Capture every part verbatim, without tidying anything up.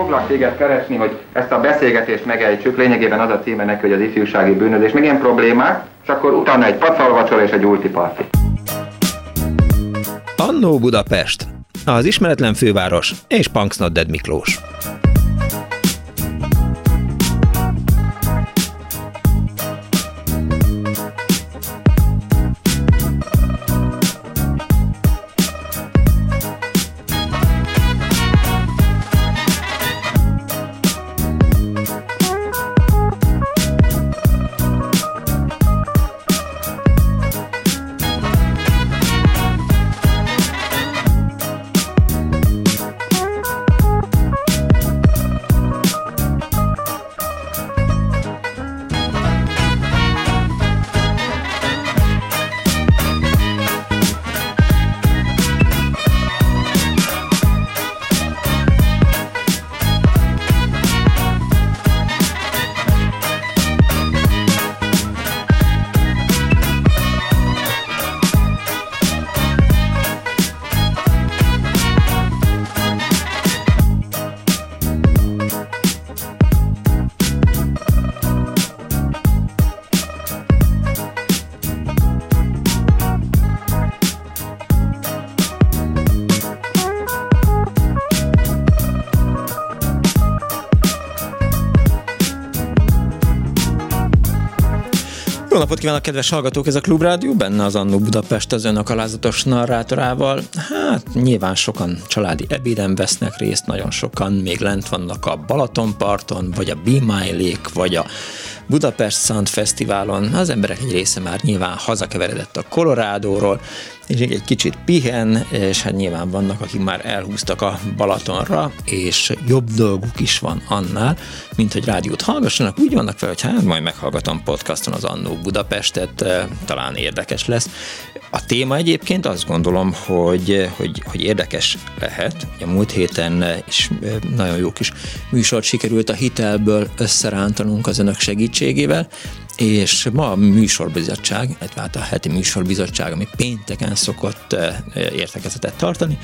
Foglak téged keresni, hogy ezt a beszélgetést megejtsük, lényegében az a címe neki, hogy az ifjúsági bűnözés, meg ilyen problémák, és akkor utána egy pacalvacsora és egy ultiparti. Annó Budapest, az ismeretlen főváros és Punks Not Dead Miklós. Jó napot kívánok, kedves hallgatók! Ez a Klubrádió, benne az Annó Budapest az önakalázatos narrátorával. Hát nyilván sokan családi ebéden vesznek részt, nagyon sokan még lent vannak a Balatonparton, vagy a Be My Lake, vagy a Budapest Sound Fesztiválon. Az emberek egy része már nyilván hazakeveredett a Kolorádóról, és egy kicsit pihen, és hát nyilván vannak, akik már elhúztak a Balatonra, és jobb dolguk is van annál, mint hogy rádiót hallgassanak. Úgy vannak fel, hogy hát majd meghallgatom podcaston az Annó Budapestet, talán érdekes lesz. A téma egyébként azt gondolom, hogy, hogy, hogy érdekes lehet. A múlt héten is nagyon jó kis műsort sikerült a hitelből összerántanunk az önök segítségével, és ma a műsorbizottság, tehát a heti műsorbizottság, ami pénteken szokott értekezetet tartani,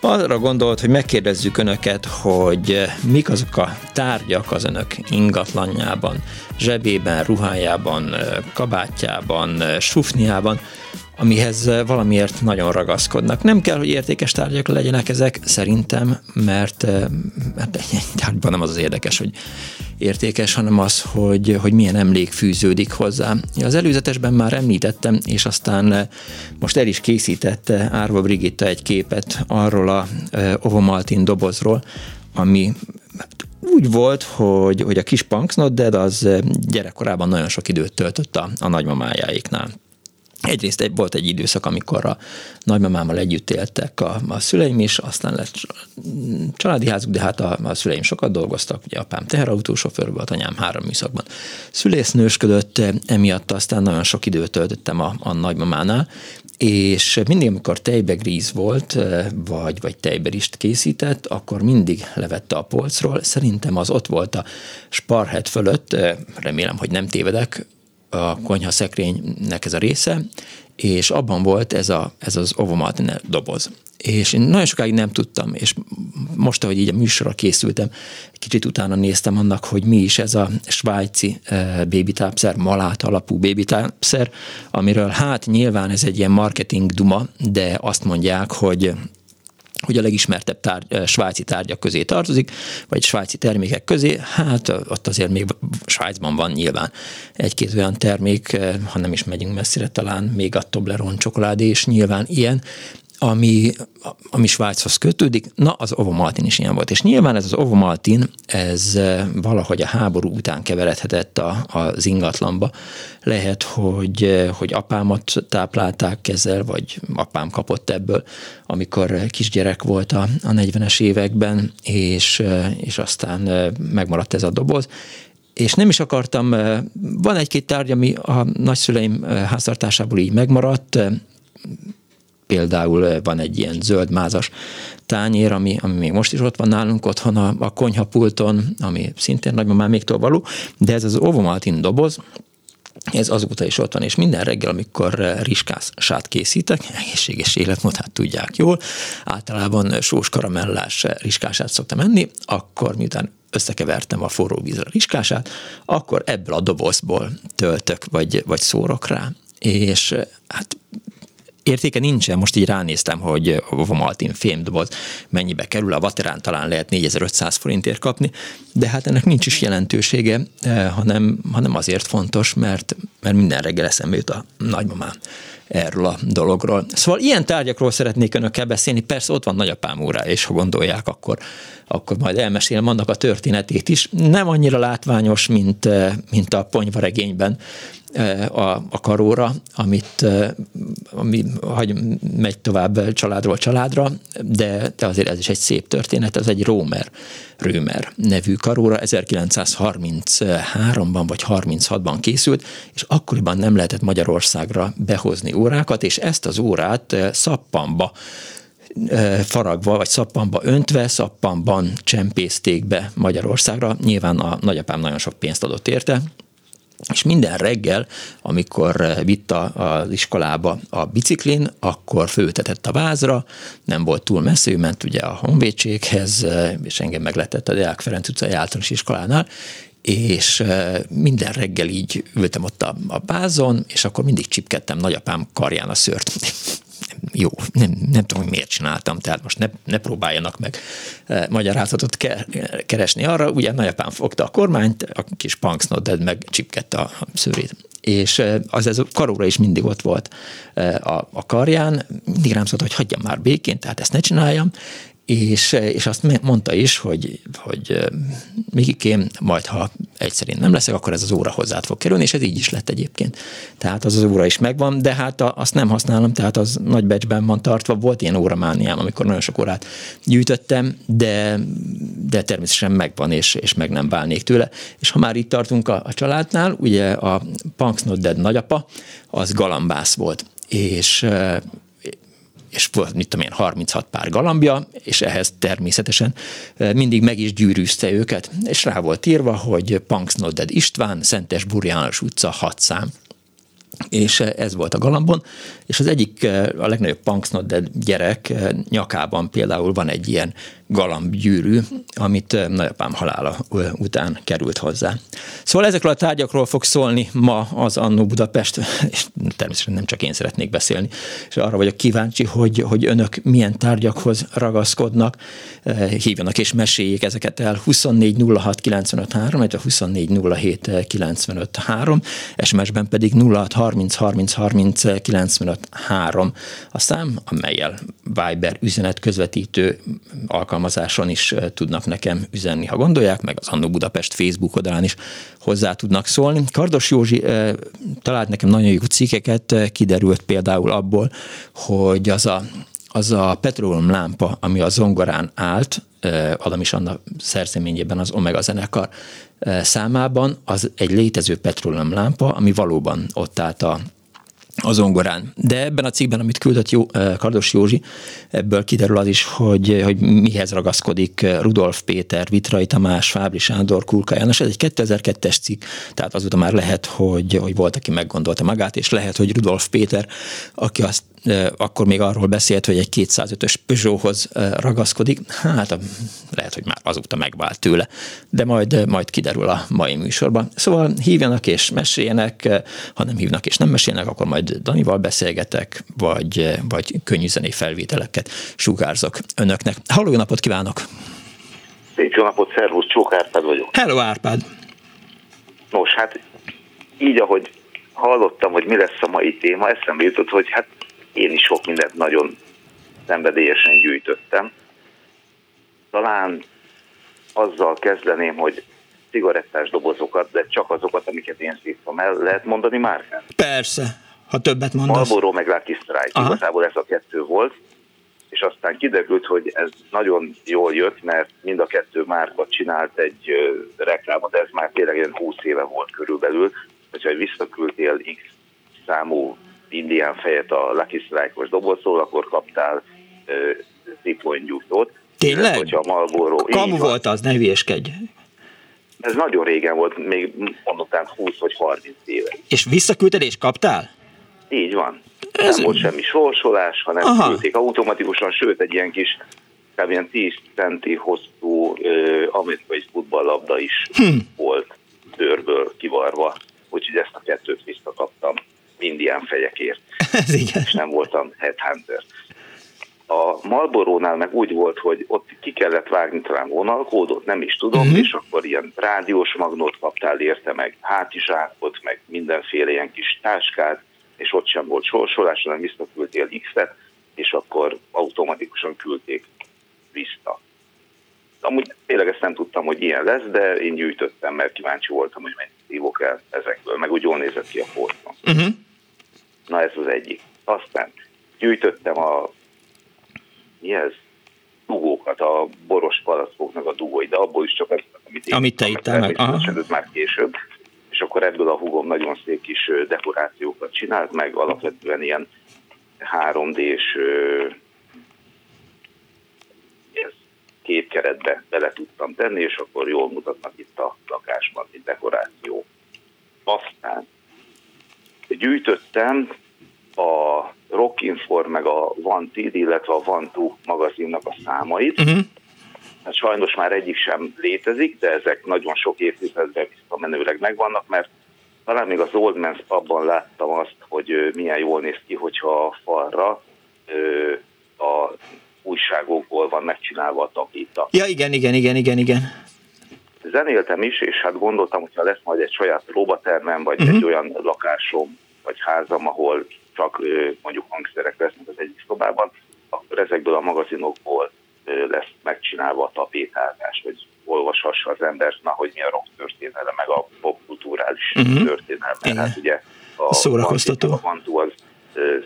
arra gondolt, hogy megkérdezzük önöket, hogy mik azok a tárgyak az önök ingatlanjában, zsebében, ruhájában, kabátjában, sufniában, amihez valamiért nagyon ragaszkodnak. Nem kell, hogy értékes tárgyak legyenek ezek, szerintem, mert, mert egy tárgyban nem az az érdekes, hogy értékes, hanem az, hogy, hogy milyen emlék fűződik hozzá. Az előzetesben már említettem, és aztán most el is készített Árva Brigitta egy képet arról a Ovomaltine dobozról, ami úgy volt, hogy, hogy a kis Punks Not Dead az gyerekkorában nagyon sok időt töltött a, a nagymamájáiknál. Egyrészt egy, volt egy időszak, amikor a nagymamámmal együtt éltek a, a szüleim is, aztán lett családi házuk, de hát a, a szüleim sokat dolgoztak, ugye apám teherautósofőr volt, anyám három műszakban szülésznősködött, emiatt aztán nagyon sok időt töltöttem a, a nagymamánál, és mindig, amikor tejbegríz volt, vagy, vagy tejberist készített, akkor mindig levette a polcról. Szerintem az ott volt a sparhát fölött, remélem, hogy nem tévedek, a konyha szekrénynek ez a része, és abban volt ez, a, ez az Ovomaltine doboz. És én nagyon sokáig nem tudtam, és most, ahogy így a műsorra készültem, kicsit utána néztem annak, hogy mi is ez a svájci bébitápszer, malát alapú bébitápszer, amiről hát nyilván ez egy ilyen marketing duma, de azt mondják, hogy hogy a legismertebb tárgy, svájci tárgyak közé tartozik, vagy svájci termékek közé, hát ott azért még Svájcban van nyilván egy-két olyan termék, ha nem is megyünk messzire, talán még a Toblerone csokoládé is nyilván ilyen, ami, ami Svájchoz kötődik. Na, az Ovomaltine is ilyen volt. És nyilván ez az Ovomaltine, ez valahogy a háború után keveredhetett a, az ingatlanba. Lehet, hogy, hogy apámat táplálták ezzel, vagy apám kapott ebből, amikor kisgyerek volt a, a negyvenes években, és, és aztán megmaradt ez a doboz. És nem is akartam, van egy-két tárgy, ami a nagyszüleim háztartásából így megmaradt. Például van egy ilyen zöldmázas tányér, ami, ami még most is ott van nálunk otthon a, a konyhapulton, ami szintén nagymamáméktól való, de ez az Ovomaltine doboz, ez azóta is ott van, és minden reggel, amikor rizskását készítek, egészséges életmódát tudják jól, általában sós karamellás rizskását szoktam enni, akkor miután összekevertem a forró vízre a rizskását, akkor ebből a dobozból töltök, vagy, vagy szórok rá, és hát értéke nincsen, most így ránéztem, hogy a Ovomaltine fémdoboz mennyibe kerül, a Vaterán talán lehet négyezer-ötszáz forintért kapni, de hát ennek nincs is jelentősége, hanem, hanem azért fontos, mert, mert minden reggel eszembe jut a nagymamám erről a dologról. Szóval ilyen tárgyakról szeretnék önökkel beszélni, persze ott van nagyapám órája, és ha gondolják, akkor, akkor majd elmesélem annak a történetét is. Nem annyira látványos, mint, mint a Ponyva regényben a, a karóra, amit ami, hogy megy tovább családról családra, de, de azért ez is egy szép történet, ez egy Rómer, Römer nevű karóra, ezerkilencszázharminchárom-ban vagy harminchat-ban készült, és akkoriban nem lehetett Magyarországra behozni órákat, és ezt az órát szappanba faragva, vagy szappanba öntve, szappanban csempészték be Magyarországra. Nyilván a nagyapám nagyon sok pénzt adott érte, és minden reggel, amikor vitt az iskolába a biciklin, akkor föltetett a vázra, nem volt túl messze, ő ment ugye a Honvédséghez, és engem megletett a Deák Ferenc utcai általános iskolánál, és minden reggel így ültem ott a, a vázon, és akkor mindig csipkedtem nagyapám karján a szőrt. Jó, nem, nem tudom, hogy miért csináltam, tehát most ne, ne próbáljanak meg e, magyarázatot ke, keresni arra, ugye nagyapám fogta a kormányt, a kis Punks Not Dead meg csipkedte a szőrét. És az ez a karóra is mindig ott volt e, a, a karján, mindig rám szólt, hogy hagyjam már békén, tehát ezt ne csináljam, és, és azt mondta is, hogy, hogy Mikikém, majd ha egyszer én nem leszek, akkor ez az óra hozzád fog kerülni, és ez így is lett egyébként. Tehát az az óra is megvan, de hát a, azt nem használom, tehát az nagy becsben van tartva. Volt ilyen óramániám, amikor nagyon sok órát gyűjtöttem, de, de természetesen megvan, és, és meg nem válnék tőle. És ha már itt tartunk a, a családnál, ugye a Punks Not Dead nagyapa, az galambász volt, és... és volt, mit tudom én, harminchat pár galambja, és ehhez természetesen mindig meg is gyűrűzte őket, és rá volt írva, hogy Punks Not Dead István, Szentes, Burjános utca, hat szám. És ez volt a galambon, és az egyik, a legnagyobb Punks Not Dead gyerek nyakában például van egy ilyen galambgyűrű, amit nagyapám halála után került hozzá. Szóval ezekről a tárgyakról fog szólni ma az Annó Budapest, és természetesen nem csak én szeretnék beszélni, és arra vagyok kíváncsi, hogy, hogy önök milyen tárgyakhoz ragaszkodnak, hívjanak és meséljék ezeket el huszonnégy nulla hat kilencvenöt három, vagy huszonnégy nulla hét kilencvenöt három, es em es-ben pedig nulla hat harminc harminc harminc kilencvenöt három a szám, amelyel Viber üzenet közvetítő alkalmazáson is tudnak nekem üzenni, ha gondolják, meg az Annó Budapest Facebook oldalán is hozzá tudnak szólni. Kardos Józsi talált nekem nagyon jó cikkeket, kiderült például abból, hogy az a, az a petróleum lámpa, ami a zongorán állt, Adamis Anna szerzeményében az Omega Zenekar számában, az egy létező petróleum lámpa, ami valóban ott állt a az zongorán. De ebben a cikkben, amit küldött Jó, Kardos Józsi, ebből kiderül az is, hogy, hogy mihez ragaszkodik Rudolf Péter, Vitrai Tamás, Fábri Sándor, Kulka János. Ez egy kétezer-kettes cikk, tehát azóta már lehet, hogy, hogy volt, aki meggondolta magát, és lehet, hogy Rudolf Péter, aki azt akkor még arról beszélt, hogy egy kétszázötös Peugeothoz ragaszkodik, hát lehet, hogy már azóta megvált tőle, de majd, majd kiderül a mai műsorban. Szóval hívjanak és meséljenek, ha nem hívnak és nem meséljenek, akkor majd Danival beszélgetek, vagy, vagy könnyű zenei felvételeket sugárzok önöknek. Halló, jó napot kívánok! Szép jó napot, szervusz, Csók Árpád vagyok. Hello, Árpád! Nos, hát így, ahogy hallottam, hogy mi lesz a mai téma, eszembe jutott, hogy hát én is sok mindent nagyon szenvedélyesen gyűjtöttem. Talán azzal kezdeném, hogy cigarettás dobozokat, de csak azokat, amiket én szívtam el. Lehet mondani már? Persze, ha többet mondasz. Marlboro meg Lucky Strike. Igazából ez a kettő volt, és aztán kiderült, hogy ez nagyon jól jött, mert mind a kettő márka csinált egy reklámot, ez már tényleg ilyen húsz éve volt körülbelül, hogyha visszaküldtél X számú indián fejet a Lucky Strike-os dobozról, akkor kaptál ciklonygyújtót. Tényleg? Hogyha Marlboro... Kamu volt az, ne hülyeskedj. Ez nagyon régen volt, még annután húsz vagy harminc éve. És visszaküldted és kaptál? Így van. Ez... Nem volt semmi sorsolás, hanem aha. küldték automatikusan, sőt egy ilyen kis kb. Ilyen tíz centi hosszú ö, amerikai futballlabda is hm. volt törből kivarva, úgyhogy ezt a kettőt visszakaptam indián fejekért. Ez igen. És nem voltam headhunter. A Marlborónál meg úgy volt, hogy ott ki kellett vágni talán vonalkódot, nem is tudom, uh-huh. és akkor ilyen rádiós magnót kaptál érte, meg hátizsákot, meg mindenféle ilyen kis táskát, és ott sem volt sorsolás, hanem visszaküldtél X-et, és akkor automatikusan küldték vissza. Amúgy tényleg ezt nem tudtam, hogy ilyen lesz, de én gyűjtöttem, mert kíváncsi voltam, hogy mennyit hívok el ezekből, meg úgy jól nézett ki a forma. Uh-huh. Na ez az egyik. Aztán gyűjtöttem a mi ez? Dugókat, a boros palackoknak a dugói, de abból is csak amit én amit te ittál meg. Már később. És akkor ebből a húgom nagyon szép kis dekorációkat csinált, meg alapvetően ilyen három dés képkeretbe bele tudtam tenni, és akkor jól mutatnak itt a lakásban egy dekoráció. Aztán gyűjtöttem a Rock Inform meg a Van Tid, illetve a Van Two magazinnak a számait. Uh-huh. Hát sajnos már egyik sem létezik, de ezek nagyon sok évtizedben visszamenőleg megvannak, mert talán még az Old Man's Pubban láttam azt, hogy milyen jól néz ki, hogyha a falra ö, a újságokból van megcsinálva a takíta. Ja, igen, igen, igen, igen, igen. Zenéltem is, és hát gondoltam, hogyha lesz majd egy saját próbatermem, vagy uh-huh. egy olyan lakásom, vagy házam, ahol csak mondjuk hangszerek lesznek az egyik szobában, akkor ezekből a magazinokból lesz megcsinálva a tapétázás, hogy olvashassa az ember, na, hogy mi a rock történelme, meg a popkulturális uh-huh. történelme. Igen. Hát ugye a szórakoztató. A Bantu az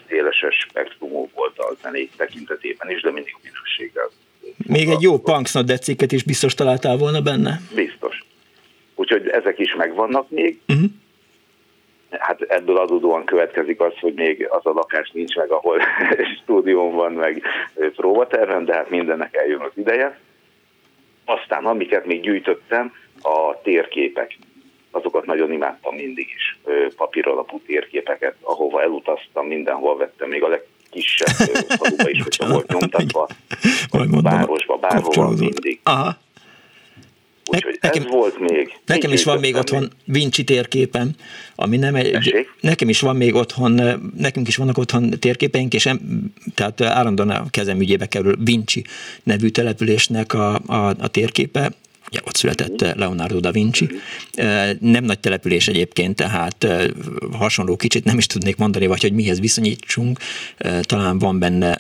széleses spektrumú volt a zenék tekintetében is, de mindig minőséggel. Még egy jó Punks Not Dead cikket is biztos találtál volna benne? Biztos. Úgyhogy ezek is megvannak még. Uh-huh. Hát ebből adódóan következik az, hogy még az a lakás nincs meg, ahol stúdióm van, meg próbatervem, de hát mindennek eljön az ideje. Aztán amiket még gyűjtöttem, a térképek. Azokat nagyon imádtam mindig is, papíralapú térképeket, ahova elutaztam, mindenhol vettem, még a legkisebb faluba is, hogyha volt nyomtatva, városba, bárhova mindig. Aha. Úgyhogy nekem, ez volt még. Nekem is van még otthon Vinci térképen, ami nem egy... Eség? Nekem is van még otthon, nekünk is vannak otthon térképeink, és em, tehát állandóan a kezem ügyébe kerül Vinci nevű településnek a, a, a térképe. Ugye ott született Leonardo da Vinci. Nem nagy település egyébként, tehát hasonló kicsit nem is tudnék mondani, vagy hogy mihez viszonyítsunk. Talán van benne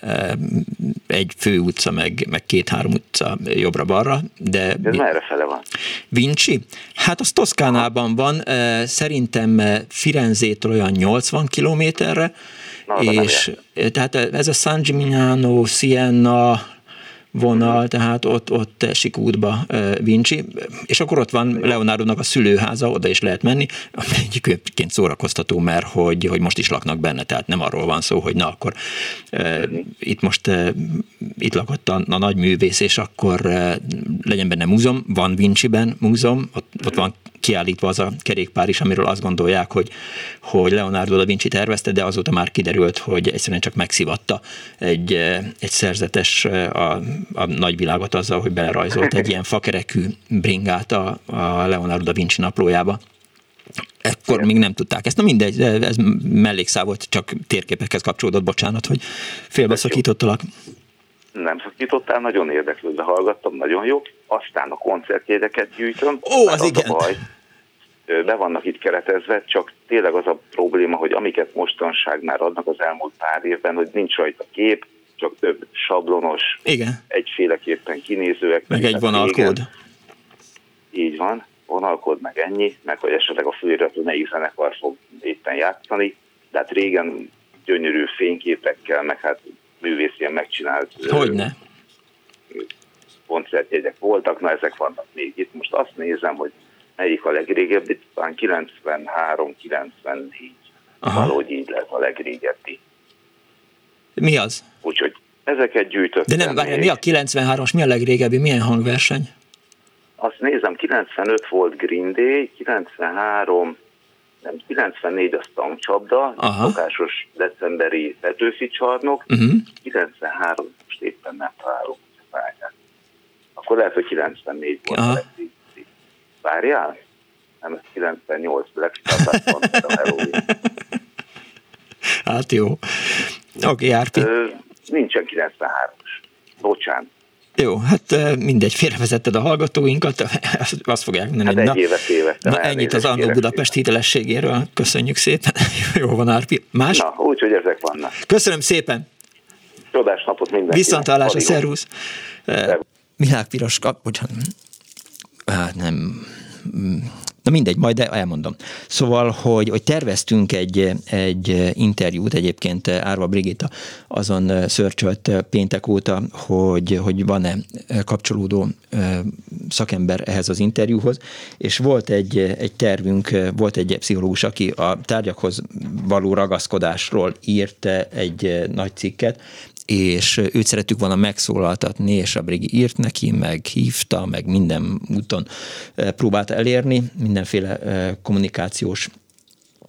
egy főutca, meg, meg két-három utca jobbra-balra. De ez merrefele van? Vinci? Hát az Toszkánában van, szerintem Firenzétől olyan nyolcvan kilométerre, na, és tehát ez a San Gimignano, Siena vonal, tehát ott, ott esik útba Vinci, és akkor ott van Leonardo-nak a szülőháza, oda is lehet menni, egyébként szórakoztató, mert hogy, hogy most is laknak benne, tehát nem arról van szó, hogy na akkor eh, itt most eh, itt lakott a, a nagy művész, és akkor eh, legyen benne múzeum, van Vinciben múzeum, ott, ott van kiállítva az a kerékpár is, amiről azt gondolják, hogy, hogy Leonardo da Vinci tervezte, de azóta már kiderült, hogy egyszerűen csak megszivatta egy, egy szerzetes a, a nagyvilágot azzal, hogy belerajzolt egy ilyen fakerekű bringát a, a Leonardo da Vinci naplójába. Ekkor még nem tudták ezt. Na mindegy, ez mellékszál volt, csak térképekhez kapcsolódott, bocsánat, hogy félbeszakítottalak. Nem szakítottál, nagyon érdeklődve hallgattam, nagyon jó. Aztán a koncertjegyeket gyűjtöm. Ó, az, az igen. A baj, be vannak itt keretezve, csak tényleg az a probléma, hogy amiket mostanság már adnak az elmúlt pár évben, hogy nincs rajta kép, csak több sablonos, igen. egyféleképpen kinézőek. Meg egy vonalkód. Így van, vonalkód, meg ennyi, meg hogy esetleg a főiratú Omega Zenekar fog éppen játszani, de hát régen gyönyörű fényképekkel, meg hát művész ilyen megcsinált hogyne. Koncertjegyek voltak, na ezek vannak még itt. Most azt nézem, hogy melyik a legrégebbi, talán kilencvenhárom kilencvennégy, aha. valahogy így lett a legrégebbi. Mi az? Úgyhogy ezeket gyűjtöttem. De nem, várjál, mi a kilencvenhármas, mi a legrégebbi, milyen hangverseny? azt nézem, kilencvenöt volt Green Day, kilencvenhárom, nem, kilencvennégy az tankcsapda, szokásos decemberi Petőfi csarnok, uh-huh. kilencvenhárom, most éppen nem találok, akkor lehet, hogy kilencvennégy volt. Aha. Várjál? Nem, ez kilencvennyolc, Black Sabbath van, a Halloween. Hát jó. Oké, Árpi. Nincsen kilencvenhármas. Bocsánat. Jó, hát mindegy, félrevezetted a hallgatóinkat, azt fogják mondani. Hát egy évet évettem. Na, ennyit az Annó Budapest hitelességéről. Köszönjük szépen. Jó van, Árpi. Más? Na, úgyhogy ezek vannak. Köszönöm szépen. Csodás napot mindenkinek. Viszonthallásra, szervusz. Milák Piroska, bocsánat. Hát nem... Na mindegy, majd elmondom. Szóval, hogy, hogy terveztünk egy, egy interjút, egyébként Árva Brigitta azon szörcsölt péntek óta, hogy, hogy van-e kapcsolódó szakember ehhez az interjúhoz, és volt egy, egy tervünk, volt egy pszichológus, aki a tárgyakhoz való ragaszkodásról írt egy nagy cikket, és őt szerettük volna megszólaltatni, és a Brigi írt neki, meg hívta, meg minden úton próbálta elérni, mindenféle kommunikációs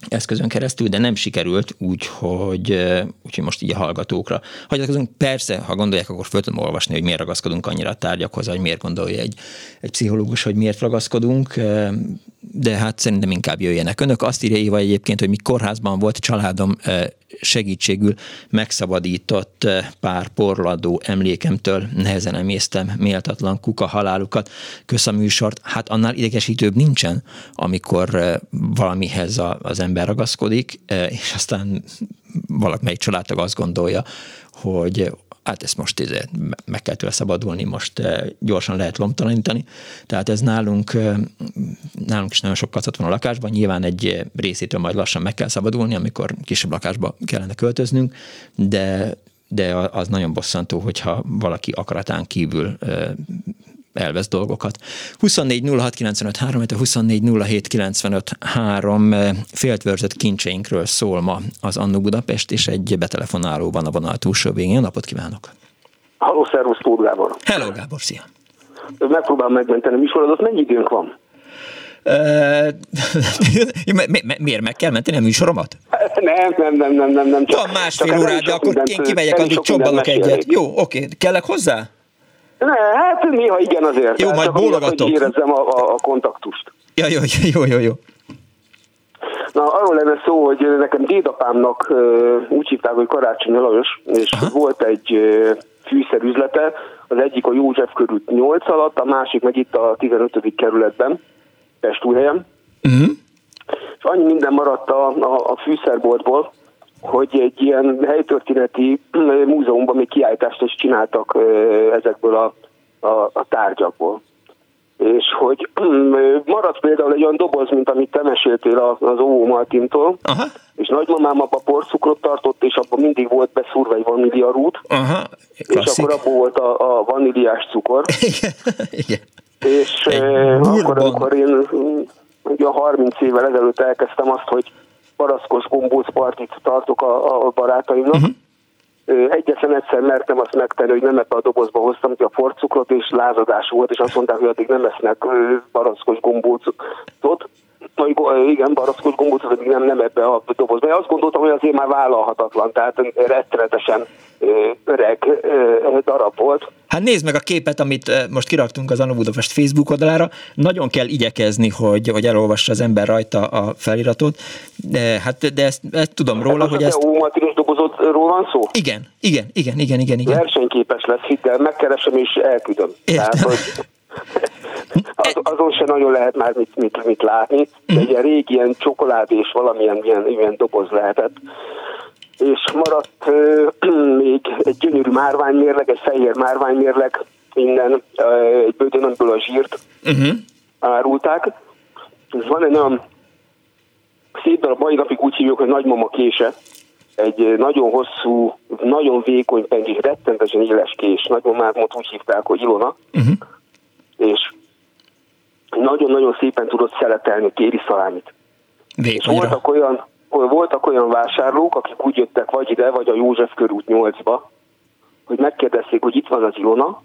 eszközön keresztül, de nem sikerült, úgyhogy, úgyhogy most így a hallgatókra hagyatkozunk. Persze, ha gondolják, akkor föl tudom olvasni, hogy miért ragaszkodunk annyira a tárgyakhoz, hogy miért gondolja egy, egy pszichológus, hogy miért ragaszkodunk, de hát szerintem inkább jöjjenek önök. Azt írja Éva egyébként, hogy mi kórházban volt, családom segítségül megszabadított pár porladó emlékemtől, nehezen emésztem méltatlan kuka halálukat. Kösz a műsort. Hát annál idegesítőbb nincsen, amikor valamihez az ember ragaszkodik, és aztán valamelyik családtag azt gondolja, hogy hát ezt most ezért meg kell tőle szabadulni, most gyorsan lehet lomtalanítani. Tehát ez nálunk, nálunk is nagyon sok kacat van a lakásban, nyilván egy részétől majd lassan meg kell szabadulni, amikor kisebb lakásba kellene költöznünk, de, de az nagyon bosszantó, hogyha valaki akaratán kívül elvesz dolgokat. huszonnégy nulla hat kilencvenöt három, huszonnégy nulla hét kilencvenöt három féltvörzött kincseinkről szól ma az Annó Budapest, és egy betelefonáló van a vonal túlsó végén. Napot kívánok! Halló, szervusz, Tóth Gábor! Hello, Gábor, szia! Megpróbálom megmenteni a műsorodat, mennyi időnk van? Miért meg kell menteni a műsoromat? Nem, nem, nem, nem, nem, nem. Van másfél órát, de akkor én kimegyek, addig csobbanok egyet. Jó, oké, kellek hozzá? Ne, hát néha igen azért. Jó, hát, majd bólogatok. Érezzem a, a, a kontaktust. Ja, jó, jó, jó, jó. Na, arról lenne szó, hogy nekem dédapámnak úgy hívták, hogy Karácsony Lajos, és aha. volt egy fűszerüzlete, az egyik a József körút nyolc alatt, a másik meg itt a tizenötödik kerületben, Pestújhelyen. Uh-huh. És annyi minden maradt a, a, a fűszerboltból, hogy egy ilyen helytörténeti múzeumban még kiállítást is csináltak ezekből a, a, a tárgyakból. És hogy maradt például egy olyan doboz, mint amit te meséltél az Ovomaltintól, és nagymamám abba porcukrot tartott, és abban mindig volt beszúrva egy vanília rút, aha, és akkor abban volt a, a vaníliás cukor. Igen, igen. És akkor, akkor én ugye harminc évvel ezelőtt elkezdtem azt, hogy paraszkos gombócpartit tartok a, a barátaimnak. Uh-huh. Egyetlen egyszer mertem azt megtenni, hogy nem ebbe a dobozba hoztam ki a porcukrot, és lázadás volt, és azt mondták, hogy addig nem esznek paraszkos gombócot. Na, igen, paraszkos gombócot, addig nem, nem ebbe a dobozba. Én azt gondoltam, hogy azért már vállalhatatlan, tehát rettenetesen öreg darab volt. Hát nézd meg a képet, amit most kiraktunk az Annó Budapest Facebook oldalára. Nagyon kell igyekezni, hogy, hogy elolvassa az ember rajta a feliratot. De, hát, de ezt, ezt tudom róla, hát hogy ezt... Ovomaltine dobozotról van szó? Igen, igen, igen, igen, igen. igen. Versenyképes lesz, hidd el, megkeresem és elküldöm. Tehát, hogy az, azon sem nagyon lehet már mit, mit, mit látni. De egy ilyen régi ilyen csokolád és valamilyen ilyen, ilyen doboz lehetett. És maradt ö, még egy gyönyörű márványmérleg, egy fejér márványmérleg innen, ö, egy bődön, amiből a zsírt uh-huh. árulták. És van egy olyan szép darab, mai napig úgy hívjuk, hogy nagymama kése. Egy nagyon hosszú, nagyon vékony pengés, rettentesen éles kés. Nagymamámat úgy hívták, hogy Ilona. Uh-huh. És nagyon-nagyon szépen tudott szeletelni kéri szalámit. Voltak olyan Voltak olyan vásárlók, akik úgy jöttek vagy ide, vagy a József körút nyolcba, hogy megkérdezték, hogy itt van az Ilona,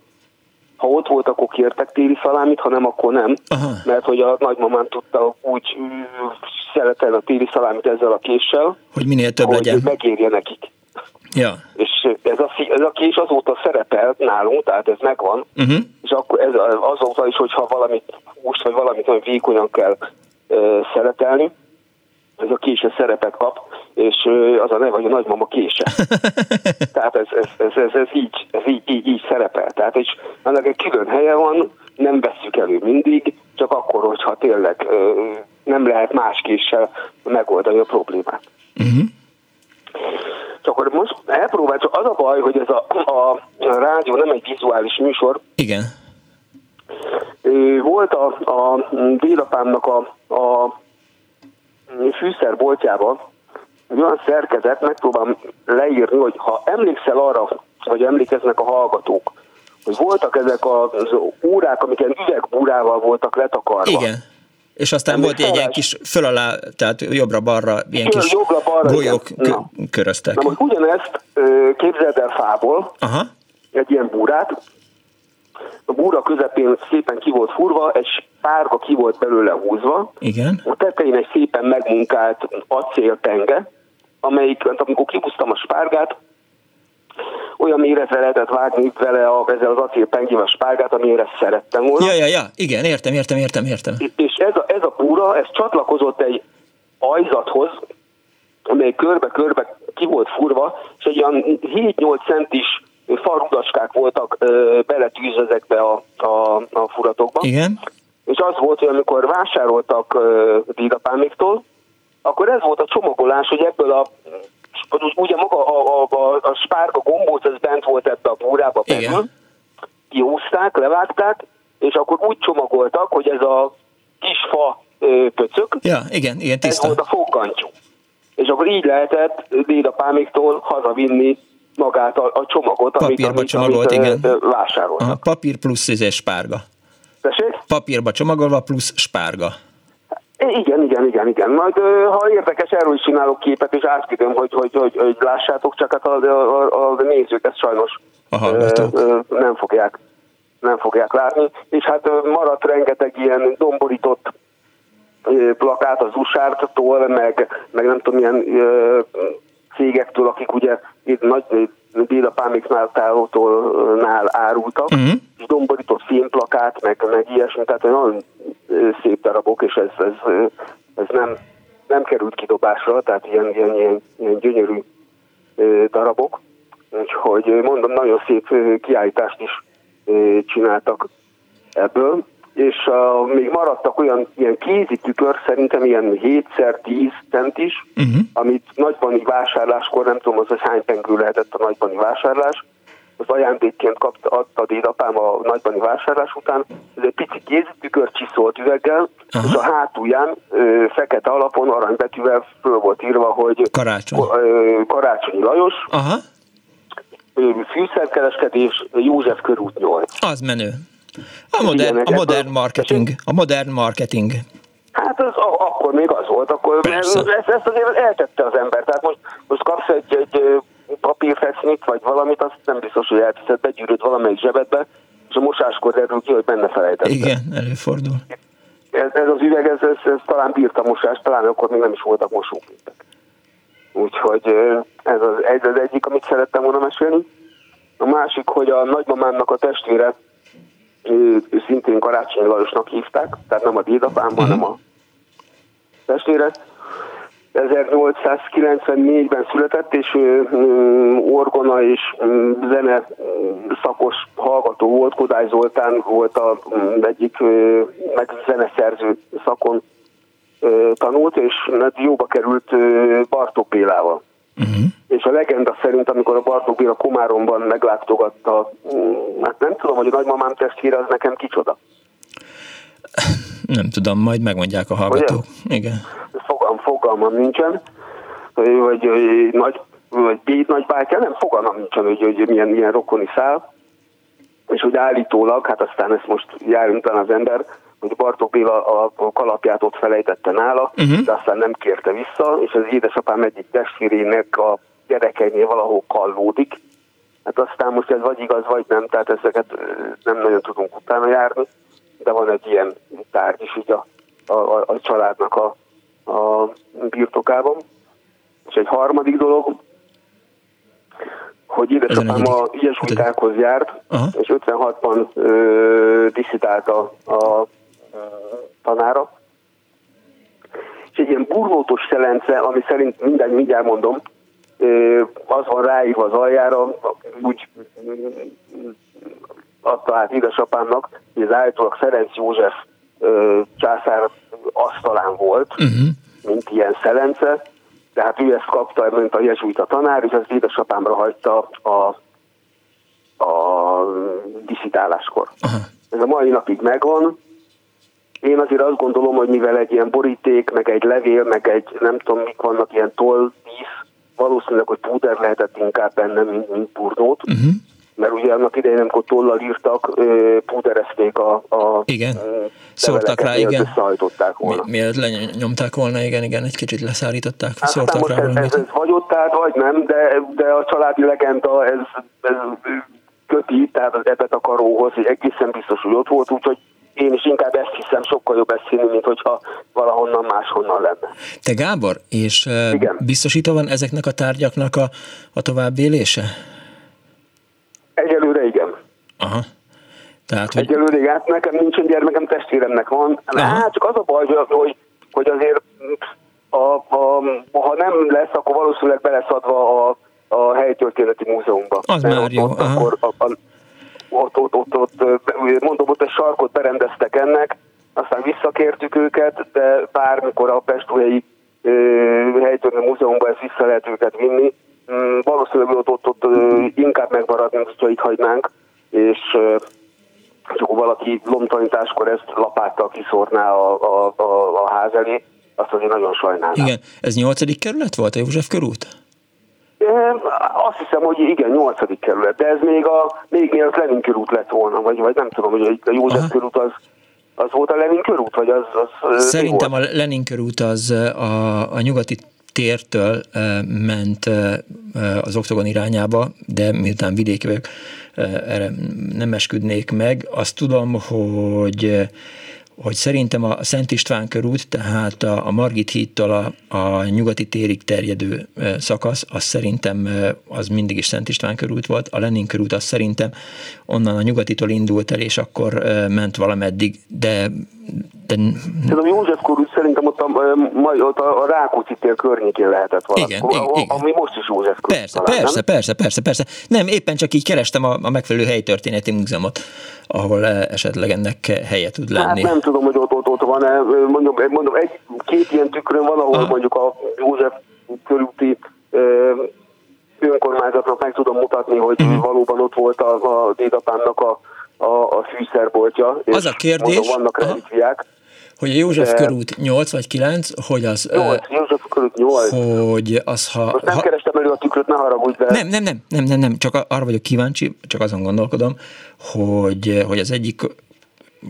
ha ott volt, akkor kértek téli szalámit, ha nem, akkor nem. Aha. Mert hogy a nagymamám tudta úgy szeletelni a téli szalámit ezzel a késsel, hogy minél több hogy legyen. Megérje nekik. Ja. És ez a, ez a kés azóta szerepel nálunk, tehát ez megvan, uh-huh. és akkor ez azóta is, hogyha valamit húst, vagy valamit olyan vékonyan kell uh, szeletelni, ez a kése szerepet kap, és az a neve, hogy a nagymama kése. Tehát ez, ez, ez, ez, ez, így, ez így, így, így szerepel. Tehát és annak egy külön helye van, nem vesszük elő mindig, csak akkor, hogyha tényleg nem lehet más késsel megoldani a problémát. Uh-huh. És akkor most elpróbál, csak az a baj, hogy ez a, a, a rádió nem egy vizuális műsor. Igen. Volt a, a dédapámnak a, a fűszerboltjában olyan szerkezet, megpróbálom leírni, hogy ha emlékszel arra, hogy emlékeznek a hallgatók, hogy voltak ezek az órák, amik ilyen üvegbúrával voltak letakarva. Igen, és aztán emlékszel volt egy ilyen kis föl alá, tehát jobbra-balra ilyen igen, kis jobbra-balra, golyók k- köröztek. Na most ugyanezt képzeld el fából, aha. egy ilyen búrát, a búra közepén szépen ki volt furva, egy párga ki volt belőle húzva, igen. A tetején egy szépen megmunkált acélpenge, amelyik, amikor kihúztam a spárgát, olyan méretre lehetett vágni vele a, ezzel az acélpengével a spárgát, amire szerettem volna. Ja, ja, ja, igen, értem, értem, értem, értem. És ez a, ez a búra, ez csatlakozott egy ajzathoz, amely körbe-körbe ki volt furva, és egy olyan hét-nyolc centis falrudacskák voltak beletűzve ezekbe a, a, a furatokba. Igen. És az volt, hogy amikor vásároltak dédapáméktól, akkor ez volt a csomagolás, hogy ebből a ugye maga a, a, a, a spárga gombóc, ez bent volt ebbe a búrába belül, kihúzták, levágták, és akkor úgy csomagoltak, hogy ez a kis fa pöcök, ja, igen, igen, tiszta. Ez volt a fókantyú. És akkor így lehetett dédapáméktól hazavinni magát a, a csomagot, papírba amit, csomagolt, amit igen. vásároltak. Aha, papír plusz és spárga. Tessék? Papírba csomagolva plusz spárga. Igen, igen, igen, igen. Majd ha érdekes, erről is csinálok képet, és átküldöm, hogy, hogy, hogy, hogy lássátok, csak hát a, a, a, a nézők ezt sajnos ö, ö, nem fogják nem fogják látni. És hát maradt rengeteg ilyen domborított ö, plakát az u es á-tól, meg, meg nem tudom, ilyen ö, cégektől, akik ugye itt nagy dédapáméknál, távoltólnál árultak, uh-huh. és domborított filmplakát, meg, meg ilyesmi, tehát nagyon szép darabok, és ez, ez, ez nem, nem került kidobásra, tehát ilyen, ilyen, ilyen, ilyen gyönyörű darabok, úgyhogy mondom, nagyon szép kiállítást is csináltak ebből, és a, még maradtak olyan ilyen kézi tükör, szerintem ilyen hét szer tíz cent is, uh-huh. amit nagybani vásárláskor, nem tudom, az, hogy hány pengő lehetett a nagybani vásárlás, az ajándékként kapta, adta a dédapám a nagybani vásárlás után, ez egy pici kézi tükör csiszolt üveggel, aha. és a hátulján ö, fekete alapon aranybetűvel föl volt írva, hogy Karácsony. ö, Karácsonyi Lajos, aha. Ö, fűszerkereskedés, József körút nyolc. Az menő. A modern, a modern marketing. A modern marketing. Hát az, akkor még az volt, akkor ezt, ezt azért eltette az ember. Tehát most, most kapsz egy, egy papírfesznyit, vagy valamit, azt nem biztos, hogy elteszed, begyűröd valamelyik zsebedbe, és a mosáskor derül ki, hogy benne felejtette. Igen, előfordul. Ez, ez az üveg, ez, ez, ez talán bírta mosást, talán akkor még nem is voltak mosógépek. Úgyhogy ez az, ez az egyik, amit szerettem volna mesélni. A másik, hogy a nagymamámnak a testvére Ő, ő szintén Karácsonyi Lajosnak hívták, tehát nem a dédapám, hanem a testvére. ezernyolcszázkilencvennégyben született, és ő, ő, orgona és ő, zene szakos hallgató volt, Kodály Zoltán volt az egyik, ő, meg zeneszerző szakon ő, tanult, és jóba került ő, Bartók Bélával. Uh-huh. És a legenda szerint, amikor a Bartók Béla Komáromban meglátogatta, hát nem tudom, hogy a nagymamám testvére az nekem kicsoda. Nem tudom, majd megmondják a hallgatók. Ugye? Igen. Fogalm, fogalmam nincsen, vagy, vagy, vagy, vagy béd nagybátyja, nem fogalmam nincsen, hogy, hogy milyen, milyen rokoni szál, és hogy állítólag, hát aztán ezt most járjunk az ember, hogy Bartók Béla a kalapját ott felejtette nála, uh-huh. de aztán nem kérte vissza, és az édesapám egyik testvérének a gyerekeinél valahol kallódik, Hát aztán most ez vagy igaz, vagy nem, tehát ezeket nem nagyon tudunk utána járni, de van egy ilyen tárgy is így a, a, a családnak a, a birtokában. És egy harmadik dolog, hogy édesapám a ilyesmitákhoz járt, aha, és ötvenhatban ö, diszitálta a, a tanára. És egy ilyen burlótos szelence, ami szerint minden, mindjárt mondom, az van ráírva az aljára, úgy adta át édesapámnak, hogy az állítólag Ferenc József császár asztalán volt, uh-huh, mint ilyen szelence, tehát ő ezt kapta, mint a jezsuita tanár, és ezt édesapámra hagyta a, a diszitáláskor. Uh-huh. Ez a mai napig megvan. Én azért azt gondolom, hogy mivel egy ilyen boríték, meg egy levél, meg egy nem tudom mik vannak, ilyen tollvíz, valószínűleg, hogy púder lehetett inkább benne, mint, mint purnót, uh-huh, mert ugye annak idején, amikor tollal írtak, púderezték a, a igen, szórtak rá, igen, összehajtották volna. Mi, mielőtt lenyomták volna, igen, igen, egy kicsit leszárították, hát, szórtak rá. Ez, ez, ez vagy ott állt, vagy nem, de, de a családi legenda ez, ez köti, tehát az ebetakaróhoz, hogy egészen biztos, hogy ott volt, úgyhogy én is inkább ezt hiszem, sokkal jobb ezt hinni, mint hogyha valahonnan máshonnan lenne. Te Gábor, és igen, biztosítva van ezeknek a tárgyaknak a, a további élése? Egyelőre igen. Aha. Tehát, hogy... Egyelőre igen, hát nekem nincsen gyermekem, testvéremnek van. Hát csak az a baj, hogy, hogy azért a, a, ha nem lesz, akkor valószínűleg beleszadva a, a helytörténeti múzeumba. Az mert már jó. Ott, akkor a, a, Ott, ott, ott, ott, mondom, ott egy sarkot berendeztek ennek, aztán visszakértük őket, de bármikor a pestújhelyi helytörténeti múzeumban ezt vissza lehet őket vinni. Valószínűleg ott, ott, ott inkább megmaradnánk, hogyha itt hagynánk, és csak valaki lomtanításkor ezt lapáttal kiszórná a, a, a, a ház elé, azt azért nagyon sajnálnám. Igen, ez nyolcadik kerület volt, a József körút? Azt hiszem, hogy igen, nyolcadik kerület, de ez még a, még mielőtt Lenin körút lett volna, vagy, vagy nem tudom, hogy a József aha, körút az, az volt a Lenin körút, vagy az... az Szerintem a Lenin körút az a, a nyugati tértől ment az Oktogon irányába, de miután vidéki vagyok, erre nem esküdnék meg. Azt tudom, hogy... hogy szerintem a Szent István körút, tehát a, a Margit hídtól a, a nyugati térig terjedő szakasz, az szerintem az mindig is Szent István körút volt, a Lenin körút az szerintem onnan a nyugatitól indult el, és akkor ment valameddig, de... de... Ez a József körút szerintem ott a, ott a Rákóczi tér környékén lehetett valami, igen, a, igen, ami most is József körút. Persze, talán, persze, nem? persze, persze, persze. Nem, éppen csak így kerestem a, a megfelelő helytörténeti múzeumot, ahol esetleg ennek helye tud lenni. Hát nem tudom, hogy ott, ott, ott van-e, mondom, mondom egy, két ilyen tükrön van, ahol aha, mondjuk a József körúti önkormányzatnak meg tudom mutatni, hogy uh-huh, valóban ott volt a, a dédapámnak a, a, a fűszerboltja. Az a kérdés, mondom, vannak relikviák, hogy a József körút nyolc vagy kilenc, hogy az... nyolc, József körút nyolc. Hogy az, ha... Most nem ha, kerestem elő a tükröt, ne haragudj, de... Nem, nem, nem, nem, nem, nem, csak arra vagyok kíváncsi, csak azon gondolkodom, hogy, hogy az egyik...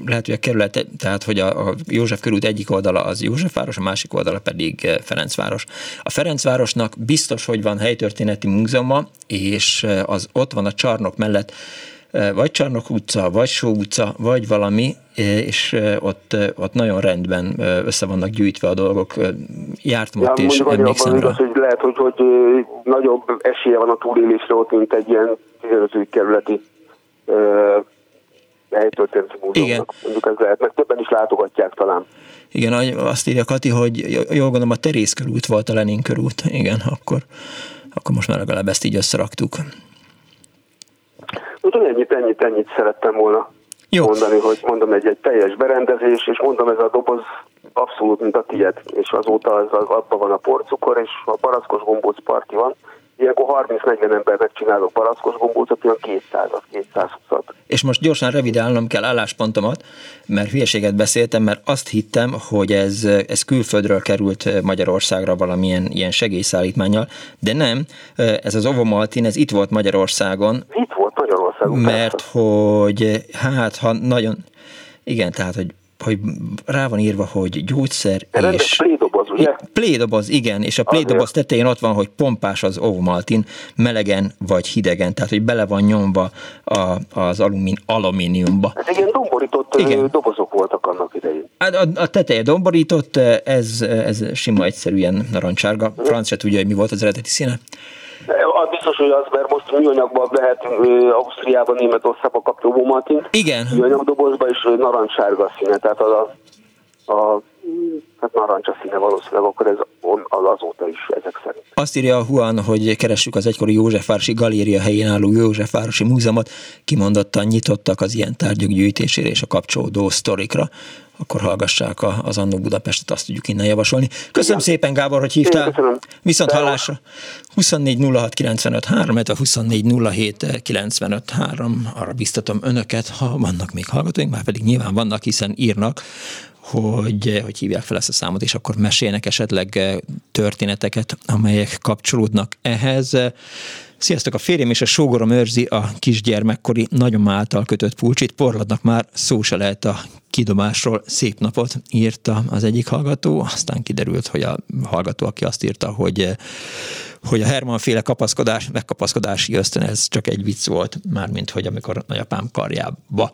lehet, hogy a kerület, tehát, hogy a, a József körút egyik oldala az Józsefváros, a másik oldala pedig Ferencváros. A Ferencvárosnak biztos, hogy van helytörténeti múzeuma, és az ott van a Csarnok mellett, vagy Csarnok utca, vagy Só utca, vagy valami, és ott, ott nagyon rendben össze vannak gyűjtve a dolgok. Jártam ott, ja, és emlékszem rá. Hogy lehet, hogy, hogy nagyobb esélye van a túlélésre ott, mint egy ilyen tizenötödik kerületi helytörténeti múzeumnak. Mondjuk ez lehet, meg többen is látogatják talán. Igen, azt írja Kati, hogy jól gondolom, a Teréz körút volt a Lenin körút. Igen, akkor, akkor most már legalább ezt így összeraktuk. Úgyhogy ennyit, ennyit, ennyit szerettem volna jó, mondani, hogy mondom, egy, egy teljes berendezés, és mondom, ez a doboz abszolút, mint a tiéd, és azóta az, az, abban van a porcukor, és a barackos gombóc parti van. Ilyenkor harminc-negyven embernek csinálok barackos gombócot, olyan kétszázat, kétszázhúszat. És most gyorsan revidálnom kell álláspontomat, mert hülyeséget beszéltem, mert azt hittem, hogy ez, ez külföldről került Magyarországra valamilyen ilyen segélyszállítmánnyal, de nem, ez az Ovomaltine, ez itt volt Magyarországon. Itt volt Magyarországon. Mert persze, hogy hát, ha nagyon, igen, tehát, hogy, hogy rá van írva, hogy gyógyszer és... ugye? Plédoboz, igen, és a plédoboz tetején ott van, hogy pompás az Ovomaltine, melegen vagy hidegen, tehát hogy bele van nyomva a, az alumin, alumíniumba. Ez egy ilyen domborított igen. dobozok voltak annak idején. A, a teteje domborított, ez, ez sima, egyszerűen narancsárga. Franc se tudja, hogy mi volt az eredeti színe. Az biztos, hogy az, mert most műanyagban lehet Ausztriában, Németországban kapni Ovomaltint. Igen. Műanyagdobozban is narancssárga színe, tehát az a, a hát narancsa színe valószínűleg, akkor ez az azóta is ezek szerint. Azt írja a Juan, hogy keressük az egykori Józsefvárosi Galéria helyén álló Józsefvárosi Múzeumot, kimondottan nyitottak az ilyen tárgyak gyűjtésére és a kapcsolódó sztorikra. Akkor hallgassák az Annó Budapestet, azt tudjuk innen javasolni. Köszönöm igen. szépen, Gábor, hogy hívtál. Én, Viszont hallásra. huszonnégy nulla hat kilencvenöt három, illetve huszonnégy nulla hét kilencvenöt három. Arra biztatom önöket, ha vannak még hallgatóink, már pedig nyilván vannak, hiszen írnak, hogy, hogy hívják fel ezt a számot, és akkor mesélnek esetleg történeteket, amelyek kapcsolódnak ehhez. Sziasztok, a férjem és a sógorom őrzi a kisgyermekkori nagyom által kötött pulcsit, porladnak már szó se lehet a kidobásról. Szép napot írta az egyik hallgató, aztán kiderült, hogy a hallgató, aki azt írta, hogy, hogy a Herman-féle kapaszkodás, megkapaszkodási ösztön, ez csak egy vicc volt, mármint, hogy amikor nagyapám karjába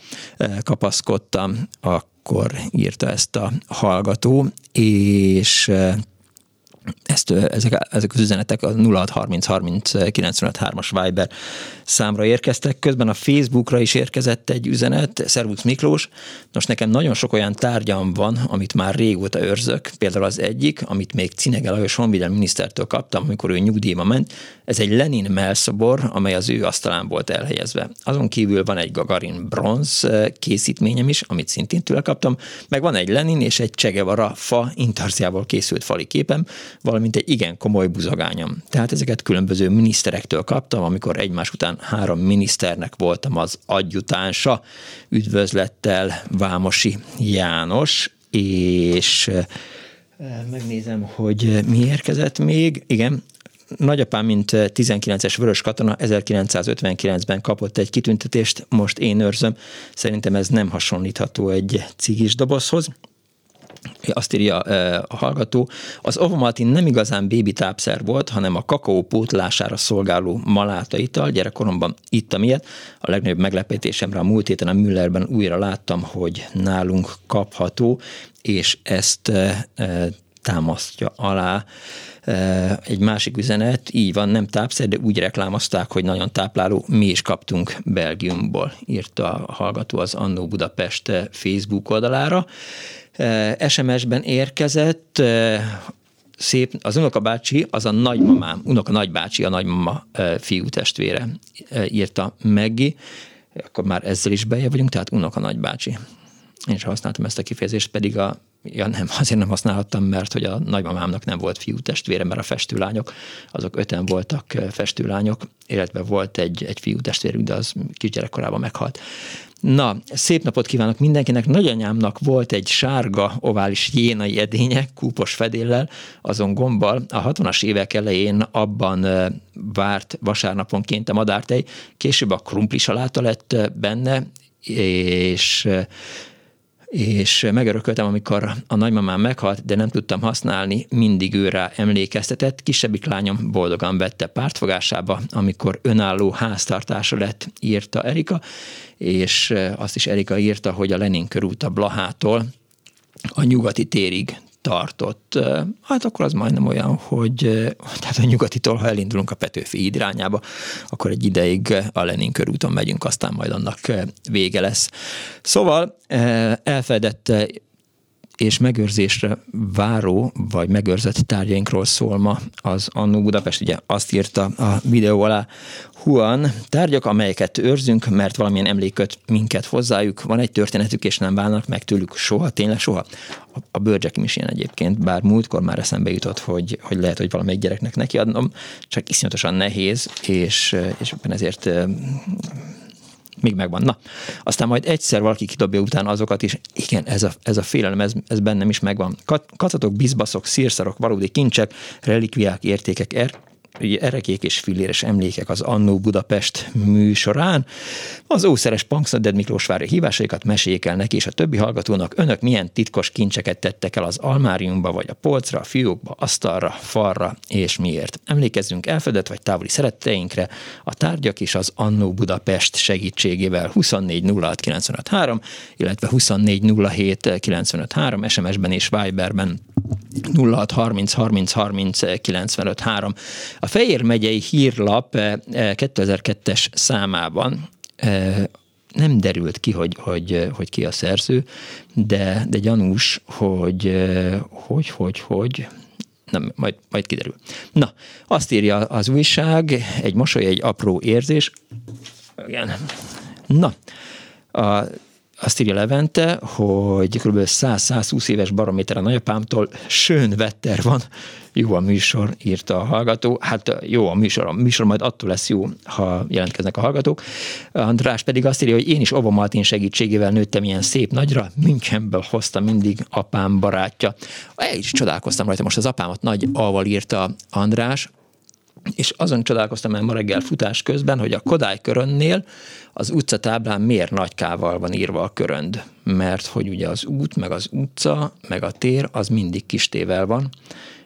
kapaszkodtam, akkor írta ezt a hallgató, és... Ezt, ezek, ezek az üzenetek a nulla hat harminc harminc kilencvenöt hármas Viber számra érkeztek. Közben a Facebookra is érkezett egy üzenet. Szervusz Miklós, most nekem nagyon sok olyan tárgyam van, amit már régóta őrzök. Például az egyik, amit még Cinege Lajos honvédelmi minisztertől kaptam, amikor ő nyugdíjba ment. Ez egy Lenin mellszobor, amely az ő asztalán volt elhelyezve. Azon kívül van egy Gagarin bronz készítményem is, amit szintén tőle kaptam. Meg van egy Lenin és egy Che Guevara fa intarziából készült fali képem, valamint egy igen komoly buzogányom. Tehát ezeket különböző miniszterektől kaptam, amikor egymás után három miniszternek voltam az adjutánsa. Üdvözlettel Vámosi János, és megnézem, hogy mi érkezett még. Igen, nagyapám, mint tizenkilences vörös katona ezerkilencszázötvenkilencben kapott egy kitüntetést, most én őrzöm. Szerintem ez nem hasonlítható egy cigis dobozhoz. Azt írja a hallgató, az Ovomaltine nem igazán bébi tápszer volt, hanem a kakaó pótlására szolgáló maláta ital. Gyerekkoromban ittam ilyet. A legnagyobb meglepetésemre a múlt héten a Müllerben újra láttam, hogy nálunk kapható, és ezt támasztja alá egy másik üzenet. Így van, nem tápszer, de úgy reklámozták, hogy nagyon tápláló, mi is kaptunk Belgiumból, írta a hallgató az Annó Budapest Facebook oldalára. es em es-ben érkezett, szép, az unokabácsi, az a nagymamám, unoka nagybácsi, a nagymama fiú testvére, írta Meggi, akkor már ezzel is bejebb vagyunk, tehát unoka nagybácsi. Én sem használtam ezt a kifejezést, pedig a, ja nem, azért nem használhattam, mert hogy a nagymamámnak nem volt fiú testvére, mert a festőlányok, azok öten voltak festőlányok, illetve volt egy, egy fiú testvérünk, de az kisgyerekkorában meghalt. Na, szép napot kívánok mindenkinek. Nagyanyámnak volt egy sárga, ovális jénai edénye, kúpos fedéllel, azon gombbal. A hatvanas évek elején abban várt vasárnaponként a madártej, később a krumpli saláta lett benne, és... és megörököltem, amikor a nagymamám meghalt, de nem tudtam használni, mindig ő rá emlékeztetett. Kisebbik lányom boldogan vette pártfogásába, amikor önálló háztartása lett, írta Erika, és azt is Erika írta, hogy a Lenin körút a Blahától a Nyugati térig tartott. Hát akkor az majdnem olyan, hogy tehát a Nyugatitól, ha elindulunk a Petőfi irányába, akkor egy ideig a Lenin körúton megyünk, aztán majd annak vége lesz. Szóval elfedett és megőrzésre váró, vagy megőrzött tárgyainkról szól ma az Annó Budapest, ugye azt írta a videó alá Juan, tárgyak, amelyeket őrzünk, mert valamilyen emléköt minket hozzájuk, van egy történetük, és nem válnak meg tőlük soha, tényleg soha. A bőrcsekim is ilyen egyébként, bár múltkor már eszembe jutott, hogy, hogy lehet, hogy valamelyik gyereknek nekiadnom, csak iszonyatosan nehéz, és, és ezért... még megvan. Na, aztán majd egyszer valaki kidobja utána azokat is. Igen, ez a, ez a félelem, ez, ez bennem is megvan. Kacatok, bizbaszok, szírszarok, valódi kincsek, relikviák, értékek, er, erekék és filléres emlékek az Annó Budapest műsorán. Az ószeres Punks Not Dead miklósvári hívásaikat meséljék el neki és a többi hallgatónak, önök milyen titkos kincseket tettek el az almáriumba, vagy a polcra, a fiókba, asztalra, falra, és miért. Emlékezzünk elfedett vagy távoli szeretteinkre, a tárgyak is az Annó Budapest segítségével huszonnégy nulla hat kilencvenöt három, illetve huszonnégy nulla hét kilencvenöt három es em es-ben és Viberben nulla hat harminc harminc harminc kilencvenöt három. A Fejér megyei hírlap kétezer-kettes számában nem derült ki, hogy, hogy, hogy ki a szerző, de, de gyanús, hogy hogy, hogy, hogy nem, majd, majd kiderül. Na, azt írja az újság, egy mosoly, egy apró érzés. Igen. Na, a Azt írja Levente, hogy kb. száz-százhúsz éves barométer a nagyapámtól, schön Wetter van. Jó a műsor, írta a hallgató. Hát jó a műsor, a műsor majd attól lesz jó, ha jelentkeznek a hallgatók. András pedig azt írja, hogy én is Ovomaltine segítségével nőttem ilyen szép nagyra, Münchenből hozta mindig apám barátja. El is csodálkoztam rajta, most az apámat nagy A-val írta András, és azon csodálkoztam el ma reggel futás közben, hogy a Kodály körönnél az utcatáblán miért nagy K-val van írva a körönd, mert hogy ugye az út, meg az utca, meg a tér, az mindig kis T-vel van,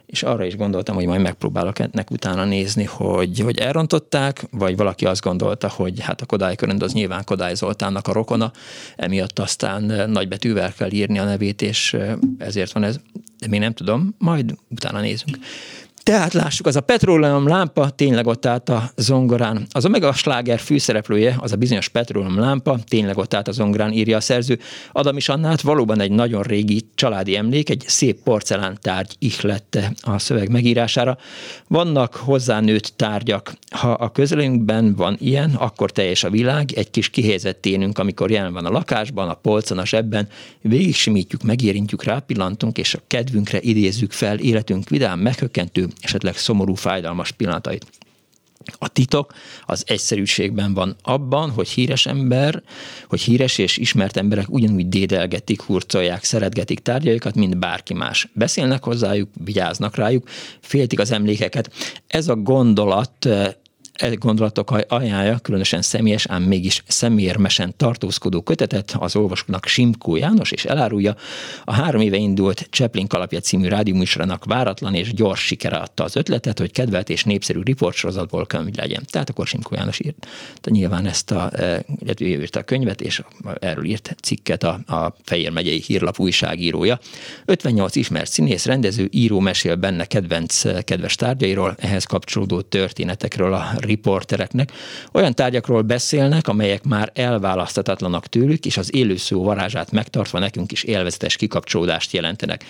és arra is gondoltam, hogy majd megpróbálok ennek utána nézni, hogy, hogy elrontották, vagy valaki azt gondolta, hogy hát a Kodály körönd az nyilván Kodály Zoltánnak a rokona, emiatt aztán nagybetűvel kell írni a nevét, és ezért van ez, de még nem tudom, majd utána nézünk. Tehát lássuk, az a petróleum lámpa tényleg ott állt a zongorán. Az Omega sláger főszereplője, az a bizonyos petróleum lámpa tényleg ott állt a zongorán, írja a szerző. Adamis Annát valóban egy nagyon régi családi emlék, egy szép porcelán tárgy ihlette a szöveg megírására. Vannak hozzánőtt tárgyak. Ha a közelünkben van ilyen, akkor teljes a világ, egy kis kihelyezett énünk, amikor jelen van a lakásban, a polcon, a zsebben, végig simítjuk, megérintjük, rápillantunk, és a kedvünkre idézzük fel életünk vidám, meghökkentő, esetleg szomorú, fájdalmas pillanatait. A titok az egyszerűségben van abban, hogy híres ember, hogy híres és ismert emberek ugyanúgy dédelgetik, hurcolják, szeretgetik tárgyaikat, mint bárki más. Beszélnek hozzájuk, vigyáznak rájuk, féltik az emlékeket. Ez a gondolat Egy gondolatok ajánlja különösen személyes, ám mégis szemérmesen tartózkodó kötetet az olvasóknak Simkó János, és elárulja, a három éve indult Chaplin kalapja című rádióműsorának váratlan és gyors sikere adta az ötletet, hogy kedvelt és népszerű riportsorozatból könyv legyen. Tehát akkor Simkó János írt, de nyilván ezt a, írta a könyvet, és erről írt cikket a, a Fejér megyei hírlap újságírója. ötvennyolc ismert színész, rendező, író mesél benne kedvenc, kedves tárgyairól, ehhez kapcsolódó történetekről a riportereknek. Olyan tárgyakról beszélnek, amelyek már elválaszthatatlanak tőlük, és az élőszó varázsát megtartva nekünk is élvezetes kikapcsolódást jelentenek.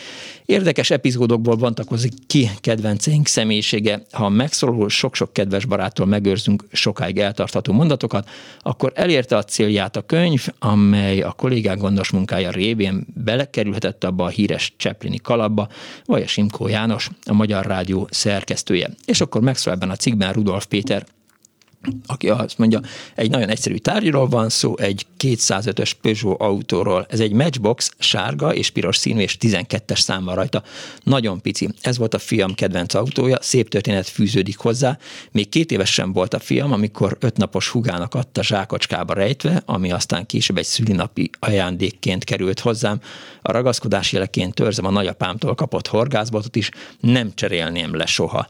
Érdekes epizódokból bontakozik ki kedvenceink személyisége. Ha megszóló sok-sok kedves baráttól megőrzünk sokáig eltartható mondatokat, akkor elérte a célját a könyv, amely a kollégák gondos munkája révén belekerülhetett abba a híres Chaplini kalapba, vagy a Simkó János, a Magyar Rádió szerkesztője. És akkor megszól ebben a cikkben Rudolf Péter, aki azt mondja, egy nagyon egyszerű tárgyról van szó, egy kétszázötös Peugeot autóról. Ez egy matchbox, sárga és piros színű, és tizenkettes szám van rajta. Nagyon pici. Ez volt a fiam kedvenc autója, szép történet fűződik hozzá. Még két éves sem volt a fiam, amikor ötnapos húgának adta zsákocskába rejtve, ami aztán később egy szülinapi ajándékként került hozzám. A ragaszkodás jeleként törzem a nagyapámtól kapott horgászbotot is, nem cserélném le soha,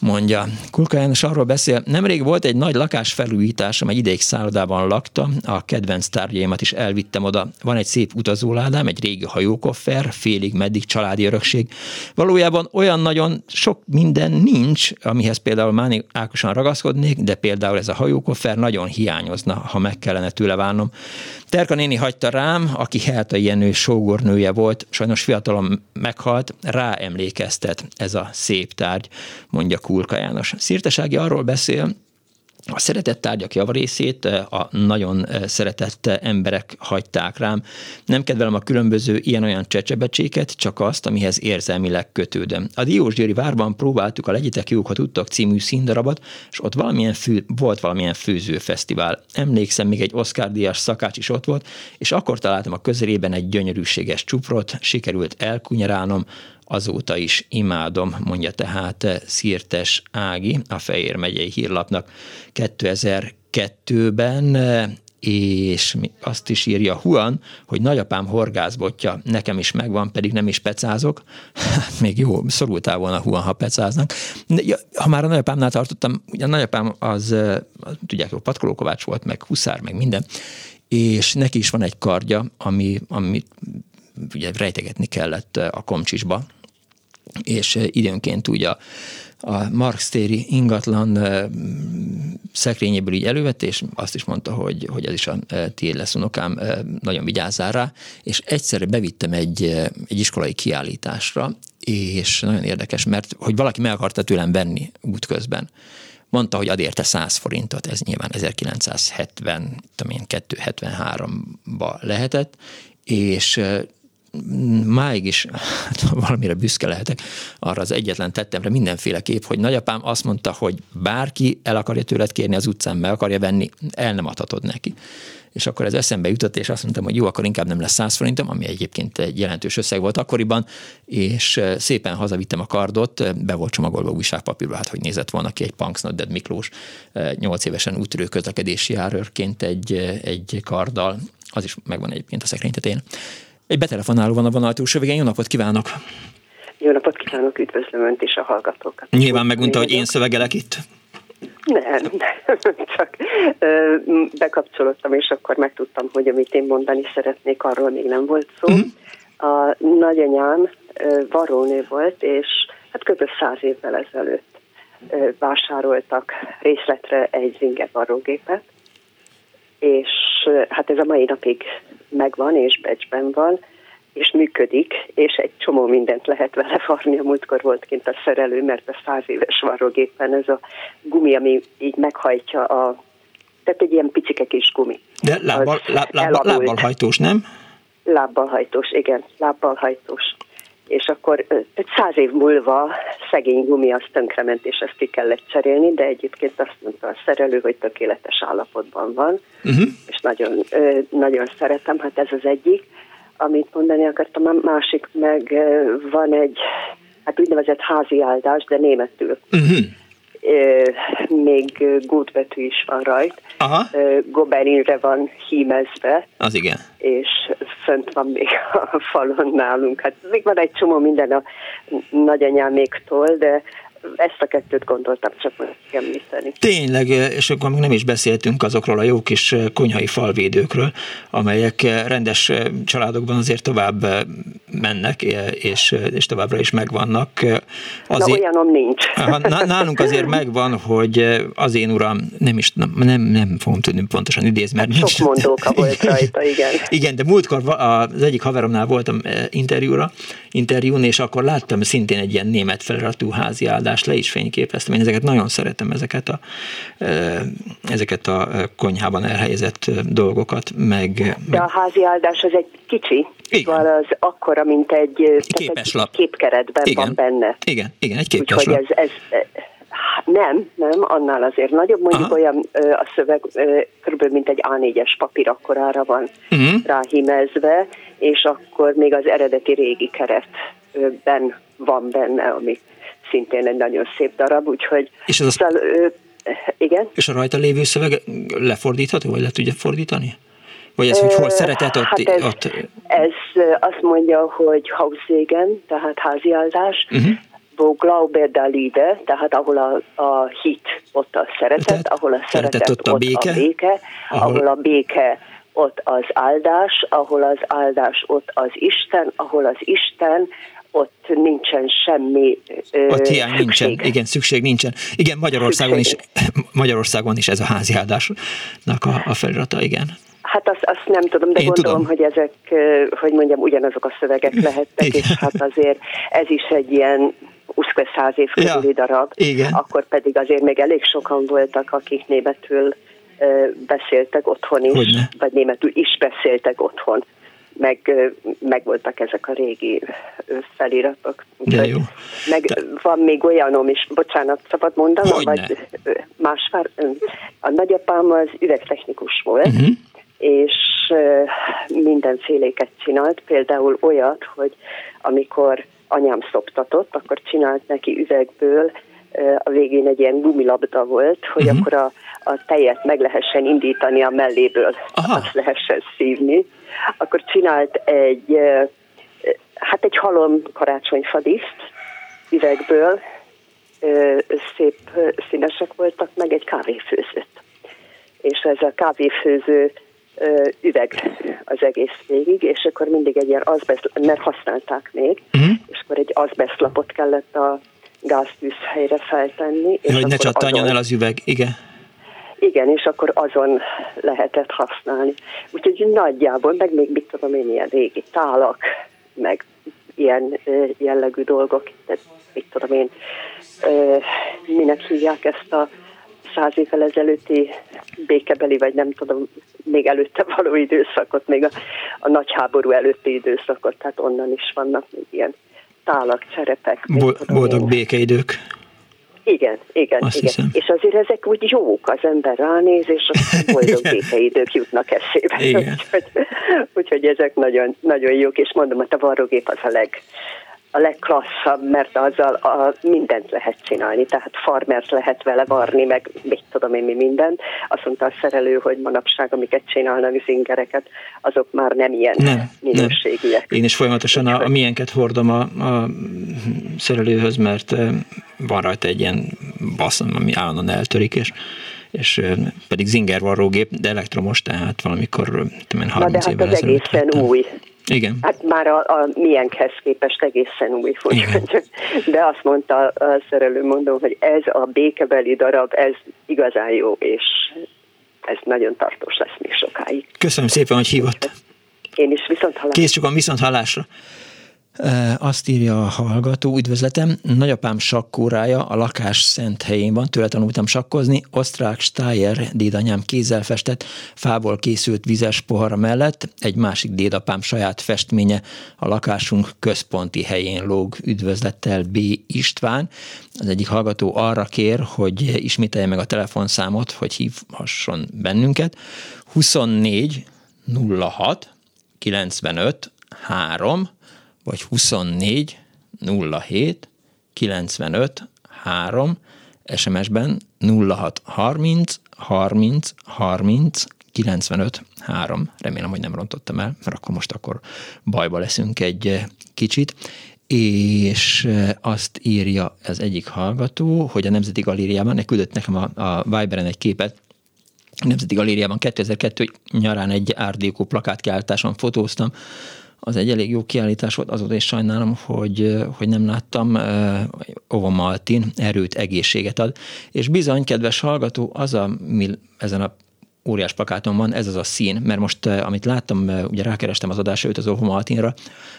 mondja. Kulka János arról beszél, nemrég volt egy nagy lakásfelújításom, egy ideig szállodában laktam, a kedvenc tárgyaimat is elvittem oda. Van egy szép utazóládám, egy régi hajókoffer, félig meddig családi örökség. Valójában olyan nagyon sok minden nincs, amihez például mániákusan ragaszkodnék, de például ez a hajókoffer nagyon hiányozna, ha meg kellene tőle válnom. Terka néni hagyta rám, aki Helta Jenő sógornője volt, sajnos fiatalon meghalt, ráemlékeztet ez a szép tárgy, mondja Kulka János. Szirtesági arról beszél, a szeretett tárgyak javarészét a nagyon szeretett emberek hagyták rám. Nem kedvelem a különböző ilyen-olyan csecsebecséket, csak azt, amihez érzelmileg kötődöm. A diósgyőri várban próbáltuk a Legyetek jók, ha tudtok című színdarabot, és ott valamilyen fő, volt valamilyen főzőfesztivál. Emlékszem, még egy Oscar-díjas szakács is ott volt, és akkor találtam a közelében egy gyönyörűséges csuprot, sikerült elkunyarálnom, azóta is imádom, mondja tehát Szirtes Ági a Fejér megyei hírlapnak kétezer-kettőben, és azt is írja Huan, hogy nagyapám horgászbotja, nekem is megvan, pedig nem is pecázok. Hát még jó, szorultál volna Huan, ha pecáznak. Ja, ha már a nagyapámnál tartottam, ugye a nagyapám az, tudják, hogy Patkolókovács volt, meg huszár, meg minden, és neki is van egy kardja, ami, amit ugye rejtegetni kellett a komcsisba, és időnként ugye a a Marx téri ingatlan szekrényéből így elővett, és azt is mondta, hogy, hogy ez is a tiéd lesz, unokám, nagyon vigyázzál rá, és egyszerre bevittem egy, egy iskolai kiállításra, és nagyon érdekes, mert hogy valaki meg akarta tőlem venni útközben. Mondta, hogy ad érte száz forintot, ez nyilván ezerkilencszázhetven, tudom én, kettő hetvenháromba lehetett, és máig is hát valamire büszke lehetek arra az egyetlen tettemre mindenféleképp, hogy nagyapám azt mondta, hogy bárki el akarja tőled kérni az utcán, meg akarja venni, el nem adhatod neki. És akkor ez eszembe jutott, és azt mondtam, hogy jó, akkor inkább nem lesz száz forintom, ami egyébként egy jelentős összeg volt akkoriban, és szépen hazavittem a kardot, be volt csomagolva újságpapírba, hát hogy nézett volna ki egy Punks Not Dead Miklós nyolc évesen úttörő közlekedési járőrként egy, egy karddal, az is megvan egyébként a szekrény tetején. Egy betelefonáló van a vonal túlsó végén. Jó napot kívánok! Jó napot kívánok, üdvözlöm Önt és a hallgatókat. Nyilván megunta, hogy én szövegelek itt? Nem, nem, csak bekapcsolódtam, és akkor megtudtam, hogy amit én mondani szeretnék, arról még nem volt szó. Mm. A nagyanyám varrónő volt, és hát kb. száz évvel ezelőtt vásároltak részletre egy Singer varrógépet, és hát ez a mai napig megvan, és Becsben van, és működik, és egy csomó mindent lehet vele varni. A múltkor volt kint a szerelő, mert a száz éves varrógépen ez a gumi, ami így meghajtja a... Tehát egy ilyen picike kis gumi. De lábbal, láb, láb, lábbal hajtós, nem? Lábbal hajtós, igen, lábbal hajtós. És akkor egy száz év múlva szegény gumi az tönkrement, és ezt ki kellett cserélni, de egyébként azt mondta a szerelő, hogy tökéletes állapotban van, uh-huh. és nagyon, nagyon szeretem, hát ez az egyik. Amit mondani akartam, a másik meg van egy, hát úgynevezett házi áldás, de németül. Uh-huh. Még gótbetű is van rajt. Aha. Gobelinre van hímezve. Az igen. És fönt van még a falon nálunk. Hát még van egy csomó minden a nagyanyáméktól, de ezt a kettőt gondoltam csak megemlíteni. Tényleg, és akkor még nem is beszéltünk azokról a jó kis konyhai falvédőkről, amelyek rendes családokban azért tovább mennek, és, és továbbra is megvannak. Azért, na, olyanom nincs. Nálunk azért megvan, hogy az én uram, nem is, nem, nem fogom tudni pontosan idézni, mert hát sok mondóka volt rajta, igen. Igen, de múltkor az egyik haveromnál voltam interjúra, interjún, és akkor láttam szintén egy ilyen német feliratú házi áldást, le is fényképeztem. Én ezeket nagyon szeretem, ezeket a, ezeket a konyhában elhelyezett dolgokat. Meg, de a házi áldás az egy kicsi, igen. az akkora, mint egy, egy képkeretben igen. van benne. Igen, igen, egy képeslap. Úgyhogy ez, ez nem, nem, annál azért nagyobb, mondjuk aha. olyan a szöveg körülbelül mint egy á négyes papír akkorára van uh-huh. ráhímezve, és akkor még az eredeti régi keretben van benne, ami szintén egy nagyon szép darab, úgyhogy... És, az szóval, ő, igen? És a rajta lévő szöveg lefordítható, vagy le tudja fordítani? Vagy ez, hogy hol szeretett ott... Hát ez, ott... ez azt mondja, hogy Hausségen, tehát háziáldás, uh-huh. wo Glaube da Liebe, tehát ahol a, a hit, ott a szeretet, tehát, ahol a szeretet, szeretet ott, ott a béke, a béke ahol... ahol a béke, ott az áldás, ahol az áldás, ott az Isten, ahol az Isten... ott nincsen semmi ö, ott hiány szükség. Nincsen, igen, szükség nincsen. Igen, Magyarországon is, Magyarországon is ez a háziáldásnak a, a felirata, igen. Hát azt, azt nem tudom, de én gondolom, tudom. Hogy ezek, hogy mondjam, ugyanazok a szövegek lehettek, igen. és hát azért ez is egy ilyen uszkve száz év körüli ja, darab, igen. akkor pedig azért még elég sokan voltak, akik németül beszéltek otthon is, hogyne. Vagy németül is beszéltek otthon. Meg, meg voltak ezek a régi feliratok. De jó. Meg de... van még olyanom is, bocsánat, szabad mondanom? Hogyne. Vagy más vár... A nagyapám az üvegtechnikus volt, uh-huh. és mindenféléket csinált, például olyat, hogy amikor anyám szoptatott, akkor csinált neki üvegből, a végén egy ilyen gumilabda volt, hogy uh-huh. akkor a, a tejet meg lehessen indítani a melléből, aha. azt lehessen szívni. Akkor csinált egy, hát egy halom karácsonyfadíszt üvegből, szép színesek voltak, meg egy kávéfőzőt. És ez a kávéfőző üveg az egész végig, és akkor mindig egy ilyen azbeszt, mert használták még, uh-huh. és akkor egy azbesztlapot kellett a gáztűzhelyre feltenni. És hogy ne csattanjon azon... el az üveg, igen. Igen, és akkor azon lehetett használni. Úgyhogy nagyjából, meg még mit tudom én, ilyen régi tálak, meg ilyen jellegű dolgok, tehát mit tudom én, minek hívják ezt a száz évvel ezelőtti békebeli, vagy nem tudom, még előtte való időszakot, még a, a nagy háború előtti időszakot, tehát onnan is vannak még ilyen tálak, cserepek. Bo- boldog én. békeidők. Igen, igen, azt igen. Hiszem. És azért ezek úgy jók, az ember ránéz, és a boldog békeidők jutnak eszébe. Úgyhogy, úgyhogy ezek nagyon, nagyon jók, és mondom, hogy a varrógép az a leg... a legklasszabb, mert azzal a mindent lehet csinálni, tehát farmert lehet vele varni, meg mit tudom én mi mindent. Azt mondta a szerelő, hogy manapság, amiket csinálnak az ingereket, azok már nem ilyen nem, minőségűek. Nem. Én is folyamatosan a, a milyenket hordom a, a szerelőhöz, mert van rajta egy ilyen basszom, ami állandóan eltörik, és és pedig zingervarrógép, de elektromos, tehát valamikor nem, harminc évvel ezelőtt. Na de hát az egészen lettem. Új. Igen. Hát már a, a miénkhez képest egészen új fogyat. De azt mondta a szerelő, mondom, hogy ez a békebeli darab, ez igazán jó, és ez nagyon tartós lesz még sokáig. Köszönöm szépen, hogy hívott. Én is viszont hallásra. Kész csukon, viszont hallásra. Azt írja a hallgató, üdvözletem, nagyapám sakkórája a lakás szent helyén van, tőle tanultam sakkozni, osztrák Steyer dédanyám kézzel festett, fából készült vizes pohara mellett, egy másik dédapám saját festménye a lakásunk központi helyén lóg, üdvözlettel B. István. Az egyik hallgató arra kér, hogy ismételje meg a telefonszámot, hogy hívhasson bennünket. huszonnégy nulla hat kilencvenöt három vagy huszonnégy nulla hét kilencvenöt három, es em es-ben nulla hat harminc harminc harminc kilencvenöt három. Remélem, hogy nem rontottam el, mert akkor most akkor bajba leszünk egy kicsit. És azt írja az egyik hallgató, hogy a Nemzeti Galériában, küldött nekem a, a Viberen egy képet, a Nemzeti Galériában kétezer-kettő nyarán egy Art Deco plakátkiállításon fotóztam. Az egy elég jó kiállítás volt, azóta is sajnálom, hogy, hogy nem láttam. Ovomaltine, erőt, egészséget ad. És bizony, kedves hallgató, az, ami ezen a óriás plakáton van, ez az a szín, mert most, amit láttam, ugye rákerestem az adás előtt az Ovomaltine-ra,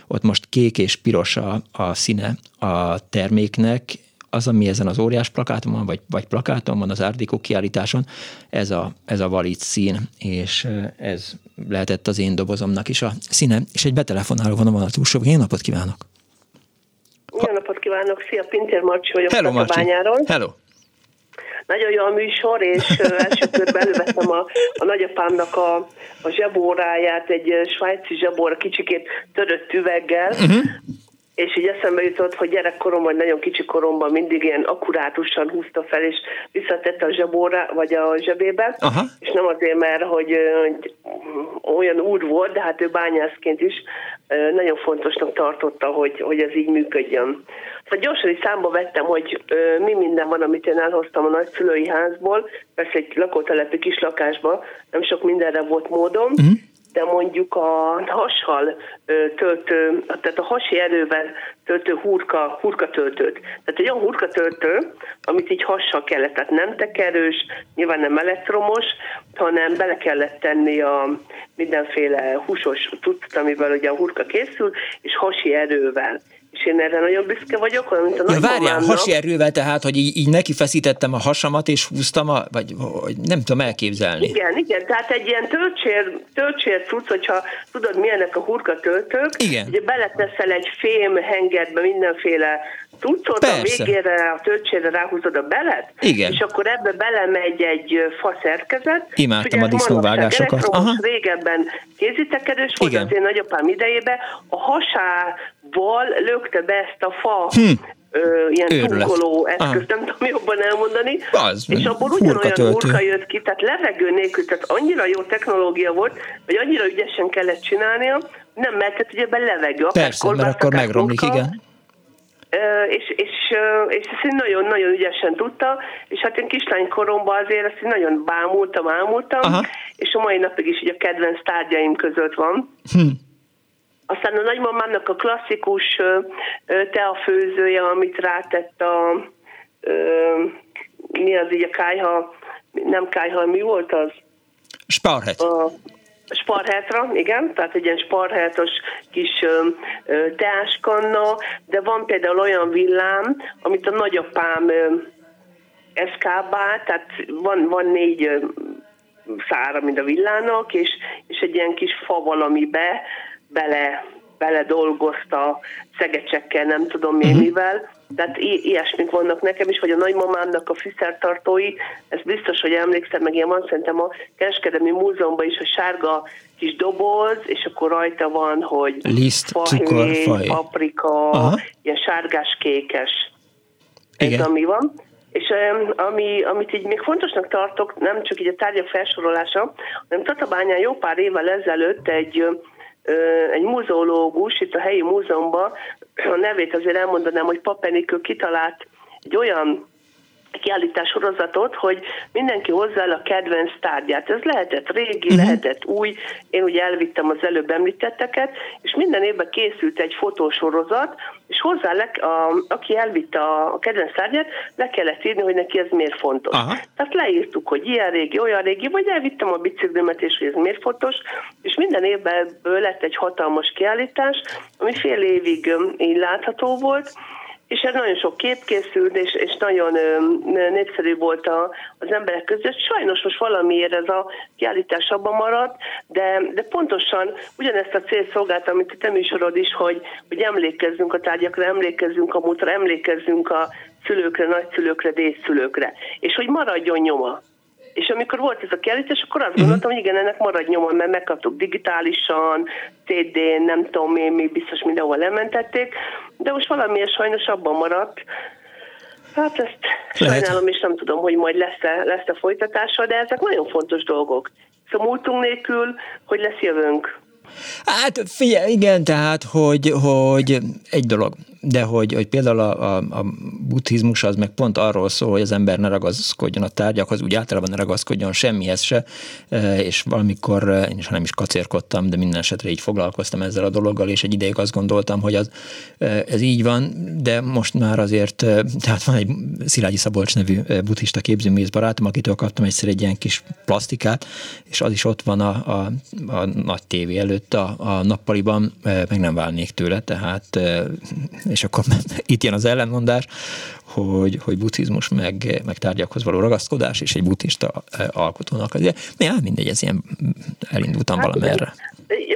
ott most kék és piros a, a színe a terméknek, az, ami ezen az óriás plakáton van, vagy, vagy plakáton van, az Art Deco kiállításon, ez a, ez a valid szín, és ez lehetett az én dobozomnak is a színe, és egy betelefonáló van a vonal túlsó. Jó napot kívánok! Jó napot kívánok! Szia, Pintér Marcsi vagyok. Hello, Marcsi! Hello! Nagyon jó a műsor, és első körben elővettem a, a nagyapámnak a, a zsebóráját, egy svájci zsebóra, kicsikét törött üveggel, uh-huh. és így eszembe jutott, hogy gyerekkoromban, nagyon kicsi koromban mindig ilyen akkurátusan húzta fel, és visszatette a zsebóra, vagy a zsebébe, aha. és nem azért, mert hogy, hogy olyan úr volt, de hát ő bányászként is nagyon fontosnak tartotta, hogy, hogy ez így működjön. Szóval gyorsan is számba vettem, hogy mi minden van, amit én elhoztam a nagyszülői házból, persze egy lakótelepi kis lakásban, nem sok mindenre volt módom, mm. de mondjuk a hashal töltő, tehát a hasi erővel töltő hurka, hurkatöltőt. Tehát egy olyan hurkatöltő, amit így hassal kellett, tehát nem tekerős, nyilván nem elektromos, hanem bele kellett tenni a mindenféle húsos cuccot, amiből ugye a hurka készül, és hasi erővel. És én erre nagyon büszke vagyok, olyan, mint a ja, várjál, hasi erővel tehát, hogy így, így neki feszítettem a hasamat, és húztam, a, vagy nem tudom elképzelni. Igen, igen, tehát egy ilyen töltsér, töltsér tudsz, hogyha tudod milyenek a hurkatöltők, ugye beleteszel egy fém hengerbe mindenféle Tudod, a végére, a töltsére ráhúzod a belet? Igen. És akkor ebbe belemegy egy faszerkezet. Imádtam a disznóvágásokat. Aha. Régebben kézitekerős volt, az én nagyapám idejében a hasával lökte be ezt a fa hm. ö, ilyen tunkoló eszközt, nem tudom jobban elmondani. Az, és abból ugyanolyan hurka jött ki, tehát levegő nélkül, tehát annyira jó technológia volt, hogy annyira ügyesen kellett csinálnia, nem mehetett ugye be levegő. Persze, mert bát, akkor megromlik, munka, igen. És, és, és ezt én nagyon-nagyon ügyesen tudta, és hát én kislánykoromban azért ezt én nagyon bámultam, ámultam, aha. és a mai napig is így a kedvenc tárgyaim között van. Hm. Aztán a nagymamámnak a klasszikus teafőzője, amit rátett a, mi az így a kályha, nem kályha, mi volt az? Sparhet. A, sparhátra, igen, tehát egy ilyen sparhátos kis teáskanna, de van például olyan villám, amit a nagyapám eszkábált, tehát van, van négy ö, szára, mint a villának, és, és egy ilyen kis fa valamibe bele, bele dolgozta szegecsekkel, nem tudom én mivel. Tehát i- ilyesmik vannak nekem is, hogy a nagymamámnak a fűszertartói, ez biztos, hogy emlékszem, meg ilyen van szerintem a Kereskedelmi Múzeumban is, hogy sárga kis doboz, és akkor rajta van, hogy liszt, cukor, faj, paprika, aha. ilyen sárgás-kékes. Ez ami van. És ami, amit így még fontosnak tartok, nem csak így a tárgyak felsorolása, hanem Tatabányán jó pár évvel ezelőtt egy... egy muzeológus itt a helyi múzeumban, a nevét azért elmondanám, hogy Papenikő kitalált egy olyan kiállítás sorozatot, hogy mindenki hozzá el a kedvenc tárgyát. Ez lehetett régi, uh-huh. lehetett új, én ugye elvittem az előbb említetteket, és minden évben készült egy fotósorozat, és hozzá, le, a, aki elvitte a, a kedvenc tárgyát, le kellett írni, hogy neki ez miért fontos. Aha. Tehát leírtuk, hogy ilyen régi, olyan régi, vagy elvittem a biciklimet, és hogy ez miért fontos, és minden évben ebből lett egy hatalmas kiállítás, ami fél évig így látható volt, és ez nagyon sok kép készült, és, és nagyon népszerű volt a, az emberek között. Sajnos most valamiért ez a kiállítás abban maradt, de, de pontosan ugyanezt a célt szolgáltam, amit te műsorod is, hogy, hogy emlékezzünk a tárgyakra, emlékezzünk a múltra, emlékezzünk a szülőkre, nagyszülőkre, dédszülőkre, és hogy maradjon nyoma. És amikor volt ez a kiállítás, akkor azt gondoltam, hogy igen, ennek marad nyomon, mert megkaptuk digitálisan, cé dén, nem tudom én, még biztos mindenhol lementették, de most valamiért sajnos abban maradt. Hát ezt Lehet. sajnálom, és nem tudom, hogy majd lesz-e, lesz-e folytatása, de ezek nagyon fontos dolgok. Szóval múltunk nélkül, hogy lesz jövőnk. Hát figyelj, igen, tehát, hogy, hogy egy dolog, de hogy, hogy például a, a, a buddhizmus az meg pont arról szól, hogy az ember ne ragaszkodjon a tárgyakhoz, úgy általában ne ragaszkodjon semmihez se, és valamikor, én is nem is kacérkodtam, de minden esetre így foglalkoztam ezzel a dologgal, és egy ideig azt gondoltam, hogy az, ez így van, de most már azért, tehát van egy Szilágyi Szabolcs nevű buddhista képzőművész barátom, akitől kaptam egyszer egy ilyen kis plastikát, és az is ott van a, a, a nagy tévé előtt, A, a nappaliban meg nem válnék tőle, tehát és akkor itt jön az ellenmondás, hogy, hogy buddhizmus meg, meg tárgyakhoz való ragaszkodás, és egy buddhista alkotónak az ilyen. Ja, mindegy, ez ilyen elindultam hát, valamerre.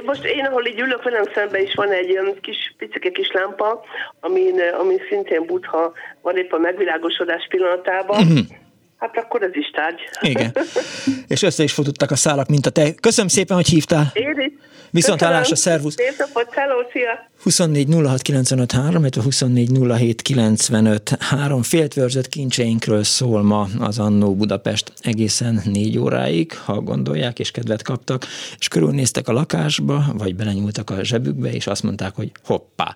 Most én, ahol így ülök, velem szemben is van egy ilyen kis, picike kis lámpa, amin, amin szintén Buddha van épp a megvilágosodás pillanatában. Mm-hmm. Hát akkor ez is tárgy. Igen. És össze is futottak a szálak, mint a tej. Köszönöm szépen, hogy hívtál. Éri. Viszontlátásra, szervusz. huszonnégy nulla hat kilencvenöt három, huszonnégy nulla hét kilencvenöt három féltvörzött kincseinkről szól ma az Annó Budapest egészen négy óráig, ha gondolják, és kedvet kaptak, és körülnéztek a lakásba, vagy belenyúltak a zsebükbe, és azt mondták, hogy hoppá.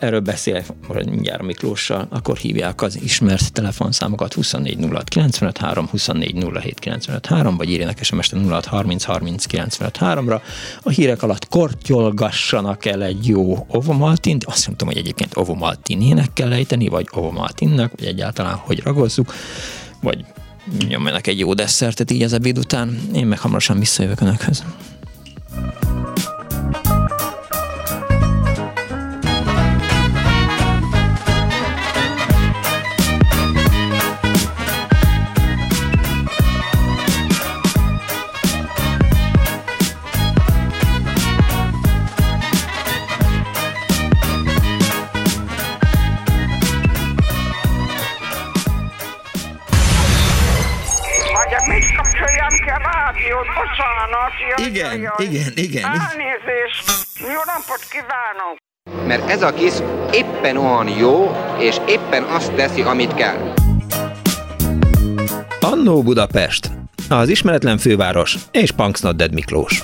Erről beszélek mindjárt a Miklóssal, akkor hívják az ismert telefonszámokat huszonnégy nulla hat kilencvenöt három, huszonnégy nulla hét kilencvenöt három, vagy írjanak es em es-t nulla hat harminc harminc kilencvenöt háromra. A hírek alatt kortyolgassanak el egy jó Ovomaltint, azt mondtam, hogy egyébként Ovomaltinének kell lejteni, vagy Ovomaltinnak, vagy egyáltalán hogy ragozzuk, vagy nyomjanak egy jó desszertet így az ebéd után. Én meg hamarosan visszajövök önökhöz. jaj, igen, jaj, jaj. igen, igen. Elnézést, jó napot kívánok! Mert ez a kis éppen olyan jó, és éppen azt teszi, amit kell. Annó Budapest, az ismeretlen főváros és Punks Not Dead Miklós.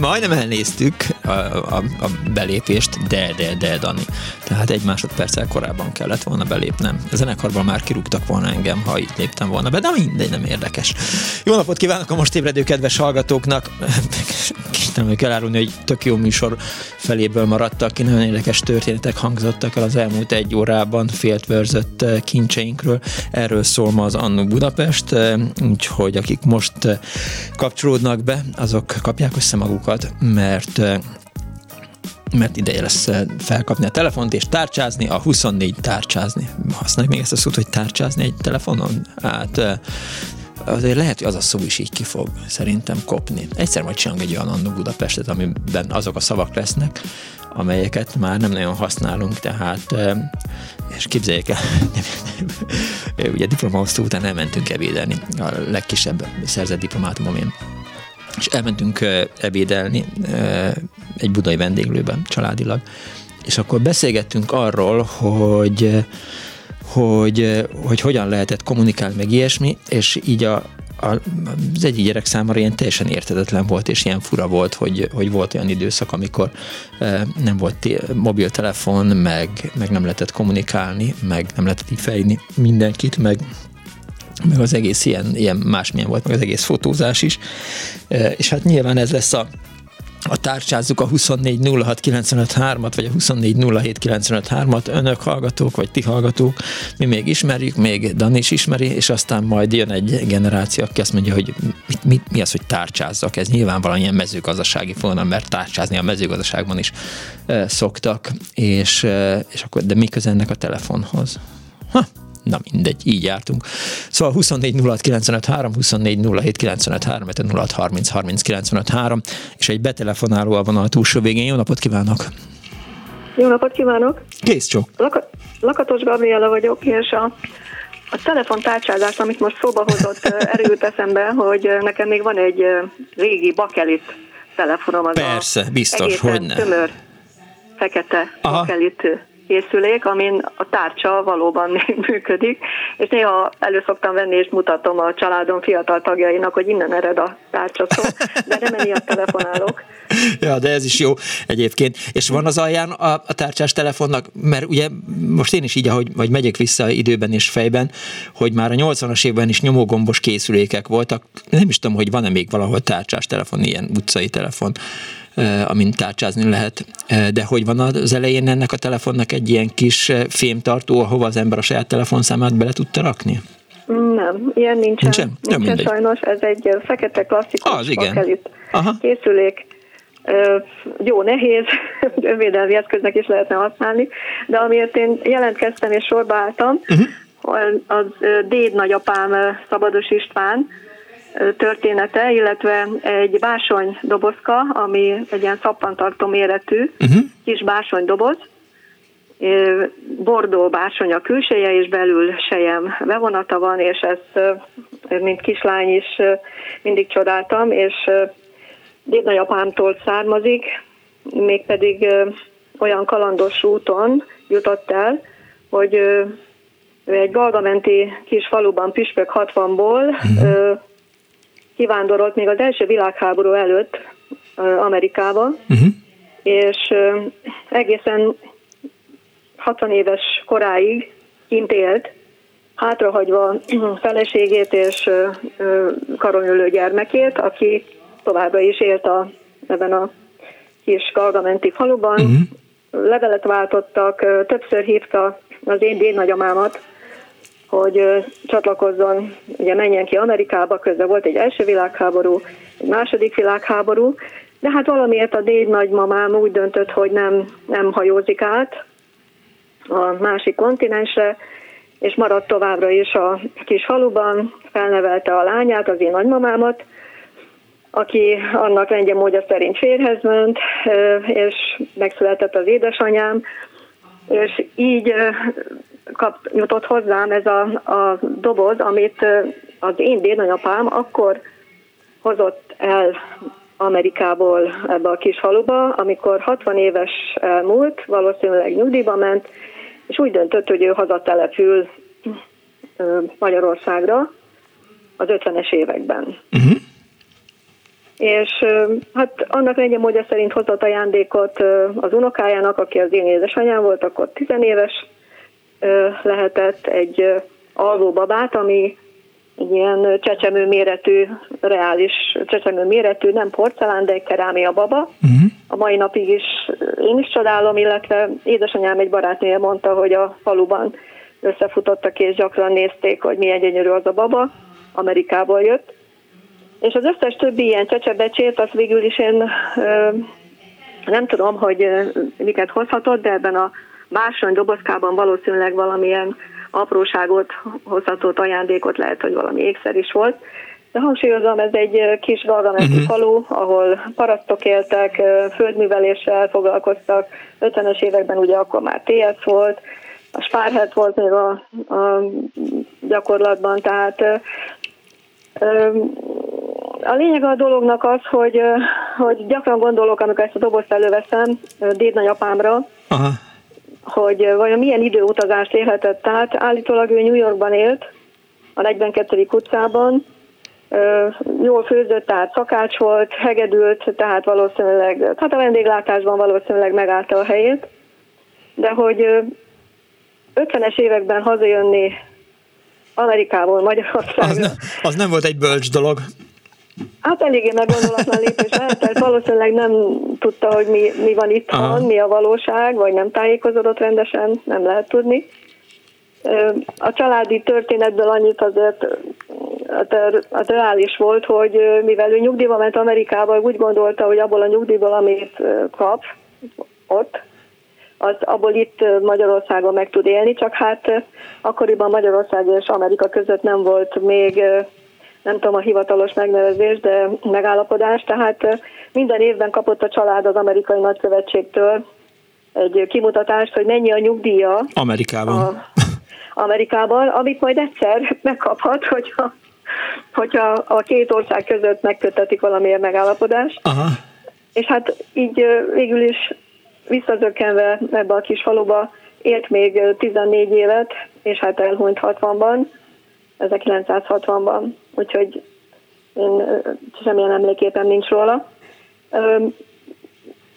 Majdnem elnéztük a, a, a belépést, de, de, de, Dani. Tehát egy másodperccel korábban kellett volna belépnem. A zenekarban már kirúgtak volna engem, ha itt léptem volna be, de mindegy, nem érdekes. Jó napot kívánok a most ébredő kedves hallgatóknak! Nem kell árulni, hogy tök jó műsor feléből maradtak ki, nagyon érdekes történetek hangzottak el az elmúlt egy órában féltvörzött kincseinkről. Erről szól ma az Annó Budapest, úgyhogy akik most kapcsolódnak be, azok kapják össze magukat, mert mert ideje lesz felkapni a telefont és tárcsázni, a huszonnégy tárcsázni. Használjuk még ezt a szót, hogy tárcsázni egy telefonon? Hát... azért lehet, hogy az a szó is így ki fog szerintem kopni. Egyszer majd csinálunk egy olyan Annó Budapestet, amiben azok a szavak lesznek, amelyeket már nem nagyon használunk, tehát és képzeljék el, ugye diplomaosztó után elmentünk ebédelni, a legkisebb szerzett diplomátumom én. És elmentünk ebédelni egy budai vendéglőben családilag, és akkor beszélgettünk arról, hogy Hogy, hogy hogyan lehetett kommunikálni, meg ilyesmi, és így a, a, az egyik gyerek számára ilyen teljesen érthetetlen volt, és ilyen fura volt, hogy, hogy volt olyan időszak, amikor e, nem volt t- mobiltelefon, meg, meg nem lehetett kommunikálni, meg nem lehetett így felhívni mindenkit, meg, meg az egész ilyen, ilyen másmilyen volt, meg az egész fotózás is, e, és hát nyilván ez lesz a a tárcsázzuk a huszonnégy nulla hat kilencvenöt három-at, vagy a huszonnégy nulla hét kilencvenöt három-at, önök hallgatók, vagy ti hallgatók, mi még ismerjük, még Dani is ismeri, és aztán majd jön egy generáció, aki azt mondja, hogy mit, mit, mi az, hogy tárcsázzak, ez nyilvánvalóan ilyen mezőgazdasági fogalom, mert tárcsázni a mezőgazdaságban is e, szoktak, és, e, és akkor, de mi köze ennek a telefonhoz? Ha. Na mindegy, így jártunk. Szóval huszonnégy nulla hat kilencvenöt három, huszonnégy nulla hét kilencvenöt három, ötvenöt harminc harminc kilencvenöt három, és egy betelefonáló a vonal túlsó végén. Jó napot kívánok! Jó napot kívánok! Kész csók! Laka- Lakatos Gabriela vagyok, és a, a telefontárcsázás, amit most szóba hozott, erőt eszembe, hogy nekem még van egy régi bakelit telefonom. Az persze, biztos, hogy ne. Tömör, fekete aha. Bakelit készülék, amin a tárcsa valóban még működik, és néha elő szoktam venni, és mutatom a családom fiatal tagjainak, hogy innen ered a tárcsa szó, de nem emiatt telefonálok. Ja, de ez is jó egyébként. És van az alján a, a tárcsás telefonnak, mert ugye most én is így, ahogy vagy megyek vissza időben és fejben, hogy már a nyolcvanas évben is nyomógombos készülékek voltak, nem is tudom, hogy van-e még valahol tárcsás telefon, ilyen utcai telefon, amin tárcsázni lehet. De hogy van az elején ennek a telefonnak egy ilyen kis fémtartó, ahova az ember a saját telefonszámát bele tudta rakni? Nem, ilyen nincsen. Nincsen, nincsen, nincsen sajnos, ez egy fekete klasszikus az, bakelit készülék. Jó, nehéz, önvédelmi eszköznek is lehetne használni, de amiért én jelentkeztem és sorba álltam, uh-huh. az déd nagyapám Szabados István története, illetve egy bársonydobozka, ami egy ilyen szappantartó méretű uh-huh. kis bársonydoboz, bordó bársony a külseje, és belül sejem bevonata van, és ezt mint kislány is mindig csodáltam, és dédnagyapámtól származik, mégpedig olyan kalandos úton jutott el, hogy egy galgamenti kis faluban püspök hatvanból uh-huh. kivándorolt még az első világháború előtt Amerikába, uh-huh. és egészen hatvan éves koráig kint élt, hátrahagyva feleségét és karonülő gyermekét, aki továbbra is élt a, ebben a kis galgamenti faluban. Uh-huh. Levelet váltottak, többször hívta az én dédnagyamámat, hogy csatlakozzon, ugye menjen ki Amerikába, közben volt egy első világháború, egy második világháború, de hát valamiért a dédnagymamám úgy döntött, hogy nem, nem hajózik át a másik kontinensre, és maradt továbbra is a kis faluban, felnevelte a lányát, az én nagymamámat, aki annak lengyel módja szerint férhez ment, és megszületett az édesanyám, és így kap, jutott hozzám ez a, a doboz, amit az én dédnagyapám akkor hozott el Amerikából ebbe a kis faluba, amikor hatvan éves múlt, valószínűleg nyugdíjba ment, és úgy döntött, hogy ő hazatelepül Magyarországra az ötvenes években. Uh-huh. És hát annak lengyel módja szerint hozott ajándékot az unokájának, aki az én édesanyám volt, akkor tizenéves lehetett, egy alvóbabát, ami ilyen csecsemő méretű, reális csecsemő méretű, nem porcelán, de egy kerámia baba. Uh-huh. A mai napig is én is csodálom, illetve édesanyám egy barátnője mondta, hogy a faluban összefutottak és gyakran nézték, hogy milyen gyönyörű az a baba, Amerikából jött. És az összes többi ilyen csecsebecsét, azt végül is én ö, nem tudom, hogy ö, miket hozhatott, de ebben a bársony dobozkában valószínűleg valamilyen apróságot, hozhatott ajándékot, lehet, hogy valami ékszer is volt. De hangsúlyozom, ez egy kis galgamenti uh-huh. falu, ahol parasztok éltek, földműveléssel foglalkoztak. ötvenes években ugye akkor már té es volt, a Spárhert volt még a, a gyakorlatban, tehát ö, a lényeg a dolognak az, hogy, hogy gyakran gondolok, amikor ezt a dobozt előveszem dédnagyapámra, aha. hogy vajon milyen időutazást élhetett át. Állítólag ő New Yorkban élt, a negyvenkettedik utcában, jól főzött, tehát szakács volt, hegedült, tehát valószínűleg, hát a vendéglátásban valószínűleg megállta a helyét, de hogy ötvenes években hazajönni Amerikából Magyarországra. Az, ne, az nem volt egy bölcs dolog. Hát eléggé meggondolatlan lépés lehetett, valószínűleg nem tudta, hogy mi, mi van itthon, mi a valóság, vagy nem tájékozódott rendesen, nem lehet tudni. A családi történetből annyit azért a reális volt, hogy mivel ő nyugdíjba ment Amerikába, úgy gondolta, hogy abból a nyugdíjból, amit kap ott, az abból itt Magyarországon meg tud élni, csak hát akkoriban Magyarország és Amerika között nem volt még, nem tudom a hivatalos megnevezés, de megállapodás, tehát minden évben kapott a család az amerikai nagykövetségtől egy kimutatást, hogy mennyi a nyugdíja Amerikában, a, Amerikában amit majd egyszer megkaphat, hogyha, hogyha a két ország között megköttetik valamilyen megállapodást. Aha. És hát így végül is visszazökkenve ebbe a kis faluba élt még tizennégy évet, és hát elhunyt hatvanban, ezerkilencszázhatvanban. Úgyhogy én semmilyen emléképpen nincs róla.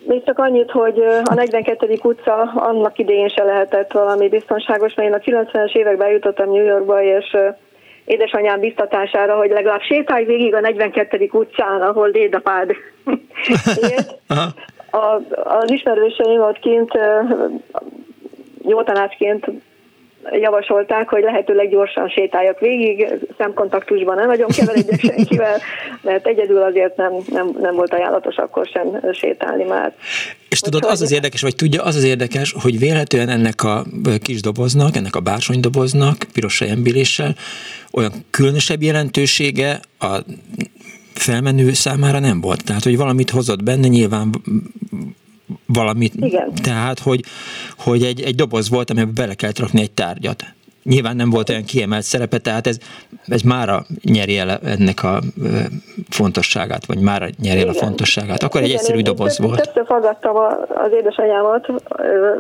Még csak annyit, hogy a negyvenkettedik utca annak idején se lehetett valami biztonságos, mert én a kilencvenes években jutottam New Yorkba, és édesanyám biztatására, hogy legalább sétálj végig a negyvenkettedik utcán, ahol dédapád élt. Az ismerőseim ott kint jó tanácsként javasolták, hogy lehetőleg gyorsan sétáljak végig, szemkontaktusban nem nagyon keveredjek senkivel, mert egyedül azért nem, nem, nem volt ajánlatos akkor sem sétálni már. És tudod, az az érdekes, vagy tudja, az az érdekes, hogy véletlenül ennek a kis doboznak, ennek a bársonydoboznak, piros sejembéléssel olyan különösebb jelentősége a felmenő számára nem volt. Tehát, hogy valamit hozott benne, nyilván valamit, igen. Tehát, hogy, hogy egy, egy doboz volt, amiben bele kellett rakni egy tárgyat. Nyilván nem volt olyan kiemelt szerepe, tehát ez, ez mára nyeri el ennek a fontosságát, vagy mára nyeri el a fontosságát. Akkor igen, egy egyszerű doboz volt. Többször faggattam az édesanyámat,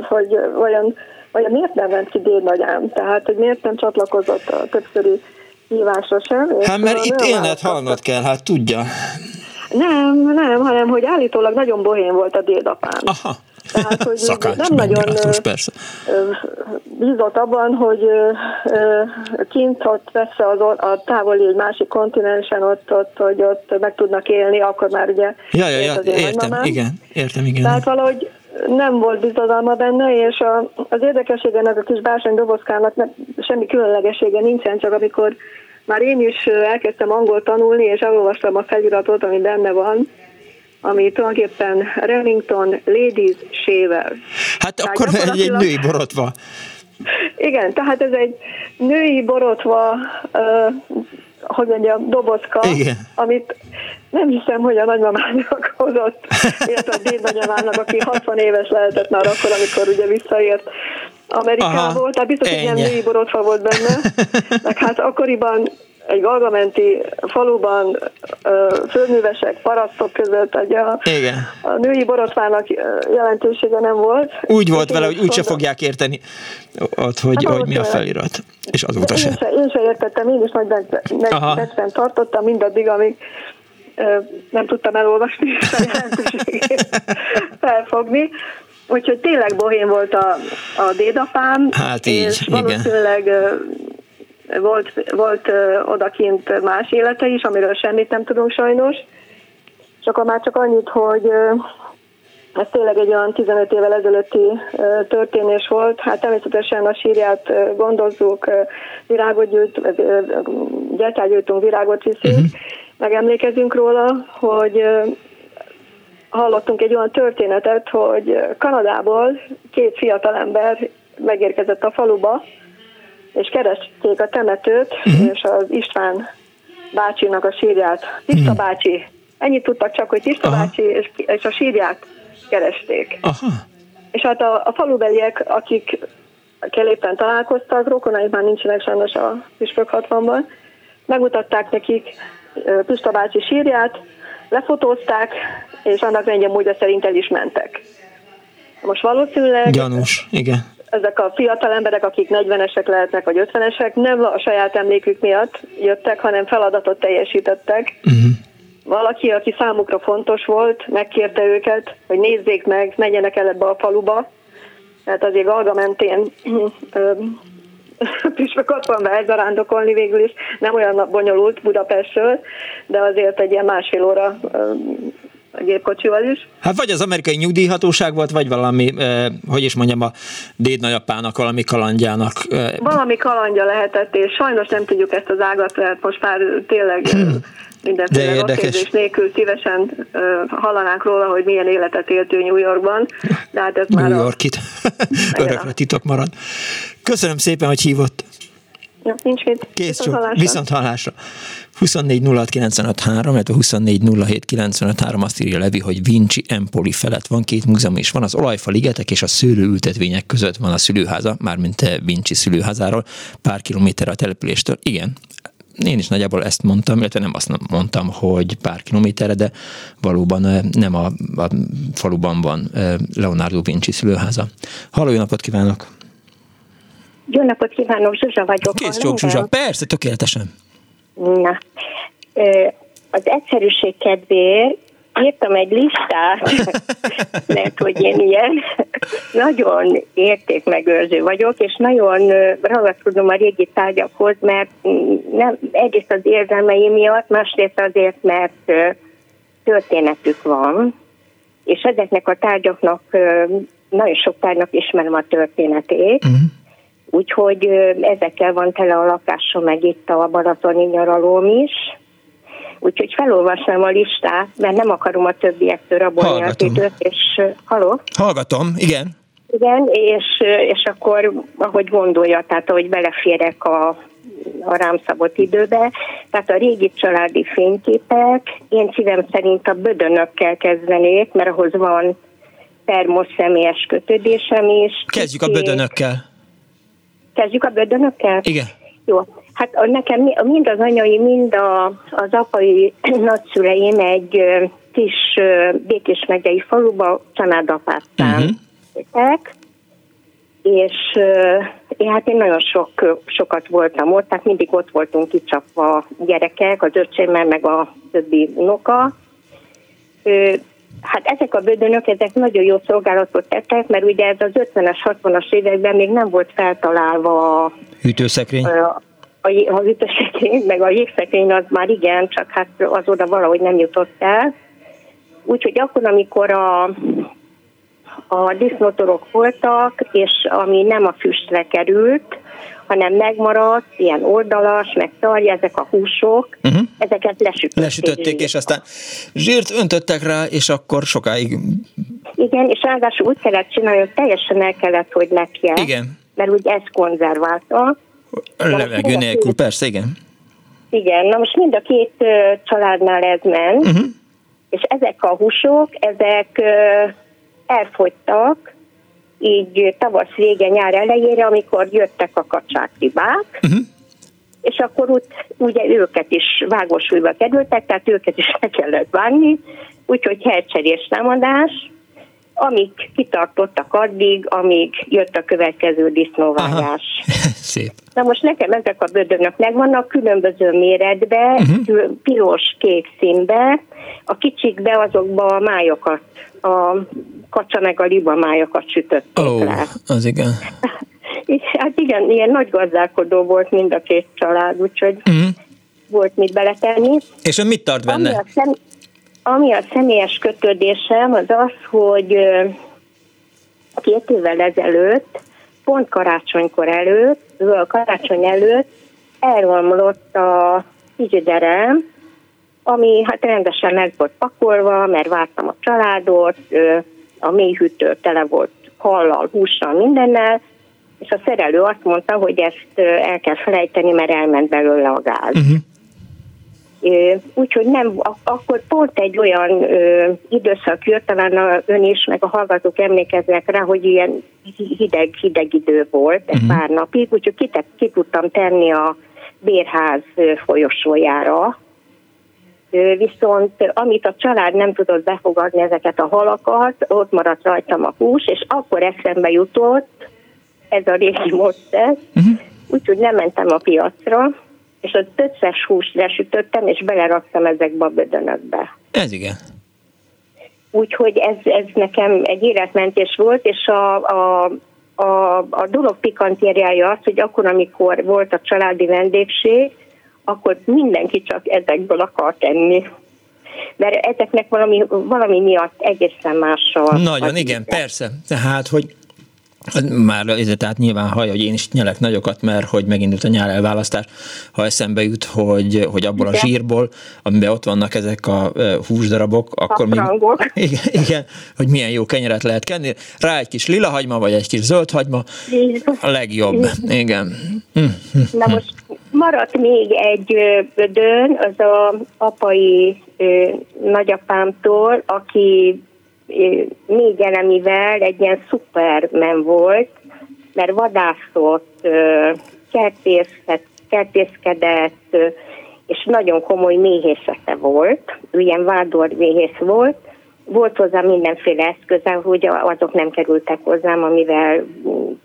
hogy vajon, vajon miért nem ment ki dédnagyám, tehát, hogy miért nem csatlakozott a többszörű hívásra sem. Hát, mert itt élned, halnod kell, hát tudja. Nem, nem, hanem hogy állítólag nagyon bohém volt a dédapám. Aha. Tehát, hogy nem nagyon persze. bízott abban, hogy kint ott vesz az or- a távoli egy másik kontinensen, ott, ott, hogy ott meg tudnak élni, akkor már ugye... Ja, ja, ja, értem, igen, értem, igen. Tehát valahogy nem volt bizodalma benne, és a, az érdekessége ennek a kis bársony dobozkának nem, semmi különlegessége nincsen, csak amikor már én is elkezdtem angol tanulni, és elolvastam a feliratot, ami benne van, ami tulajdonképpen Remington Ladies Shaver. Hát tehát akkor gyakorlatilag... egy női borotva. Igen, tehát ez egy női borotva, uh, hogy mondjam, dobozka, igen, amit nem hiszem, hogy a nagymamának hozott, illetve a dédnagyamának, aki hatvan éves lehetett már akkor, amikor ugye visszaért Amerikából, tehát biztos, hogy ilyen női borotva volt benne, meg hát akkoriban egy galgamenti faluban földművesek, parasztok között egy a, a női borotvának jelentősége nem volt. Úgy volt vele, hogy úgyse fogják érteni ott, hogy, hát, hogy mi a felirat. És azóta én se. se. Én se értettem, én is nagy becsben tartottam mindaddig, amíg ö, nem tudtam elolvasni és a jelentőségét felfogni. Úgyhogy tényleg bohém volt a, a dédapám. Hát így, és valószínűleg igen. Volt, volt ö, odakint más élete is, amiről semmit nem tudunk sajnos. És akkor már csak annyit, hogy ö, ez tényleg egy olyan tizenöt évvel ezelőtti ö, történés volt. Hát természetesen a sírját ö, gondozzuk, ö, virágot gyűjt, ö, gyertyát gyűjtünk, virágot viszünk. Uh-huh. Megemlékezünk róla, hogy ö, hallottunk egy olyan történetet, hogy Kanadából két fiatalember megérkezett a faluba, és keresték a temetőt, uh-huh. és az István bácsinak a sírját. Tiszta uh-huh. bácsi. Ennyit tudtak csak, hogy Tiszta Aha. bácsi, és, és a sírját keresték. Aha. És hát a, a falubeliek, akik éppen találkoztak, rokonaik már nincsenek sajnos a püspök hatvanban, megmutatták nekik Tiszta bácsi sírját, lefotózták, és annak rendje módja szerint el is mentek. Most valószínűleg... Gyanús, igen. Ezek a fiatal emberek, akik negyvenesek lehetnek, vagy ötvenesek, nem a saját emlékük miatt jöttek, hanem feladatot teljesítettek. Uh-huh. Valaki, aki számukra fontos volt, megkérte őket, hogy nézzék meg, menjenek el ebbe a faluba. Mert azért Galgamentén püspök ott van be elzarándokolni végül is. Nem olyan bonyolult Budapestről, de azért egy ilyen másfél óra... Öm, a gépkocsival is. Hát vagy az amerikai nyugdíjhatóság volt, vagy valami, eh, hogy is mondjam, a dédnagyapának, valami kalandjának. Eh. Valami kalandja lehetett, és sajnos nem tudjuk ezt az ágat, mert most már tényleg mindenféle rossz érzés nélkül szívesen eh, hallanánk róla, hogy milyen életet élt ő New Yorkban. De hát ez New Yorkit. A... Örökre titok marad. Köszönöm szépen, hogy hívott. Ja, nincs mit. Kész csók. Viszont, viszont hallásra. huszonnégy nulla hat kilencvenöt három, illetve huszonnégy nulla hét kilencvenöt három, azt írja Levi, hogy Vinci Empoli felett van két múzeum, és van az olajfaligetek és a szőlőültetvények között van a szülőháza, mármint Vinci szülőházáról, pár kilométer a településtől. Igen, én is nagyjából ezt mondtam, illetve nem azt mondtam, hogy pár kilométerre, de valóban nem a, a faluban van Leonardo Vinci szülőháza. Halló, jó napot kívánok! Jó napot kívánok, Zsuzsa vagyok. Kész csók, Zsuzsa, persze, tökéletesen. Na, az egyszerűség kedvéért írtam egy listát, mert hogy én ilyen nagyon értékmegőrző vagyok, és nagyon ragaszkodom a régi tárgyakhoz, mert nem, egyrészt az érzelmeim miatt, másrészt azért, mert történetük van, és ezeknek a tárgyaknak, nagyon sok tárgynak ismerem a történetét, uh-huh. Úgyhogy ezekkel van tele a lakásom, meg itt a balatoni nyaralóm is. Úgyhogy felolvasnám a listát, mert nem akarom a többiektől rabolni az időt, és haló? Hallgatom, igen. Igen, és, és akkor ahogy gondolja, tehát ahogy beleférek a, a rám szabott időbe, tehát a régi családi fényképek, én szívem szerint a bödönökkel kezdenék, mert ahhoz van termos személyes kötődésem is. Kezdjük a bödönökkel. Kezdjük a bödönökkel? Igen. Jó. Hát nekem mind az anyai, mind a, az apai nagyszüleim egy kis Békés megyei faluba családapáztán uh-huh. és én, hát én nagyon sok, sokat voltam ott, tehát mindig ott voltunk kicsapva gyerekek, az öcsémmel, meg a többi unoka. Hát ezek a bödönök, ezek nagyon jó szolgálatot tettek, mert ugye ez az ötvenes, hatvanas években még nem volt feltalálva a hűtőszekrény, a, a, a hűtőszekrény, meg a jégszekrény az már igen, csak hát az oda valahogy nem jutott el. Úgyhogy akkor, amikor a, a disznótorok voltak, és ami nem a füstre került, hanem megmaradt, ilyen oldalas, meg tarja, ezek a húsok, uh-huh. ezeket lesütötték. Lesütötték, és aztán zsírt öntöttek rá, és akkor sokáig... Igen, és ráadásul úgy kellett csinálni, hogy teljesen el kellett, hogy lepje. Igen. Mert úgy ez konzerválta. Levegő nélkül, persze, igen. Igen, na most mind a két uh, családnál ez ment, uh-huh. és ezek a húsok, ezek uh, elfogytak, így tavasz vége, nyár elejére, amikor jöttek a kacsákribák, uh-huh. és akkor úgy, ugye őket is vágósúlyba kerültek, tehát őket is le kellett vágni, úgyhogy helycserés támadás, amik kitartottak addig, amíg jött a következő disznóvágás. Szép. Na most nekem ezek a bödönök megvannak különböző méretbe, uh-huh. piros-kék színbe, a kicsikbe azokba a májakat, a kacsa meg a liba májakat sütötték oh, le. Az igen. Hát igen, ilyen nagy gazdálkodó volt mind a két család, úgyhogy uh-huh. volt mit beletenni. És ön mit tart benne? Ami a, szem- ami a személyes kötődésem az az, hogy két évvel ezelőtt, pont karácsonykor előtt, karácsony előtt elromlott a frigiderem, ami hát rendesen meg volt pakolva, mert vártam a családot, a mélyhűtő tele volt hallal, hússal, mindennel, és a szerelő azt mondta, hogy ezt el kell felejteni, mert elment belőle a gáz. Uh-huh. Úgyhogy nem, akkor pont egy olyan időszak jött, talán ön is, meg a hallgatók emlékeznek rá, hogy ilyen hideg, hideg idő volt, egy uh-huh. pár napig, úgyhogy ki, ki tudtam tenni a bérház folyosójára. Viszont amit a család nem tudott befogadni ezeket a halakat, ott maradt rajtam a hús, és akkor eszembe jutott ez a régi módszer, uh-huh. úgyhogy nem mentem a piacra, és az összes húst lesütöttem, és beleraktam ezekbe a bödönökbe. Ez igen. Úgyhogy ez, ez nekem egy életmentés volt, és a, a, a, a dolog pikantériája az, hogy akkor, amikor volt a családi vendégség, akkor mindenki csak ezekből akar tenni. Mert ezeknek valami, valami miatt egészen mással. Nagyon, igen, ide. Persze. Tehát, hogy már tehát nyilván hallja, hogy én is nyelek nagyokat, mert hogy megindult a nyár elválasztás, ha eszembe jut, hogy, hogy abból igen. a zsírból, amiben ott vannak ezek a húsdarabok, akkor még, igen, igen, hogy milyen jó kenyeret lehet kenni. Rá egy kis lila hagyma, vagy egy kis zöld hagyma, a legjobb. Igen. Na most maradt még egy bödön, az a apai nagyapámtól, aki négy elemivel egy ilyen szupermen volt, mert vadászott, kertészkedett, és nagyon komoly méhészete volt, ilyen vádorméhész volt, volt hozzá mindenféle eszköze, hogy azok nem kerültek hozzám, amivel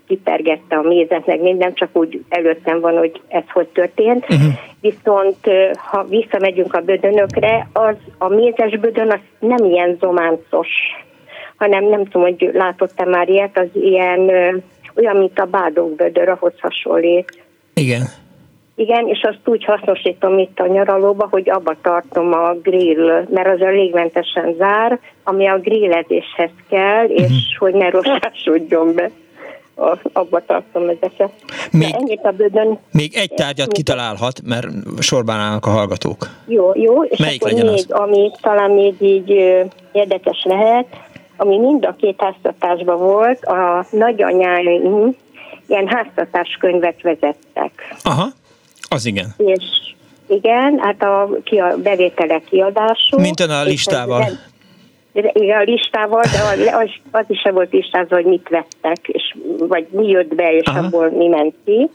kipergette a mézet, meg minden, csak úgy előttem van, hogy ez hogy történt. Uh-huh. Viszont ha visszamegyünk a bödönökre, az a mézes bödön az nem ilyen zománcos, hanem nem tudom, hogy látottam már ilyet, az ilyen olyan, mint a bádog bödör, ahhoz hasonlít. Igen. Igen, és azt úgy hasznosítom itt a nyaralóba, hogy abba tartom a grill, mert az a légmentesen zár, ami a grillezéshez kell, és uh-huh. hogy ne rosszásodjon be. Abba tartom ezeket. Még, ennyit a bödön, még egy tárgyat még kitalálhat, mert sorban állnak a hallgatók. Jó, jó. És melyik legyen még, az? Ami talán még így ö, érdekes lehet, ami mind a két háztartásban volt, a nagyanyáim ilyen háztartáskönyvet vezettek. Aha. Az igen. És igen, hát a, a bevételek kiadású. Mint ön a listával. Igen, a listával, de az, az is sem volt listázva, hogy mit vettek, és, vagy mi jött be, és aha. abból mi ment ki.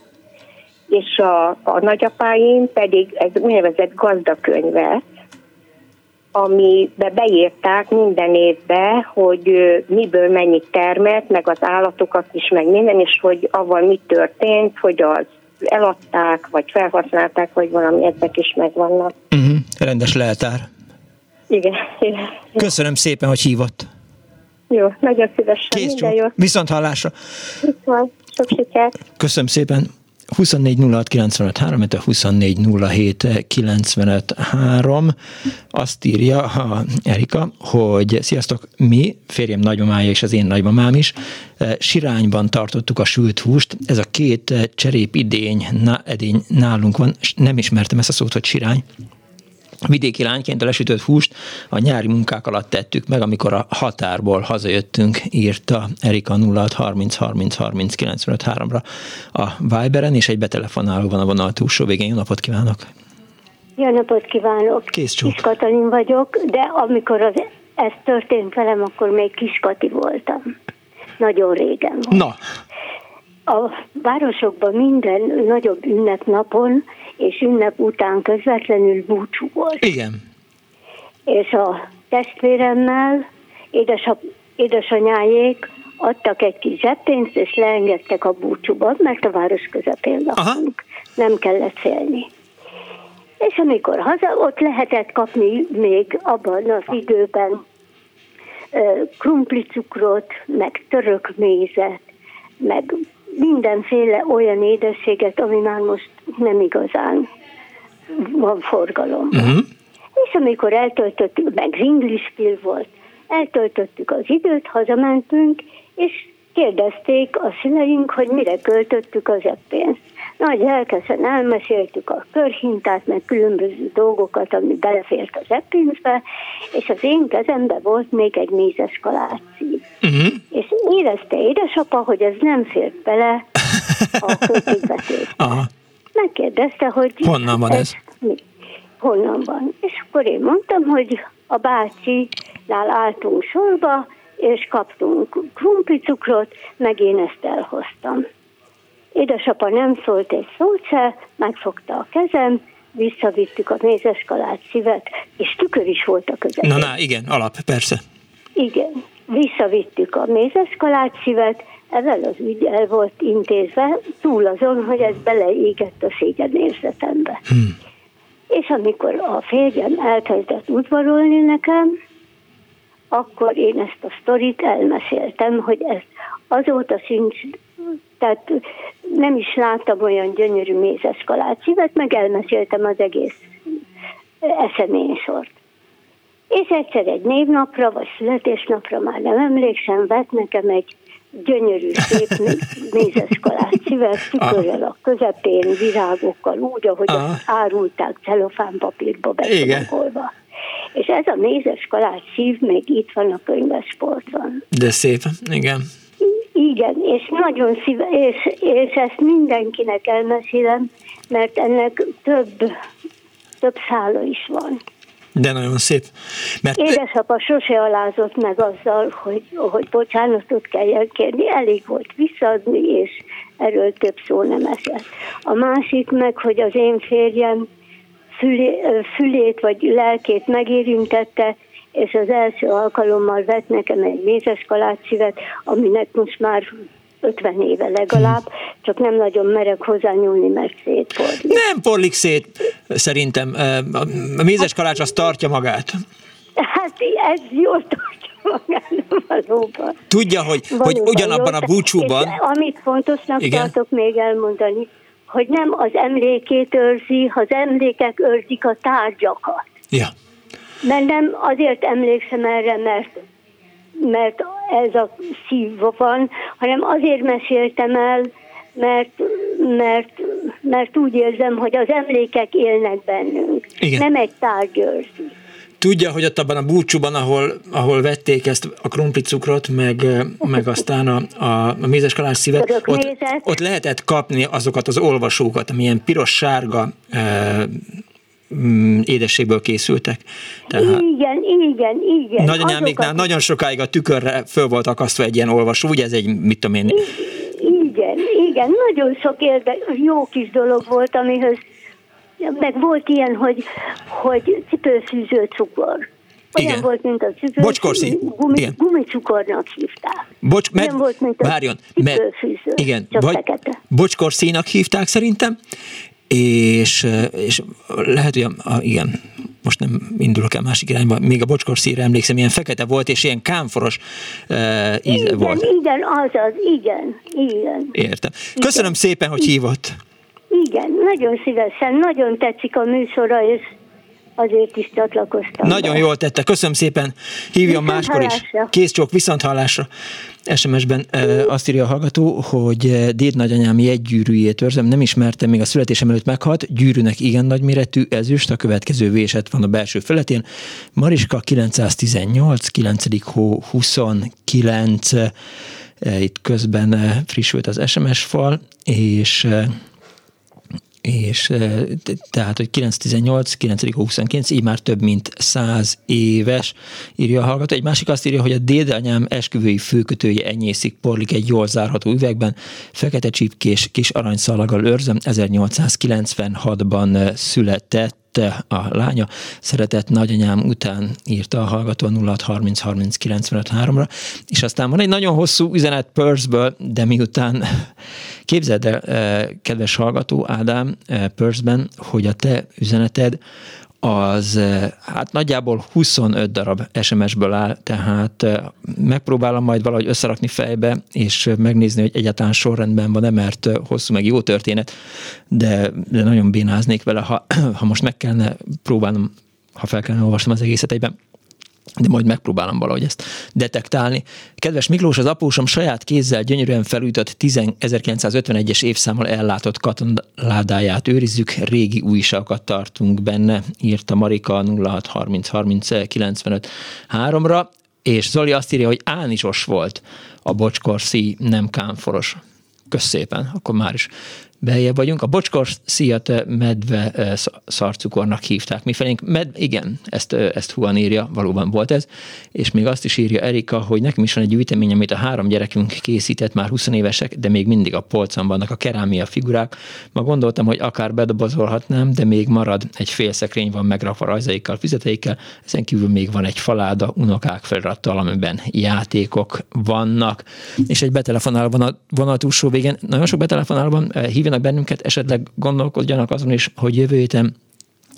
És a, a nagyapáim pedig egy úgynevezett gazdakönyvet, amiben beírták minden évbe, hogy miből mennyit termelt, meg az állatokat is, meg minden, és hogy avval mi történt, hogy az eladták, vagy felhasználták, vagy valami, ezek is megvannak. Uh-huh. Rendes leltár. Igen, igen. Köszönöm szépen, hogy hívott. Jó, nagyon szívesen. Kész minden jót. Viszont hallásra. Viszont, sok sikert. Köszönöm szépen. huszonnégy nulla hat kilencvenöt három, mert a huszonnégy nulla hét kilencvenöt három. Azt írja a Erika, hogy sziasztok, mi, férjem nagymamája és az én nagymamám is, Sirányban tartottuk a sült húst, ez a két cserép idény, ná, edény nálunk van, nem ismertem ezt a szót, hogy Sirány. Vidéki lányként a lesütött húst a nyári munkák alatt tettük meg, amikor a határból hazajöttünk, írta Erika nulla hat harminc harminc harminc kilencvenöt három-ra a Viberen, és egy betelefonáló van a vonal túlsó végén. Jó napot kívánok! Jó napot kívánok! Kész csók! Kis Katalin vagyok, de amikor az, ez történt velem, akkor még Kis Kati voltam. Nagyon régen volt. Na. A városokban minden nagyobb ünnepnapon és ünnep után közvetlenül búcsú volt. Igen. És a testvéremmel édesap, édesanyájék adtak egy kis zseppénzt, és leengedtek a búcsúba, mert a város közepén lakunk. Nem kellett félni. És amikor haza, ott lehetett kapni még abban az időben krumplicukrot, meg török mézet, meg mindenféle olyan édességet, ami már most nem igazán van forgalomban. Uh-huh. És amikor eltöltöttük, meg ringlispil volt, eltöltöttük az időt, hazamentünk, és kérdezték a szüleink, hogy mire költöttük az zseppénzt. Nagy lelkesen elmeséltük a körhintát, meg különböző dolgokat, ami belefért a zseppénzbe, és az én kezembe volt még egy mézes kalácsi. Uh-huh. És érezte édesapa, hogy ez nem fért bele a költségvetésbe. Megkérdezte, hogy... Honnan van ez? ez? Mi? Honnan van? És akkor én mondtam, hogy a bácsinál álltunk sorba, és kaptunk krumplicukrot, meg én ezt elhoztam. Édesapa nem szólt egy szót se, megfogta a kezem, visszavittük a mézes kalácsszívet, és tükör is volt a közepén. Na, na, igen, alap, persze. Igen, visszavittük a mézes kalácsszívet, ezzel az ügy el volt intézve, túl azon, hogy ez beleégett a szégyenérzetembe. Hmm. És amikor a férjem elkezdett udvarolni nekem, akkor én ezt a sztorit elmeséltem, hogy ez azóta sincs, tehát nem is láttam olyan gyönyörű mézes kalácsszívet, meg elmeséltem az egész eseménysort. És egyszer egy névnapra, vagy születésnapra, már nem emlékszem, vett nekem egy gyönyörű, szép mézes kalácsszívet, tükörrel a közepén, virágokkal, úgy, ahogy árulták celofánpapírba becsomagolva. És ez a mézes kalácsszív még itt van a könyves polcon. De szép, igen. Igen, és nagyon szív, és, és ezt mindenkinek elmesélem, mert ennek több, több szála is van. De nagyon szép. Mert... Édesapa sose alázott meg azzal, hogy, hogy bocsánatot kelljen kérni, elég volt visszaadni, és erről több szó nem esett. A másik meg, hogy az én férjem fülé, fülét vagy lelkét megérintette, és az első alkalommal vett nekem egy mézes kalácsszívet, aminek most már ötven éve legalább, csak nem nagyon merek hozzányúlni, mert szétporlik. Nem porlik szét, szerintem. A mézes kalács azt tartja magát. Hát ez jól tartja magát, valóban. Tudja, hogy, valóban hogy ugyanabban a búcsúban... Amit fontosnak igen? tartok még elmondani, hogy nem az emlékét őrzi, az emlékek őrzik a tárgyakat. Ja. Mert nem azért emlékszem erre, mert, mert ez a szív van, hanem azért meséltem el, mert, mert, mert úgy érzem, hogy az emlékek élnek bennünk. Igen. Nem egy tárgy őrzi. Tudja, hogy ott abban a búcsúban, ahol, ahol vették ezt a krumplicukrot, meg, meg aztán a, a mézes kalácsszívet, ott, ott lehetett kapni azokat az olvasókat, amilyen piros-sárga e, édességből készültek. Tehát igen, igen, igen. Nagyanyáméknál nagyon sokáig a tükörre föl volt akasztva egy ilyen olvasó, ugye ez egy, mit tudom én... Igen, igen, nagyon sok érde, jó kis dolog volt, amihez meg volt ilyen, hogy, hogy cipőfűző cukor. Olyan igen. volt, mint a cipőfűző. Bocskorszín. Gumi, gumicukornak hívták. Bocs, meg, Olyan volt, mint a várjon, cipőfűző. Igen, csak vagy, bocskorszínnak hívták szerintem. És, és lehet, hogy a, a, igen, most nem indulok el másik irányba, még a bocskorszínre emlékszem, ilyen fekete volt, és ilyen kámforos uh, íze igen, volt. Igen, igen, azaz, igen, igen. Értem. Köszönöm igen. szépen, hogy hívott. Igen, nagyon szívesen, nagyon tetszik a műsora, és azért is csatlakoztam. Nagyon be. Jól tette, köszönöm szépen, hívjam viszont máskor hallásra. Is. Kész csók, viszont hallásra. es em es-ben e, azt írja a hallgató, hogy déd nagyanyám jegygyűrűjét őrzöm, nem ismertem, még a születésem előtt meghalt, gyűrűnek igen nagyméretű ezüst, a következő vésett van a belső feletén. Mariska kilencszáztizennyolc, kilencedik hó huszonkilenc, e, itt közben e, frissült az es em es fal, és... E, és tehát, hogy kilenc tizennyolc, kilenc huszonkilenc, így már több mint száz éves, írja a hallgató. Egy másik azt írja, hogy a dédanyám esküvői főkötője enyészik, porlik egy jól zárható üvegben, fekete csípkés kis aranyszalaggal őrzöm, ezernyolcszázkilencvenhatban született a lánya. Szeretett nagyanyám után, írta a hallgató nulla hat harminc harminc kilencvenöt háromra, és aztán van egy nagyon hosszú üzenet Perthből, de miután képzeld el, kedves hallgató Ádám, Perthben, hogy a te üzeneted az hát nagyjából huszonöt darab es em es-ből áll, tehát megpróbálom majd valahogy összerakni fejbe, és megnézni, hogy egyáltalán sorrendben van-e, mert hosszú meg jó történet, de, de nagyon bénáznék vele, ha, ha most meg kellene próbálnom, ha fel kellene olvasnom az egészet egyben. De majd megpróbálom valahogy ezt detektálni. Kedves Miklós, az apósom saját kézzel gyönyörűen felújított ezerkilencszázötvenegyes évszámmal ellátott katonládáját őrizzük, régi újságokat tartunk benne, írta Marika nulla hat harminc harminc kilencvenöt háromra, és Zoli azt írja, hogy álnicsos volt a bocskorszi, nem kámforos. Kösz szépen, akkor már is beljebb vagyunk. A bocskorszíjat medve szarcukornak hívták. Mi felénk, med, igen, ezt, ezt Huan írja, valóban volt ez, és még azt is írja Erika, hogy nekem is van egy gyűjtemény, amit a három gyerekünk készített, már húsz évesek, de még mindig a polcon vannak a kerámia figurák. Ma gondoltam, hogy akár bedobozolhatnám, de még marad, egy fél szekrény van megrakva rajzaikkal, füzeteikkel, ezen kívül még van egy faláda unokák felirattal, amiben játékok vannak. És egy betelefonáló van a vonal túlsó végén, nagyon sok betelefonálóban hívjanak bennünket, esetleg gondolkodjanak azon is, hogy jövő héten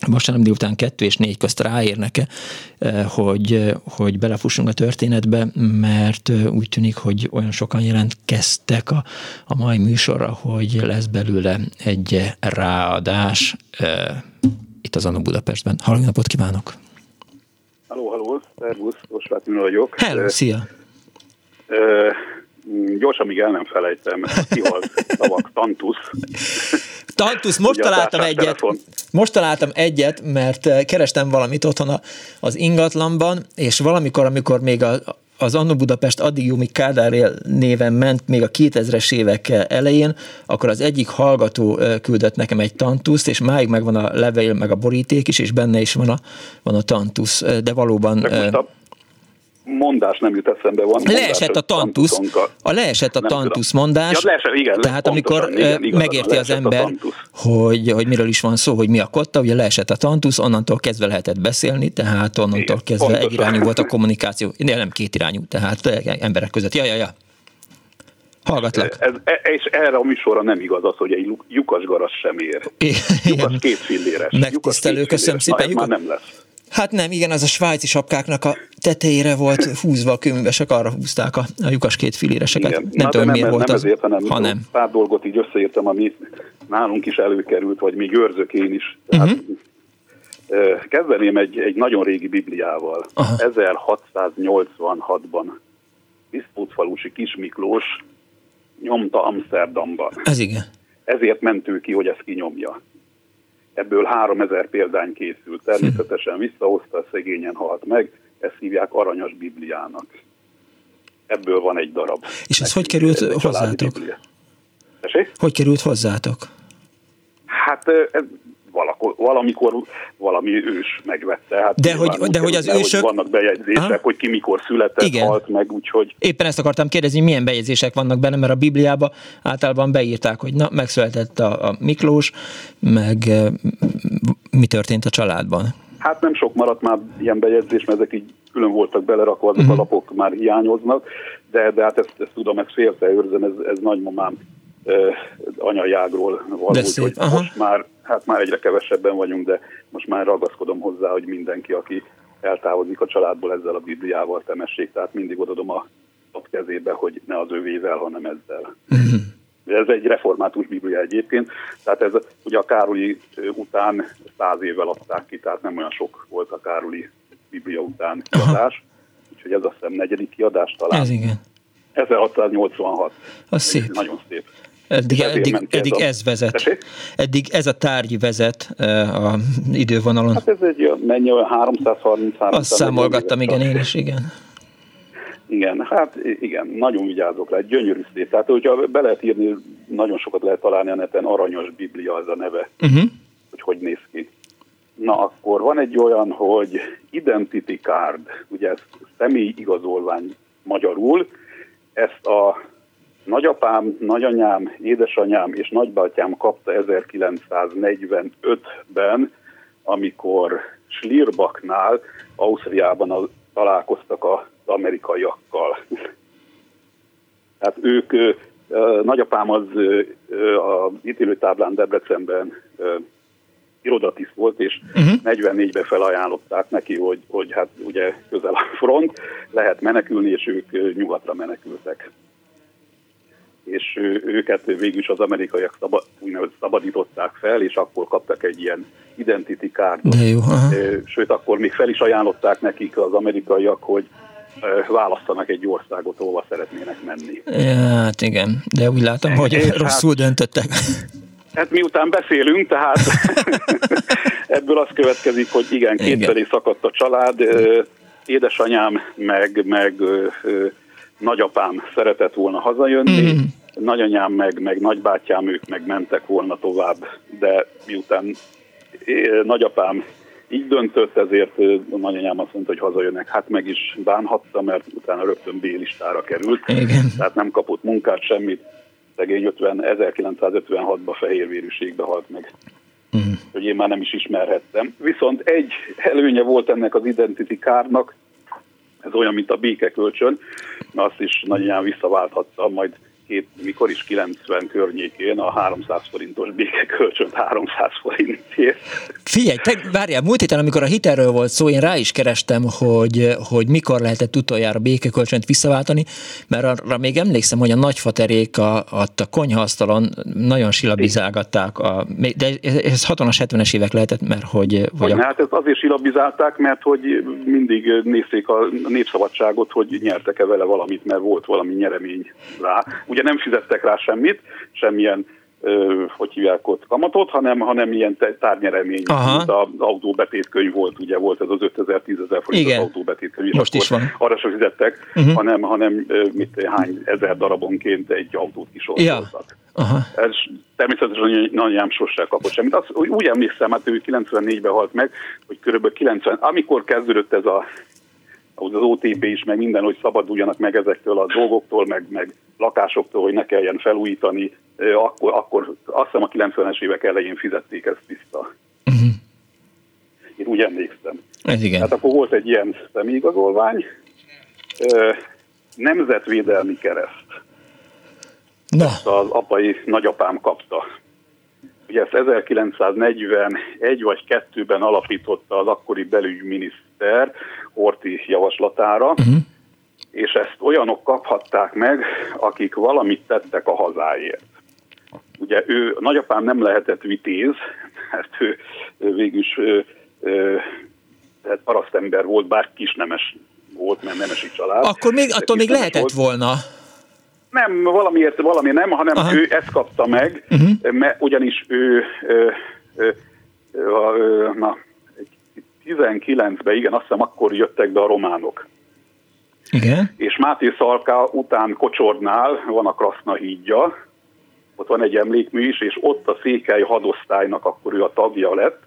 vasárnap délután kettő és négy közt ráérnek-e, hogy, hogy belefussunk a történetbe, mert úgy tűnik, hogy olyan sokan jelentkeztek a, a mai műsorra, hogy lesz belőle egy ráadás itt az Anno Budapestben. Halló, napot kívánok! Halló, halló, szervusz, Osváth Műnő vagyok. Hello, szia! Uh, Gyorsan még el nem felejtem, mert a kihalt szavak tantusz. Tantusz, most találtam egyet, telefon. most találtam egyet, mert kerestem valamit otthon a, az ingatlanban, és valamikor, amikor még a, az Anno Budapest addig jó, míg Kádár néven ment, még a kétezres évek elején, akkor az egyik hallgató küldött nekem egy tantuszt, és máig megvan a levél, meg a boríték is, és benne is van a, van a tantusz, de valóban... Mondás nem jut eszembe, van. Leesett a tantusz, tantuszonka. a leesett a tantusz mondás, ja, leesett, igen, tehát pontosan, amikor igen, igazán, megérti az ember, hogy, hogy miről is van szó, hogy mi a kotta, ugye leesett a tantusz, onnantól kezdve lehetett beszélni, tehát onnantól igen, kezdve pontosan. Egyirányú volt a kommunikáció, de nem kétirányú, tehát emberek között. Ja, ja, ja. Hallgatlak. Ez, ez, és erre a műsorra nem igaz az, hogy egy lyukas garas sem ér. Lyukas két filléres. Megtisztelő, köszönöm szépen. Már nem lesz. Hát nem, igen, az a svájci sapkáknak a tetejére volt húzva a kőművesek, arra húzták a, a lyukas két filéreseket. Igen. Nem Na, tudom, nem, miért nem volt az, ezért, hanem ha nem. Pár dolgot így összeértem, ami nálunk is előkerült, vagy még őrzökén is. Tehát, uh-huh. Kezdeném egy, egy nagyon régi bibliával. Aha. ezerhatszáznyolcvanhatban Tisztfutfalusi Kis Miklós nyomta Amsterdamban. Ez igen. Ezért ment ő ki, hogy ezt kinyomja. Ebből háromezer példány készült, természetesen visszahozta, szegényen halt meg, ezt hívják Aranyos Bibliának. Ebből van egy darab. És ez hogy került hozzátok? Hogy került hozzátok? Hát valakor, valamikor valami ős megvette. Hát de hogy, de hogy az le, ősök... Hogy vannak bejegyzések, aha, hogy ki mikor született, igen, halt meg, úgyhogy... Éppen ezt akartam kérdezni, milyen bejegyzések vannak benne, mert a Bibliába általában beírták, hogy na, megszületett a, a Miklós, meg e, mi történt a családban. Hát nem sok maradt már ilyen bejegyzés, mert ezek így külön voltak belerakva, azok uh-huh. a lapok már hiányoznak, de, de hát ezt, ezt tudom, ezt félre őrzöm, ez, ez nagymamám anyajágról való, hogy aha, most már, hát már egyre kevesebben vagyunk, de most már ragaszkodom hozzá, hogy mindenki, aki eltávozik a családból, ezzel a Bibliával temessék, tehát mindig odadom a kezébe, hogy ne az övével, hanem ezzel. Ez egy református biblia egyébként, tehát ez ugye a Károli után száz évvel adták ki, tehát nem olyan sok volt a Károli biblia után kiadás, úgyhogy ez azt hiszem negyedik kiadás talán. Ez igen. ezerhatszáznyolcvanhat. Az szép. Ez nagyon szép. Eddig, eddig, eddig ez, a... ez vezet. Tessék? Eddig ez a tárgy vezet az idővonalon. Hát ez egy mennyi olyan háromszázharminc-háromszázharminc. Azt számolgattam, igen, én is, igen. Igen, hát igen, nagyon vigyázok rá, gyönyörű szép. Tehát, hogyha be lehet írni, nagyon sokat lehet találni a neten, Aranyos Biblia az a neve, uh-huh. hogy hogy néz ki. Na, akkor van egy olyan, hogy Identity Card, ugye ez személyigazolvány magyarul, ezt a nagyapám, nagyanyám, édesanyám és nagybátyám kapta ezerkilencszáznegyvenötben, amikor Schlierbachnál, Ausztriában a, találkoztak az amerikaiakkal. Tehát ők, nagyapám az a ítélőtáblán Debrecenben irodatiszt volt, és uh-huh. negyvennégyben felajánlották neki, hogy, hogy hát ugye közel a front, lehet menekülni, és ők nyugatra menekültek. És őket végül is az amerikaiak szabad, szabadították fel, és akkor kaptak egy ilyen identity cardot. Sőt, akkor még fel is ajánlották nekik az amerikaiak, hogy választanak egy országot, hova szeretnének menni. Ja, hát igen, de úgy látom, hogy és rosszul hát, döntöttek. Hát miután beszélünk, tehát ebből az következik, hogy igen, kétfelé szakadt a család, édesanyám meg... meg nagyapám szeretett volna hazajönni, mm. nagyanyám meg, meg nagybátyám, ők meg mentek volna tovább, de miután nagyapám így döntött, ezért nagyanyám azt mondta, hogy hazajönnek. Hát meg is bánhatta, mert utána rögtön B-listára került, igen. tehát nem kapott munkát, semmit. Szegény ezerkilencszázötvenhatban fehérvérűségbe halt meg. Mm. Hogy én már nem is ismerhettem. Viszont egy előnye volt ennek az identity cardnak, ez olyan, mint a békekölcsön, na azt is nagyján visszaválthatta, majd két, mikor is kilencven környékén a háromszáz forintos békekölcsönt háromszáz forintért. Figyelj, te, várjál, múlt héten, amikor a hitelről volt szó, én rá is kerestem, hogy, hogy mikor lehetett utoljára békekölcsönt visszaváltani, mert arra még emlékszem, hogy a nagyfaterék a, a konyhaasztalon nagyon silabizálgatták, a, de ez hatvanas, hetvenes évek lehetett, mert hogy... hogy a... Hát ezt azért silabizálták, mert hogy mindig nézték a Népszabadságot, hogy nyertek-e vele valamit, mert volt valami nyeremény rá. Ugye nem fizettek rá semmit, semmilyen, ö, hogy hívják ott, kamatot, hanem, hanem ilyen tárnyeremény. Az autóbetétkönyv volt, ugye volt ez az ötezer-tízezer forintos autóbetétkönyv. Most is van. Arra sem fizettek, uh-huh. hanem, hanem mit, hány ezer darabonként egy autót kisorsoltak. Ja. Természetesen nagyjám sosem kapott semmit. Azt, úgy emlékszem, hát ő kilencvennégyben halt meg, hogy körülbelül kilencven, amikor kezdődött ez a az o té pé is, meg minden, hogy szabaduljanak meg ezektől a dolgoktól, meg, meg lakásoktól, hogy ne kelljen felújítani, akkor, akkor azt hiszem a kilencvenes évek elején fizették ezt vissza. Uh-huh. Én úgy emlékszem. Ez igen. Hát akkor volt egy ilyen személyigazolvány, nemzetvédelmi kereszt. Na. Ezt az apai nagyapám kapta. Ugye ezt ezerkilencszáznegyvenegy vagy kettőben alapította az akkori belügyminiszter Horthy javaslatára, uh-huh. és ezt olyanok kaphatták meg, akik valamit tettek a hazáért. Ugye ő, nagyapám nem lehetett vitéz, mert ő végül is parasztember volt, bár kisnemes volt, mert nemesi család. Akkor még, attól még lehetett volt. volna... Nem, valamiért, valami nem, hanem aha. ő ezt kapta meg, uh-huh. mert ugyanis ő ö, ö, ö, na, tizenkilencben, igen, azt hiszem akkor jöttek be a románok. Igen. És Máté Szalka után Kocsordnál van a Kraszna hídja, ott van egy emlékmű is, és ott a székely hadosztálynak akkor ő a tagja lett,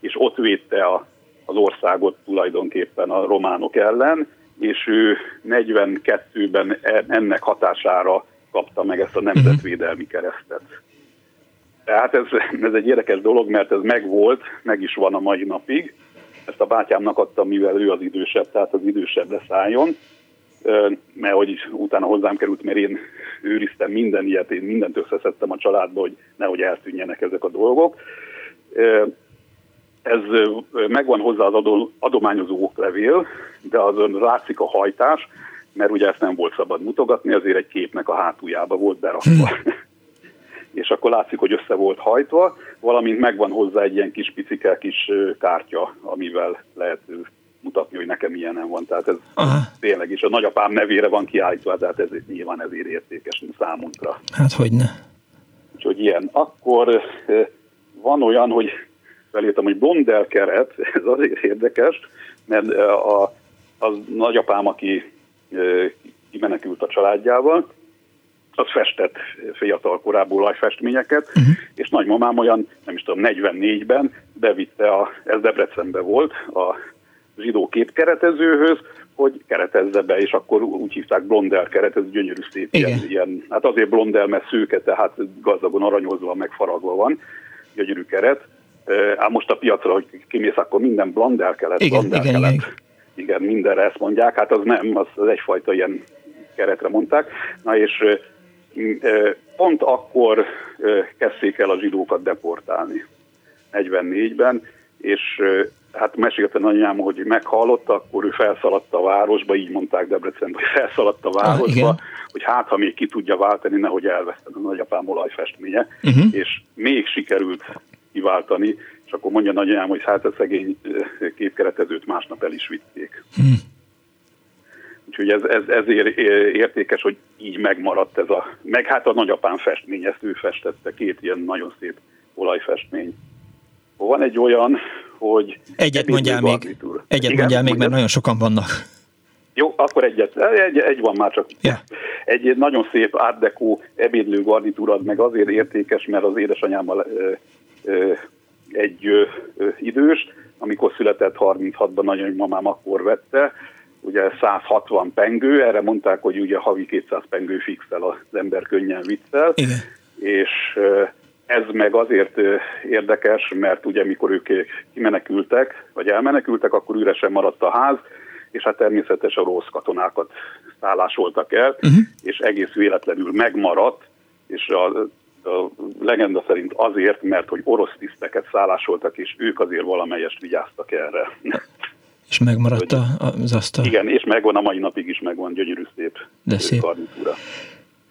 és ott védte a, az országot tulajdonképpen a románok ellen, és ő negyvenkettőben ennek hatására kapta meg ezt a nemzetvédelmi keresztet. Tehát ez, ez egy érdekes dolog, mert ez megvolt, meg is van a mai napig. Ezt a bátyámnak adtam, mivel ő az idősebb, tehát az idősebb leszálljon, mert hogy utána hozzám került, mert én őriztem minden ilyet, én mindent összeszedtem a családba, hogy nehogy eltűnjenek ezek a dolgok. Ez megvan hozzá az adó, adományozó oklevél, de azon látszik a hajtás, mert ugye ezt nem volt szabad mutogatni, azért egy képnek a hátuljába volt berakva. és akkor látszik, hogy össze volt hajtva, valamint megvan hozzá egy ilyen kis picike kis kártya, amivel lehet mutatni, hogy nekem ilyenem van. Tehát ez aha. tényleg is a nagyapám nevére van kiállítva, tehát ez nyilván ezért értékes számunkra. Hát hogyne. Úgyhogy ilyen. Akkor van olyan, hogy felírtam, hogy bondelkeret, ez azért érdekes, mert a, a nagyapám, aki kimenekült a családjával, az festett fiatal korából olajfestményeket, uh-huh. és nagymamám olyan, nem is tudom, negyvennégyben bevitte, a, ez Debrecenben volt, a zsidó képkeretezőhöz, hogy keretezze be, és akkor úgy hívták blondel keret, ez gyönyörű szép ilyen, ilyen, hát azért blondel, mert szőke, tehát gazdagon aranyozva, megfaragva van, gyönyörű keret. Ám most a piacra, hogy kimész, akkor minden blondel keret, igen, blondel igen, keret. Igen. igen, mindenre ezt mondják, hát az nem, az, az egyfajta ilyen keretre mondták. Na és pont akkor kezdték el a zsidókat deportálni, negyvennégyben, és hát mesélte nagyanyám, hogy meghallotta, akkor ő felszaladt a városba, így mondták Debrecenben, hogy felszaladt a városba, ah, hogy hát, ha még ki tudja váltani, nehogy elveszten a nagyapám olajfestménye, uh-huh. és még sikerült kiváltani, és akkor mondja nagyanyám, hogy hát a szegény képkeretezőt másnap el is vitték. Uh-huh. Úgyhogy ez, ez, ezért értékes, hogy így megmaradt ez a... Meg hát a nagyapám festmény, ezt ő festette, két ilyen nagyon szép olajfestmény. Van egy olyan, hogy... Egyet mondjál még, egyet Igen, mondjál még, mert nagyon sokan vannak. Jó, akkor egyet. Egy, egy van már csak. Yeah. Egy nagyon szép art deco ebédlő garnitúra, meg azért értékes, mert az édesanyámmal ö, ö, egy ö, ö, idős, amikor született harminchatban, nagymamám akkor vette, ugye száz hatvan pengő, erre mondták, hogy ugye havi kétszáz pengő fixel, az ember könnyen viccel, Igen. és... Ö, ez meg azért érdekes, mert ugye mikor ők kimenekültek, vagy elmenekültek, akkor üresen maradt a ház, és hát természetesen orosz katonákat szállásoltak el, uh-huh. és egész véletlenül megmaradt, és a, a legenda szerint azért, mert hogy orosz tiszteket szállásoltak, és ők azért valamelyest vigyáztak erre. És megmaradt az asztal. Igen, és megvan, a mai napig is megvan, gyönyörű szép, szép garnitúra.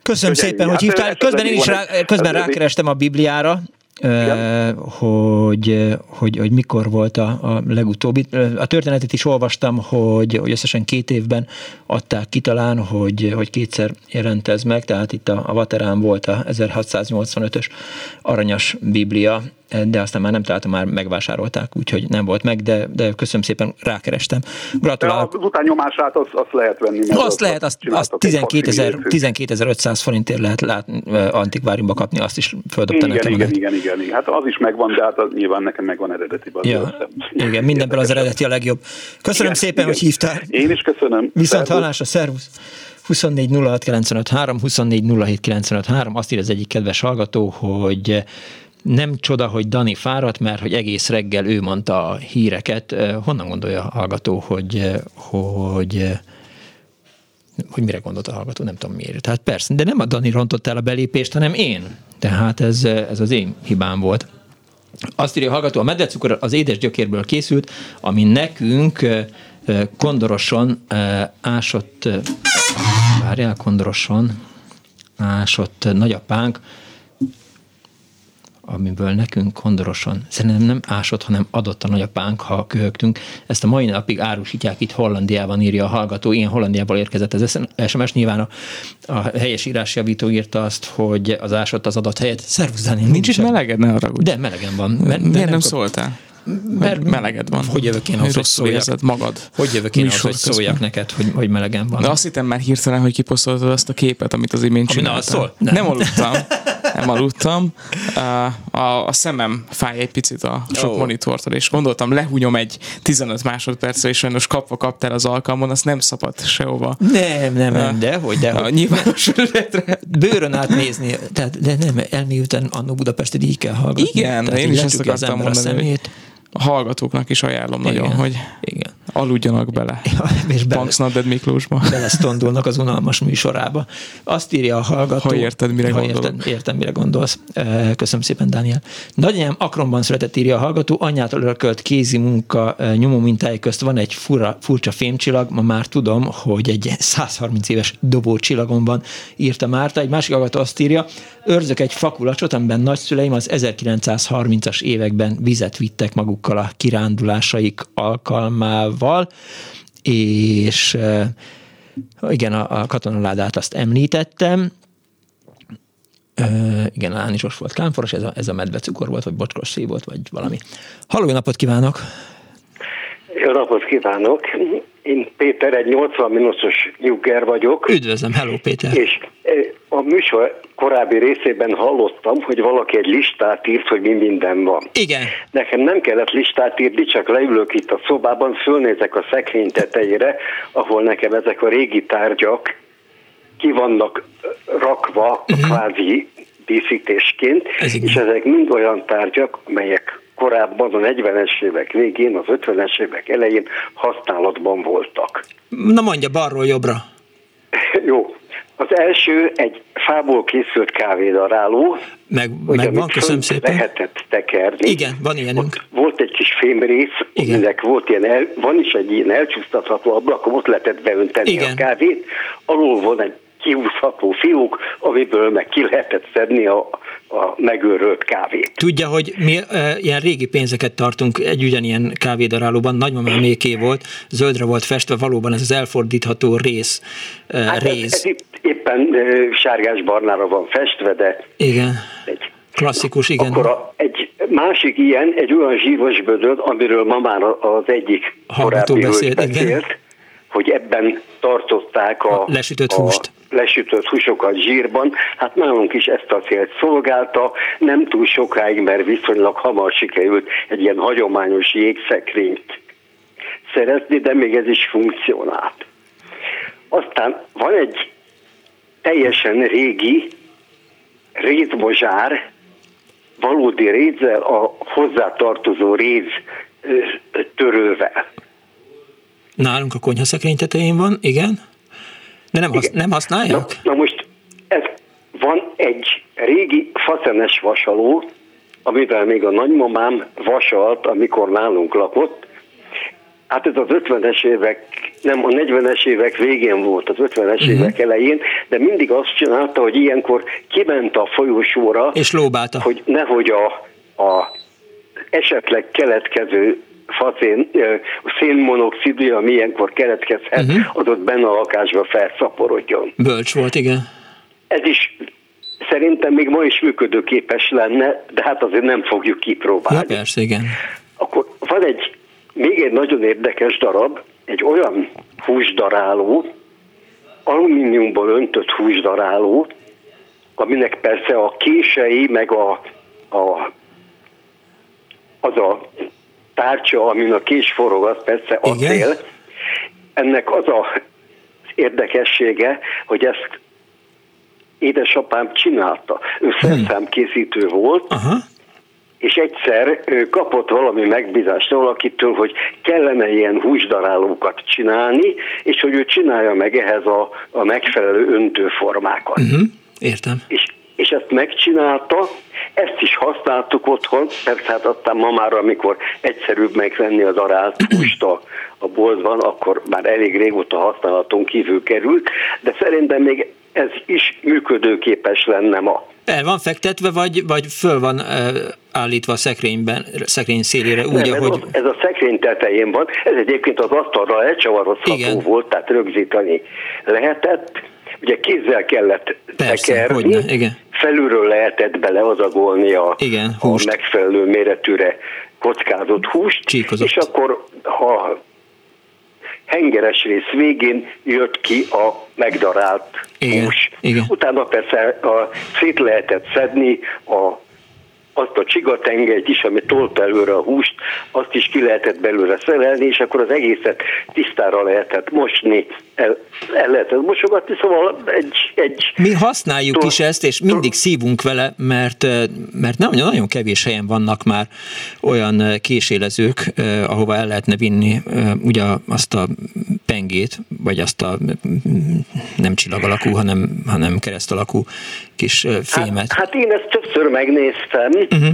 Köszönöm Köszönjük. szépen, hogy hívtál. Közben én is rá, közben rákerestem a Bibliára, hogy, hogy, hogy mikor volt a, a legutóbbi. A történetet is olvastam, hogy, hogy összesen két évben adták ki talán, hogy, hogy kétszer jelent ez meg, tehát itt a, a Vaterán volt a ezerhatszáznyolcvanötös aranyas Biblia, de aztán már nem találtam, már megvásárolták, úgyhogy nem volt meg, de, de köszönöm szépen, rákerestem. Gratulálok. Az utánnyomását azt, azt lehet venni. Azt, azt lehet, azt, azt tizenkétezer-ötszáz forintért lehet látni, antikváriumba kapni, azt is földobta nekem. Igen, igen, igen, igen. Hát az is megvan, de hát az nyilván nekem megvan eredetiben. Ja, igen, mindenből az eredeti a legjobb. Köszönöm igen, szépen, igen. hogy hívtál. Én is köszönöm. Viszont szervusz. Hallásra, szervusz. huszonnégy nulla hat kilencvenöt három, huszonnégy nulla hét kilencvenöt három, azt ír az egyik kedves hallgató, hogy nem csoda, hogy Dani fáradt, mert hogy egész reggel ő mondta a híreket. Honnan gondolja a hallgató, hogy, hogy, hogy mire gondolt a hallgató? Nem tudom miért. Tehát persze, de nem a Dani rontott el a belépést, hanem én. Tehát ez, ez az én hibám volt. Azt írja a hallgató, a medvecukor az édes gyökérből készült, ami nekünk kondorosan ásott, várjál, kondorosan ásott nagyapánk, amiből nekünk kondorosan, szerintem nem ásott, hanem adott a nagyapánk, ha köhögtünk. Ezt a mai napig árusítják itt Hollandiában, írja a hallgató. Én Hollandiából érkezett az es em es. Nyilván a, a helyes írásjavító írta azt, hogy az ásott az adott helyet. Szervusz, Dani, nincs is meleged, ne haragudj. De melegen van. Mert, mert miért nem kap... szóltál? Mert meleged van. Hogy jövök én ahhoz, hogy szóljak magad? Hogy jövök én ahhoz, hogy szóljak neked, hogy, hogy melegem van? De azt hittem már hirtelen, hogy kiposztoltad azt a képet, amit az imént csináltam. Ami nem. nem aludtam. Nem aludtam. A, a, a szemem fáj egy picit a sok oh. monitortól, és gondoltam, lehúnyom egy tizenöt másodpercre, és sajnos kapva kaptál az alkalmon, azt nem szabad sehova. Nem, nem, nem, dehogy, dehogy. Nyilvános ügyletre. Bőrön átnézni, tehát, de nem, elmélyülten annó Budapestet így kell hallgatni. Igen, tehát én is ezt akartam mondani. a hallgatóknak is ajánlom igen, nagyon, hogy igen. aludjanak bele. Ja, és bele Punks Not Dead Miklósba. Belesztondolnak az unalmas műsorába. Azt írja a hallgató. Ha érted, mire ha gondolok. Érted, értem, mire gondolsz. Köszönöm szépen, Dániel. Nagyanyám Akronban született, írja a hallgató. Anyjától örökölt kézi munka nyomó mintái közt van egy fura, furcsa fémcsillag. Ma már tudom, hogy egy százharminc éves dobó csillagon van, írta Márta. Egy másik hallgató azt írja. Őrzök egy fakulacsot, amiben nagyszüleim az ezerkilencszázharmincas években vizet vittek magukkal a kirándulásaik alkalmával, és igen, a, a katonaládát azt említettem, e, igen, ánisos volt kámforos, ez a, ez a medvecukor volt, vagy bocskos szé volt, vagy valami. Halló, jó napot kívánok! Jó napot kívánok! Én Péter, egy nyolcvan minuszos nyugger vagyok. Üdvözlöm, hello Péter! És a műsor korábbi részében hallottam, hogy valaki egy listát írt, hogy mi minden van. Igen. Nekem nem kellett listát írni, csak leülök itt a szobában, fölnézek a szekrény tetejére, ahol nekem ezek a régi tárgyak ki vannak rakva uh-huh. kvázi díszítésként, ez és ezek mind olyan tárgyak, amelyek korábban a negyvenes évek végén, az ötvenes évek elején használatban voltak. Na mondja, balról jobbra. Jó. Az első egy fából készült kávédaráló. Meg, meg van, köszönöm szépen. Lehetett tekerni. Igen, van ilyenünk. Ott volt egy kis fémrész, aminek volt ilyen el, van is egy ilyen elcsúsztatható ablakom, ott lehetett beönteni igen. a kávét. Alul van egy kiúszható fiók, amiből meg ki lehetett szedni a, a megőrölt kávét. Tudja, hogy mi e, ilyen régi pénzeket tartunk egy ugyanilyen kávédarálóban, nagymamám méké volt, zöldre volt festve, valóban ez az elfordítható rész. E, hát rész. Ez, ez itt éppen e, sárgás-barnára van festve, de... Igen, egy, klasszikus, igen. Akkor a, egy másik ilyen, egy olyan zsívos bödöd, amiről ma már az egyik hallgató korábbi beszélt, beszélt igen. hogy ebben tartották a, a lesütött húst. lesütött húsokat zsírban, hát nálunk is ezt a célt szolgálta, nem túl sokáig, mert viszonylag hamar sikerült egy ilyen hagyományos jégszekrényt szerezni, de még ez is funkcionált. Aztán van egy teljesen régi rézmozsár, valódi rézzel, a hozzátartozó réz törővel. Nálunk a konyhaszekrény tetején van, igen. De nem, hasz, nem használják? Na, na most, ez van egy régi faszenes vasaló, amivel még a nagymamám vasalt, amikor nálunk lakott. Hát ez az ötvenes évek, nem, a negyvenes évek végén volt, az ötvenes uh-huh. évek elején, de mindig azt csinálta, hogy ilyenkor kiment a folyosóra, és lóbálta, hogy nehogy a, a esetleg keletkező faszén, szénmonoxidja, ami ilyenkor keletkezhet, uh-huh. az ott benne a lakásba felszaporodjon. Bölcs volt, igen. Ez is szerintem még ma is működőképes lenne, de hát azért nem fogjuk kipróbálni. Ja, persze, igen. Akkor van egy, még egy nagyon érdekes darab, egy olyan húsdaráló, alumíniumból öntött húsdaráló, aminek persze a kései, meg a, a az a tárcsa, amin a kés forog, az persze acél. Ennek az az érdekessége, hogy ezt édesapám csinálta. Ő szerszámkészítő volt, aha. és egyszer kapott valami megbízást valakitől, hogy kellene ilyen húsdarálókat csinálni, és hogy ő csinálja meg ehhez a, a megfelelő öntőformákat. Uh-huh. Értem. És és ezt megcsinálta, ezt is használtuk otthon, persze hát aztán ma már, amikor egyszerűbb megvenni az darált húst a, a boltban, akkor már elég régóta használaton kívül került, de szerintem még ez is működőképes lenne ma. El van fektetve, vagy, vagy föl van e, állítva a szekrényben, szekrény szélére úgy, nem, ahogy... Ez a szekrény tetején van, ez egyébként az asztalra elcsavarozható igen. volt, tehát rögzíteni lehetett. Ugye kézzel kellett persze, tekerni, hogyne, igen. felülről lehetett belehazagolni a, igen, a megfelelő méretűre kockázott húst, csíkozott. És akkor ha hengeres rész végén jött ki a megdarált igen, hús. Igen. Utána persze a, szét lehetett szedni a azt a csigatengelyt is, ami tolt előre a húst, azt is ki lehetett belőle szerelni, és akkor az egészet tisztára lehetett mosni, el, el lehetett mosogatni, szóval egy... egy Mi használjuk tol- is ezt, és mindig szívunk vele, mert, mert nem, nagyon kevés helyen vannak már olyan késélezők, ahova el lehetne vinni ugye azt a pengét, vagy azt a nem csillag alakú, hanem, hanem kereszt alakú kis fémet. Hát, hát én ezt többször megnéztem, uh-huh.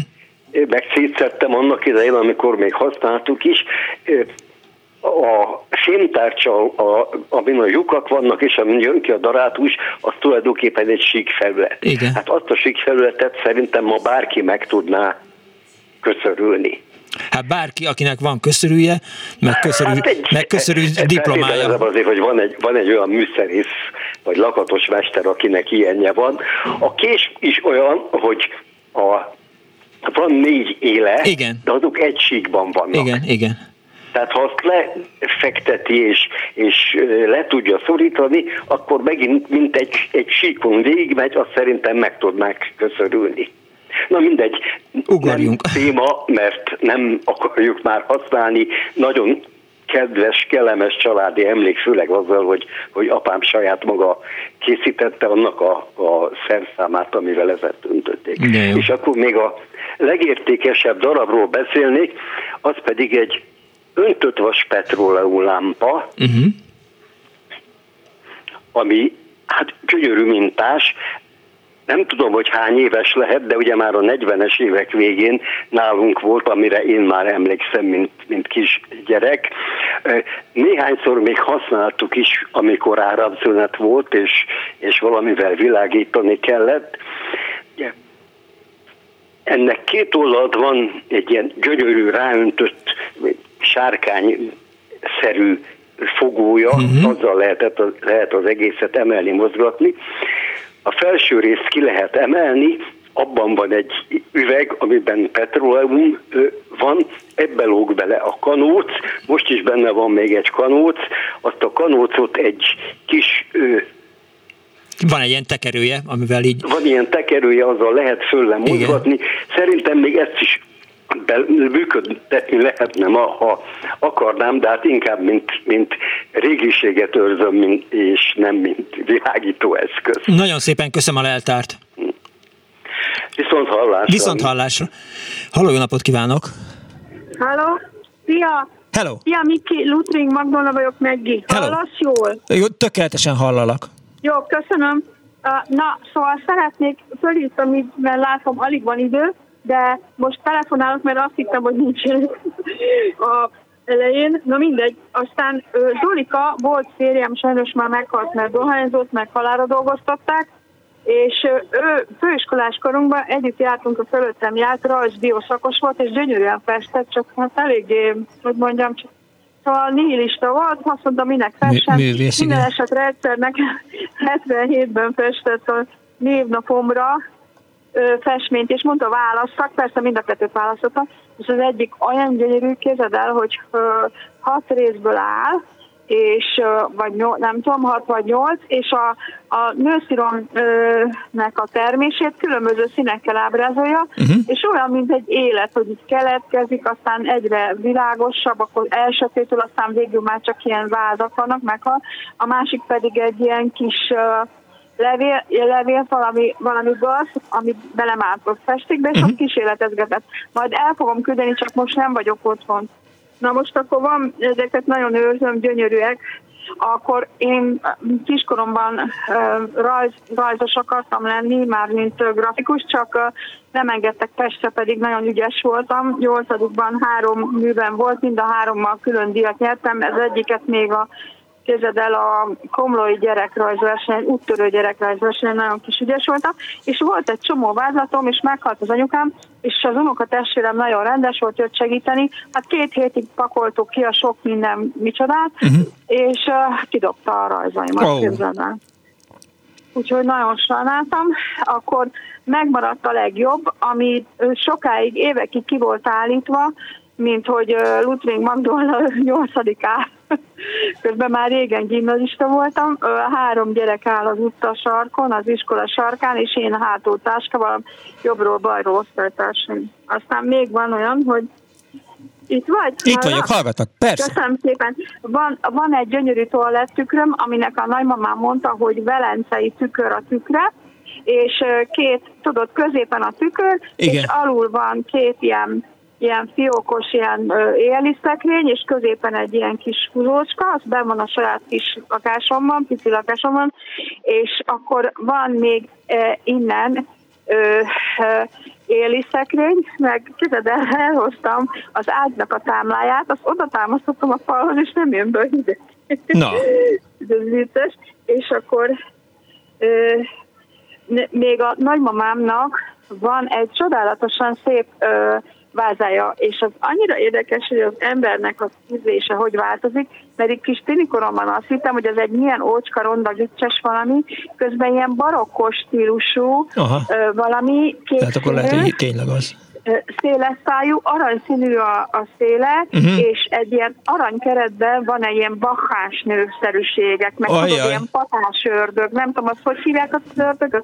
megszétszettem annak idején, amikor még használtuk is. A fémtárcsa, a, amin a lyukak vannak, és amin jön ki a darátus, az tulajdonképpen egy síkfelület. Igen. Hát azt a síkfelületet szerintem ma bárki meg tudná köszörülni. Hát bárki, akinek van köszörűje, meg köszörű, hát egy, meg köszörű egy, diplomája. Azért, hogy van egy, van egy olyan műszerész, vagy lakatos mester, akinek ilyenje van. A kés is olyan, hogy a, van négy éle, igen. de azok egy síkban vannak. Igen, igen. Tehát ha azt lefekteti és, és le tudja szorítani, akkor megint mint egy, egy síkon végigmegy, azt szerintem meg tudnák köszörülni. Na mindegy, Ugorjunk. nem téma, mert nem akarjuk már használni. Nagyon kedves, kellemes családi emlék, főleg azzal, hogy, hogy apám saját maga készítette annak a, a szerszámát, amivel ezzel döntötték. És akkor még a legértékesebb darabról beszélnék, az pedig egy öntött vas petróleum lámpa, uh-huh. ami hát gyönyörű mintás. Nem tudom, hogy hány éves lehet, de ugye már a negyvenes évek végén nálunk volt, amire én már emlékszem, mint, mint kis gyerek. Néhányszor még használtuk is, amikor áramszünet volt, és, és valamivel világítani kellett. Ennek két oldalt van egy ilyen gyönyörű, ráöntött, sárkányszerű fogója, uh-huh. azzal lehetett, lehet az egészet emelni, mozgatni. A felső részt ki lehet emelni, abban van egy üveg, amiben petróleum van, ebbe lóg bele a kanóc, most is benne van még egy kanóc, azt a kanócot egy kis... Van egy ilyen tekerője, amivel így... Van ilyen tekerője, azzal lehet fölle mozgatni. Szerintem még ezt is működtetni lehetne ma, ha akarnám, de hát inkább mint, mint régiséget őrzöm, mint, és nem mint világító eszköz. Nagyon szépen köszönöm a leltárt. Viszont hallásra. Viszont hallásra. Halló, jó napot kívánok! Halló! Szia! Hello! Szia, Miki, Lutring, Magdolna vagyok, Meggi. Hallasz jól? Jó, tökéletesen hallalak. Jó, köszönöm. Na, szóval szeretnék fölírni, amit látom, alig van idő, de most telefonálok, mert azt hittem, hogy nincs a elején. Na mindegy. Aztán Zolika volt férjem, sajnos már meghalt, mert dohányzott, meg halára dolgoztatták, és ő főiskolás korunkban együtt jártunk, a fölöttem járt, rajz bioszakos volt, és gyönyörűen festett, csak hát eléggé, hogy mondjam, csak szóval nihilista volt, azt mondtam, minek fessen. Mi, Minden esetre egyszer nekem hetvenhétben festett a névnapomra festményt, és mondta, válasszak, persze mind a kettőt választottam, és az egyik olyan gyönyörű, képzeld el, hogy ö, hat részből áll, és ö, vagy nyol, nem tudom, hat vagy nyolc, és a, a nőszíromnek a termését különböző színekkel ábrázolja, uh-huh. és olyan, mint egy élet, hogy itt keletkezik, aztán egyre világosabb, akkor elsötétül, aztán végül már csak ilyen vázak vannak, meg a, a másik pedig egy ilyen kis ö, levél, levél valami, valami gaz, amit belemált a festékbe, és ott kísérletezgetett. Majd el fogom küldeni, csak most nem vagyok otthon. Na most akkor van, ezeket nagyon őrzöm, gyönyörűek. Akkor én kiskoromban uh, rajz, rajzos akartam lenni, már mint uh, grafikus, csak uh, nem engedtek Pestre, pedig nagyon ügyes voltam. Nyolcadikban három műben volt, mind a hárommal külön díjat nyertem, ez egyiket még a Képzeld el, a komlói gyerekrajzversenyen, úttörő gyerekrajzversenyen nagyon kis ügyes voltam, és volt egy csomó vázlatom, és meghalt az anyukám, és az unokatestvérem nagyon rendes volt, jött segíteni, hát két hétig pakoltuk ki a sok minden micsodát, uh-huh. és uh, kidobta a rajzaimat, oh. képzeld el. Úgyhogy nagyon sajnáltam, akkor megmaradt a legjobb, ami sokáig, évekig ki volt állítva, mint hogy Ludwig Magdolna nyolcadikát Közben már régen gimnazista voltam, három gyerek áll az utca sarkon, az iskola sarkán, és én hátul táskával, jobbról-balról osztálytársaim. Aztán még van olyan, hogy itt vagy? Itt vagyok, hallgatok, persze. Köszönöm szépen. Van, van egy gyönyörű toalettükröm, aminek a nagymamám mondta, hogy velencei tükör a tükre, és két, tudod, középen a tükör, igen, és alul van két ilyen, ilyen fiókos, ilyen éjjeli szekrény, és középen egy ilyen kis húzócska, az benn van a saját kis lakásomban, pici lakásomban, és akkor van még e, innen e, e, éjjeli szekrény, meg képzeld el, elhoztam az ágynak a támláját, azt oda támasztottam a falhoz, és nem jön be ide. Na. Ez vicces. És akkor e, még a nagymamámnak van egy csodálatosan szép ö, vázája, és az annyira érdekes, hogy az embernek az ízlése hogy változik, mert itt kis tinikoromban azt hittem, hogy ez egy milyen ócska, ronda, gicses valami, közben ilyen barokkos stílusú ö, valami kék. Tehát akkor lehet, hogy tényleg az. Széles szájú, aranyszínű a, a széle, uh-huh, és egy ilyen aranykeretben van egy ilyen bakás nőszerűségek, meg tudod, ilyen patás ördög, nem tudom, azt hogy hívják az ördögöt?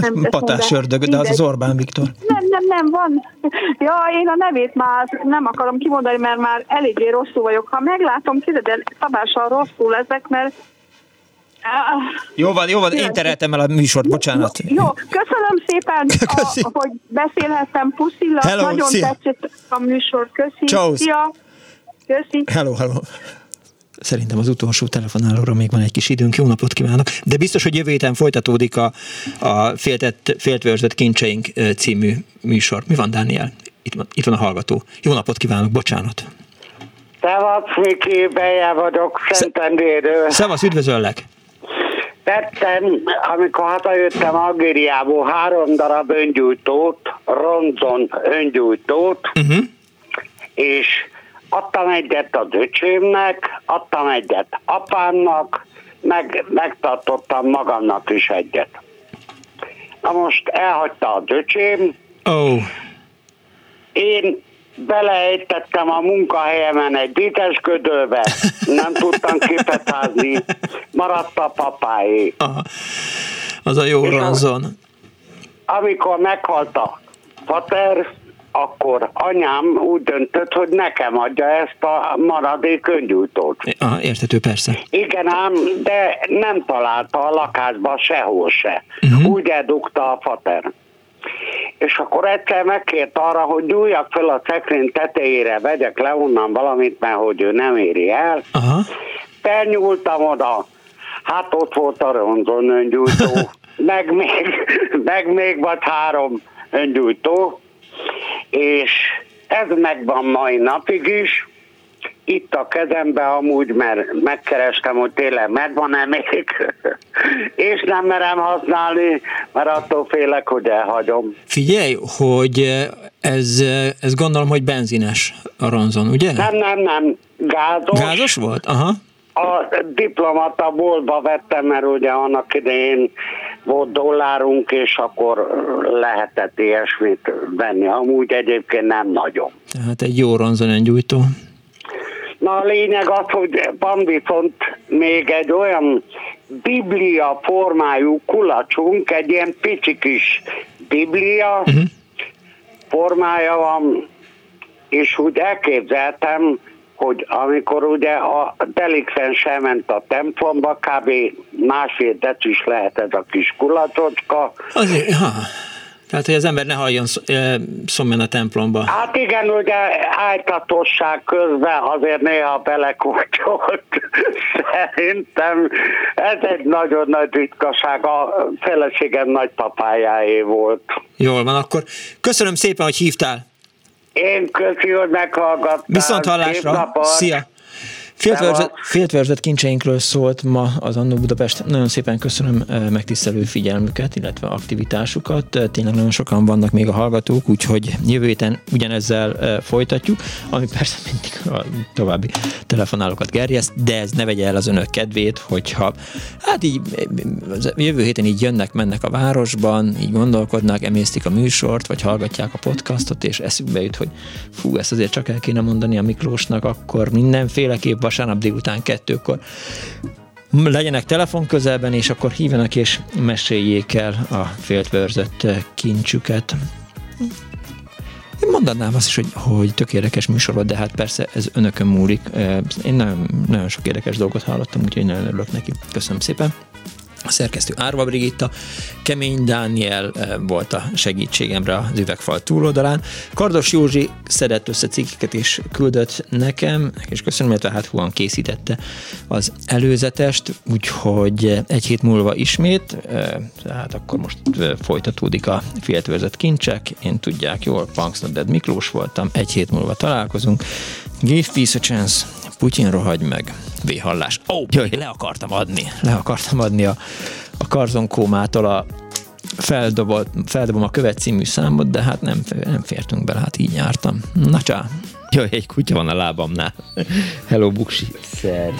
Nem, patás mondom, ördög, de mindegy. Az az Orbán Viktor. Nem, nem, nem, van. Ja, én a nevét már nem akarom kimondani, mert már eléggé rosszul vagyok. Ha meglátom, kérdez, szabással rosszul ezek, mert Jó van, jó van, én tereltem el a műsort, bocsánat. Jó, jó, köszönöm szépen, a, hogy beszélhettem, puszilla, hello, nagyon szia. Tetszett a műsor, köszi, Ciao. Szia, köszi. Hello, hello. Szerintem az utolsó telefonálóra még van egy kis időnk, jó napot kívánok, de biztos, hogy jövő héten folytatódik a, a féltett, féltve őrzött kincseink című műsor. Mi van, Dániel? Itt van, itt van a hallgató. Jó napot kívánok, bocsánat. Szevasz, Miki, Beje vagyok, Szentendéről. Szevasz, üdvözöllek. Tettem, amikor hazajöttem Algériából, három darab öngyújtót, rondzon öngyújtót, uh-huh, és adtam egyet az öcsémnek, adtam egyet apámnak, meg megtartottam magamnak is egyet. Na most elhagyta az öcsém. Oh. Én beleejtettem a munkahelyemen egy dítes ködölbe, nem tudtam kipecázni, maradt a papáé. Aha. Az a jó ranzon. Amikor meghalt a pater, akkor anyám úgy döntött, hogy nekem adja ezt a maradék öngyújtót. Aha, érthető, persze. Igen ám, de nem találta a lakásba sehol se. Uh-huh. Úgy eldugta a pater. És akkor egyszer megkért arra, hogy gyújjak fel a szekrény tetejére, vegyek le onnan valamit, mert hogy ő nem éri el. Aha. Felnyúltam oda, hát ott volt a ronzon öngyújtó, meg, még, meg még vagy három öngyújtó, és ez megvan mai napig is, itt a kezembe amúgy, mert megkerestem, hogy tényleg megvan-e még, és nem merem használni, mert attól félek, hogy elhagyom. Figyelj, hogy ez, ez gondolom, hogy benzines a ronzon, ugye? Nem, nem, nem, gázos. Gázos volt? Aha. A diplomata boltba vettem, mert ugye annak idején volt dollárunk, és akkor lehetett ilyesmit venni, amúgy egyébként nem nagyon. Tehát egy jó ronzon öngyújtó. Na a lényeg az, hogy van viszont még egy olyan biblia formájú kulacsunk, egy ilyen pici kis biblia uh-huh. formája van, és úgy elképzeltem, hogy amikor ugye a delikvens elment a templomba, kb. Másfél dec is lehet ez a kis kulacsocska. Azért, ha. Tehát, hogy az ember ne halljon szomjan a templomba. Hát igen, ugye ájtatosság közben azért néha belekútyolt. Szerintem ez egy nagyon nagy ritkaság. A feleségem nagypapájáé volt. Jól van, akkor köszönöm szépen, hogy hívtál. Én köszi, hogy meghallgattál. Viszont hallásra. Szia. Féltverzett kincseinkről szólt ma az Annó Budapest. Nagyon szépen köszönöm megtisztelő figyelmüket, illetve aktivitásukat. Tényleg nagyon sokan vannak még a hallgatók, úgyhogy jövő héten ugyanezzel folytatjuk, ami persze mindig a további telefonálókat gerjeszt, de ez ne vegye el az önök kedvét, hogyha hát így jövő héten így jönnek, mennek a városban, így gondolkodnak, emésztik a műsort, vagy hallgatják a podcastot, és eszükbe jut, hogy fú, ezt azért csak el kéne mondani a Miklósnak, akkor mindenféleképp vasárnap délután kettőkor. Legyenek telefon közelben, és akkor hívjanak és meséljék el a féltve őrzött kincsüket. Én mondanám azt is, hogy, hogy tök érdekes műsor volt, de hát persze ez önökön múlik. Én nagyon, nagyon sok érdekes dolgot hallottam, úgyhogy nagyon örülök neki. Köszönöm szépen. A szerkesztő Árva Brigitta, Kemény Dániel volt a segítségemre az üvegfal túloldalán. Kardos Józsi szedett össze cikkeket és küldött nekem, és köszönöm, illetve hát Huan készítette az előzetest, úgyhogy egy hét múlva ismét, hát akkor most folytatódik a féltve őrzött kincsek, én tudják jól, Punks Not Dead Miklós voltam, egy hét múlva találkozunk. Give peace a chance, Putyin rohagy meg. Véhallás. Ó, oh, jaj, le akartam adni. Le akartam adni a, a Karzonkómától a feldobott, feldobom a követ című számot, de hát nem, nem fértünk bele, hát így jártam. Na csá. Jaj, egy kutya van a lábamnál. Hello, buksi. Szervusz.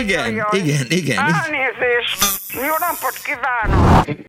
Igen, igen, igen. Elnézést! Jó napot kívánok!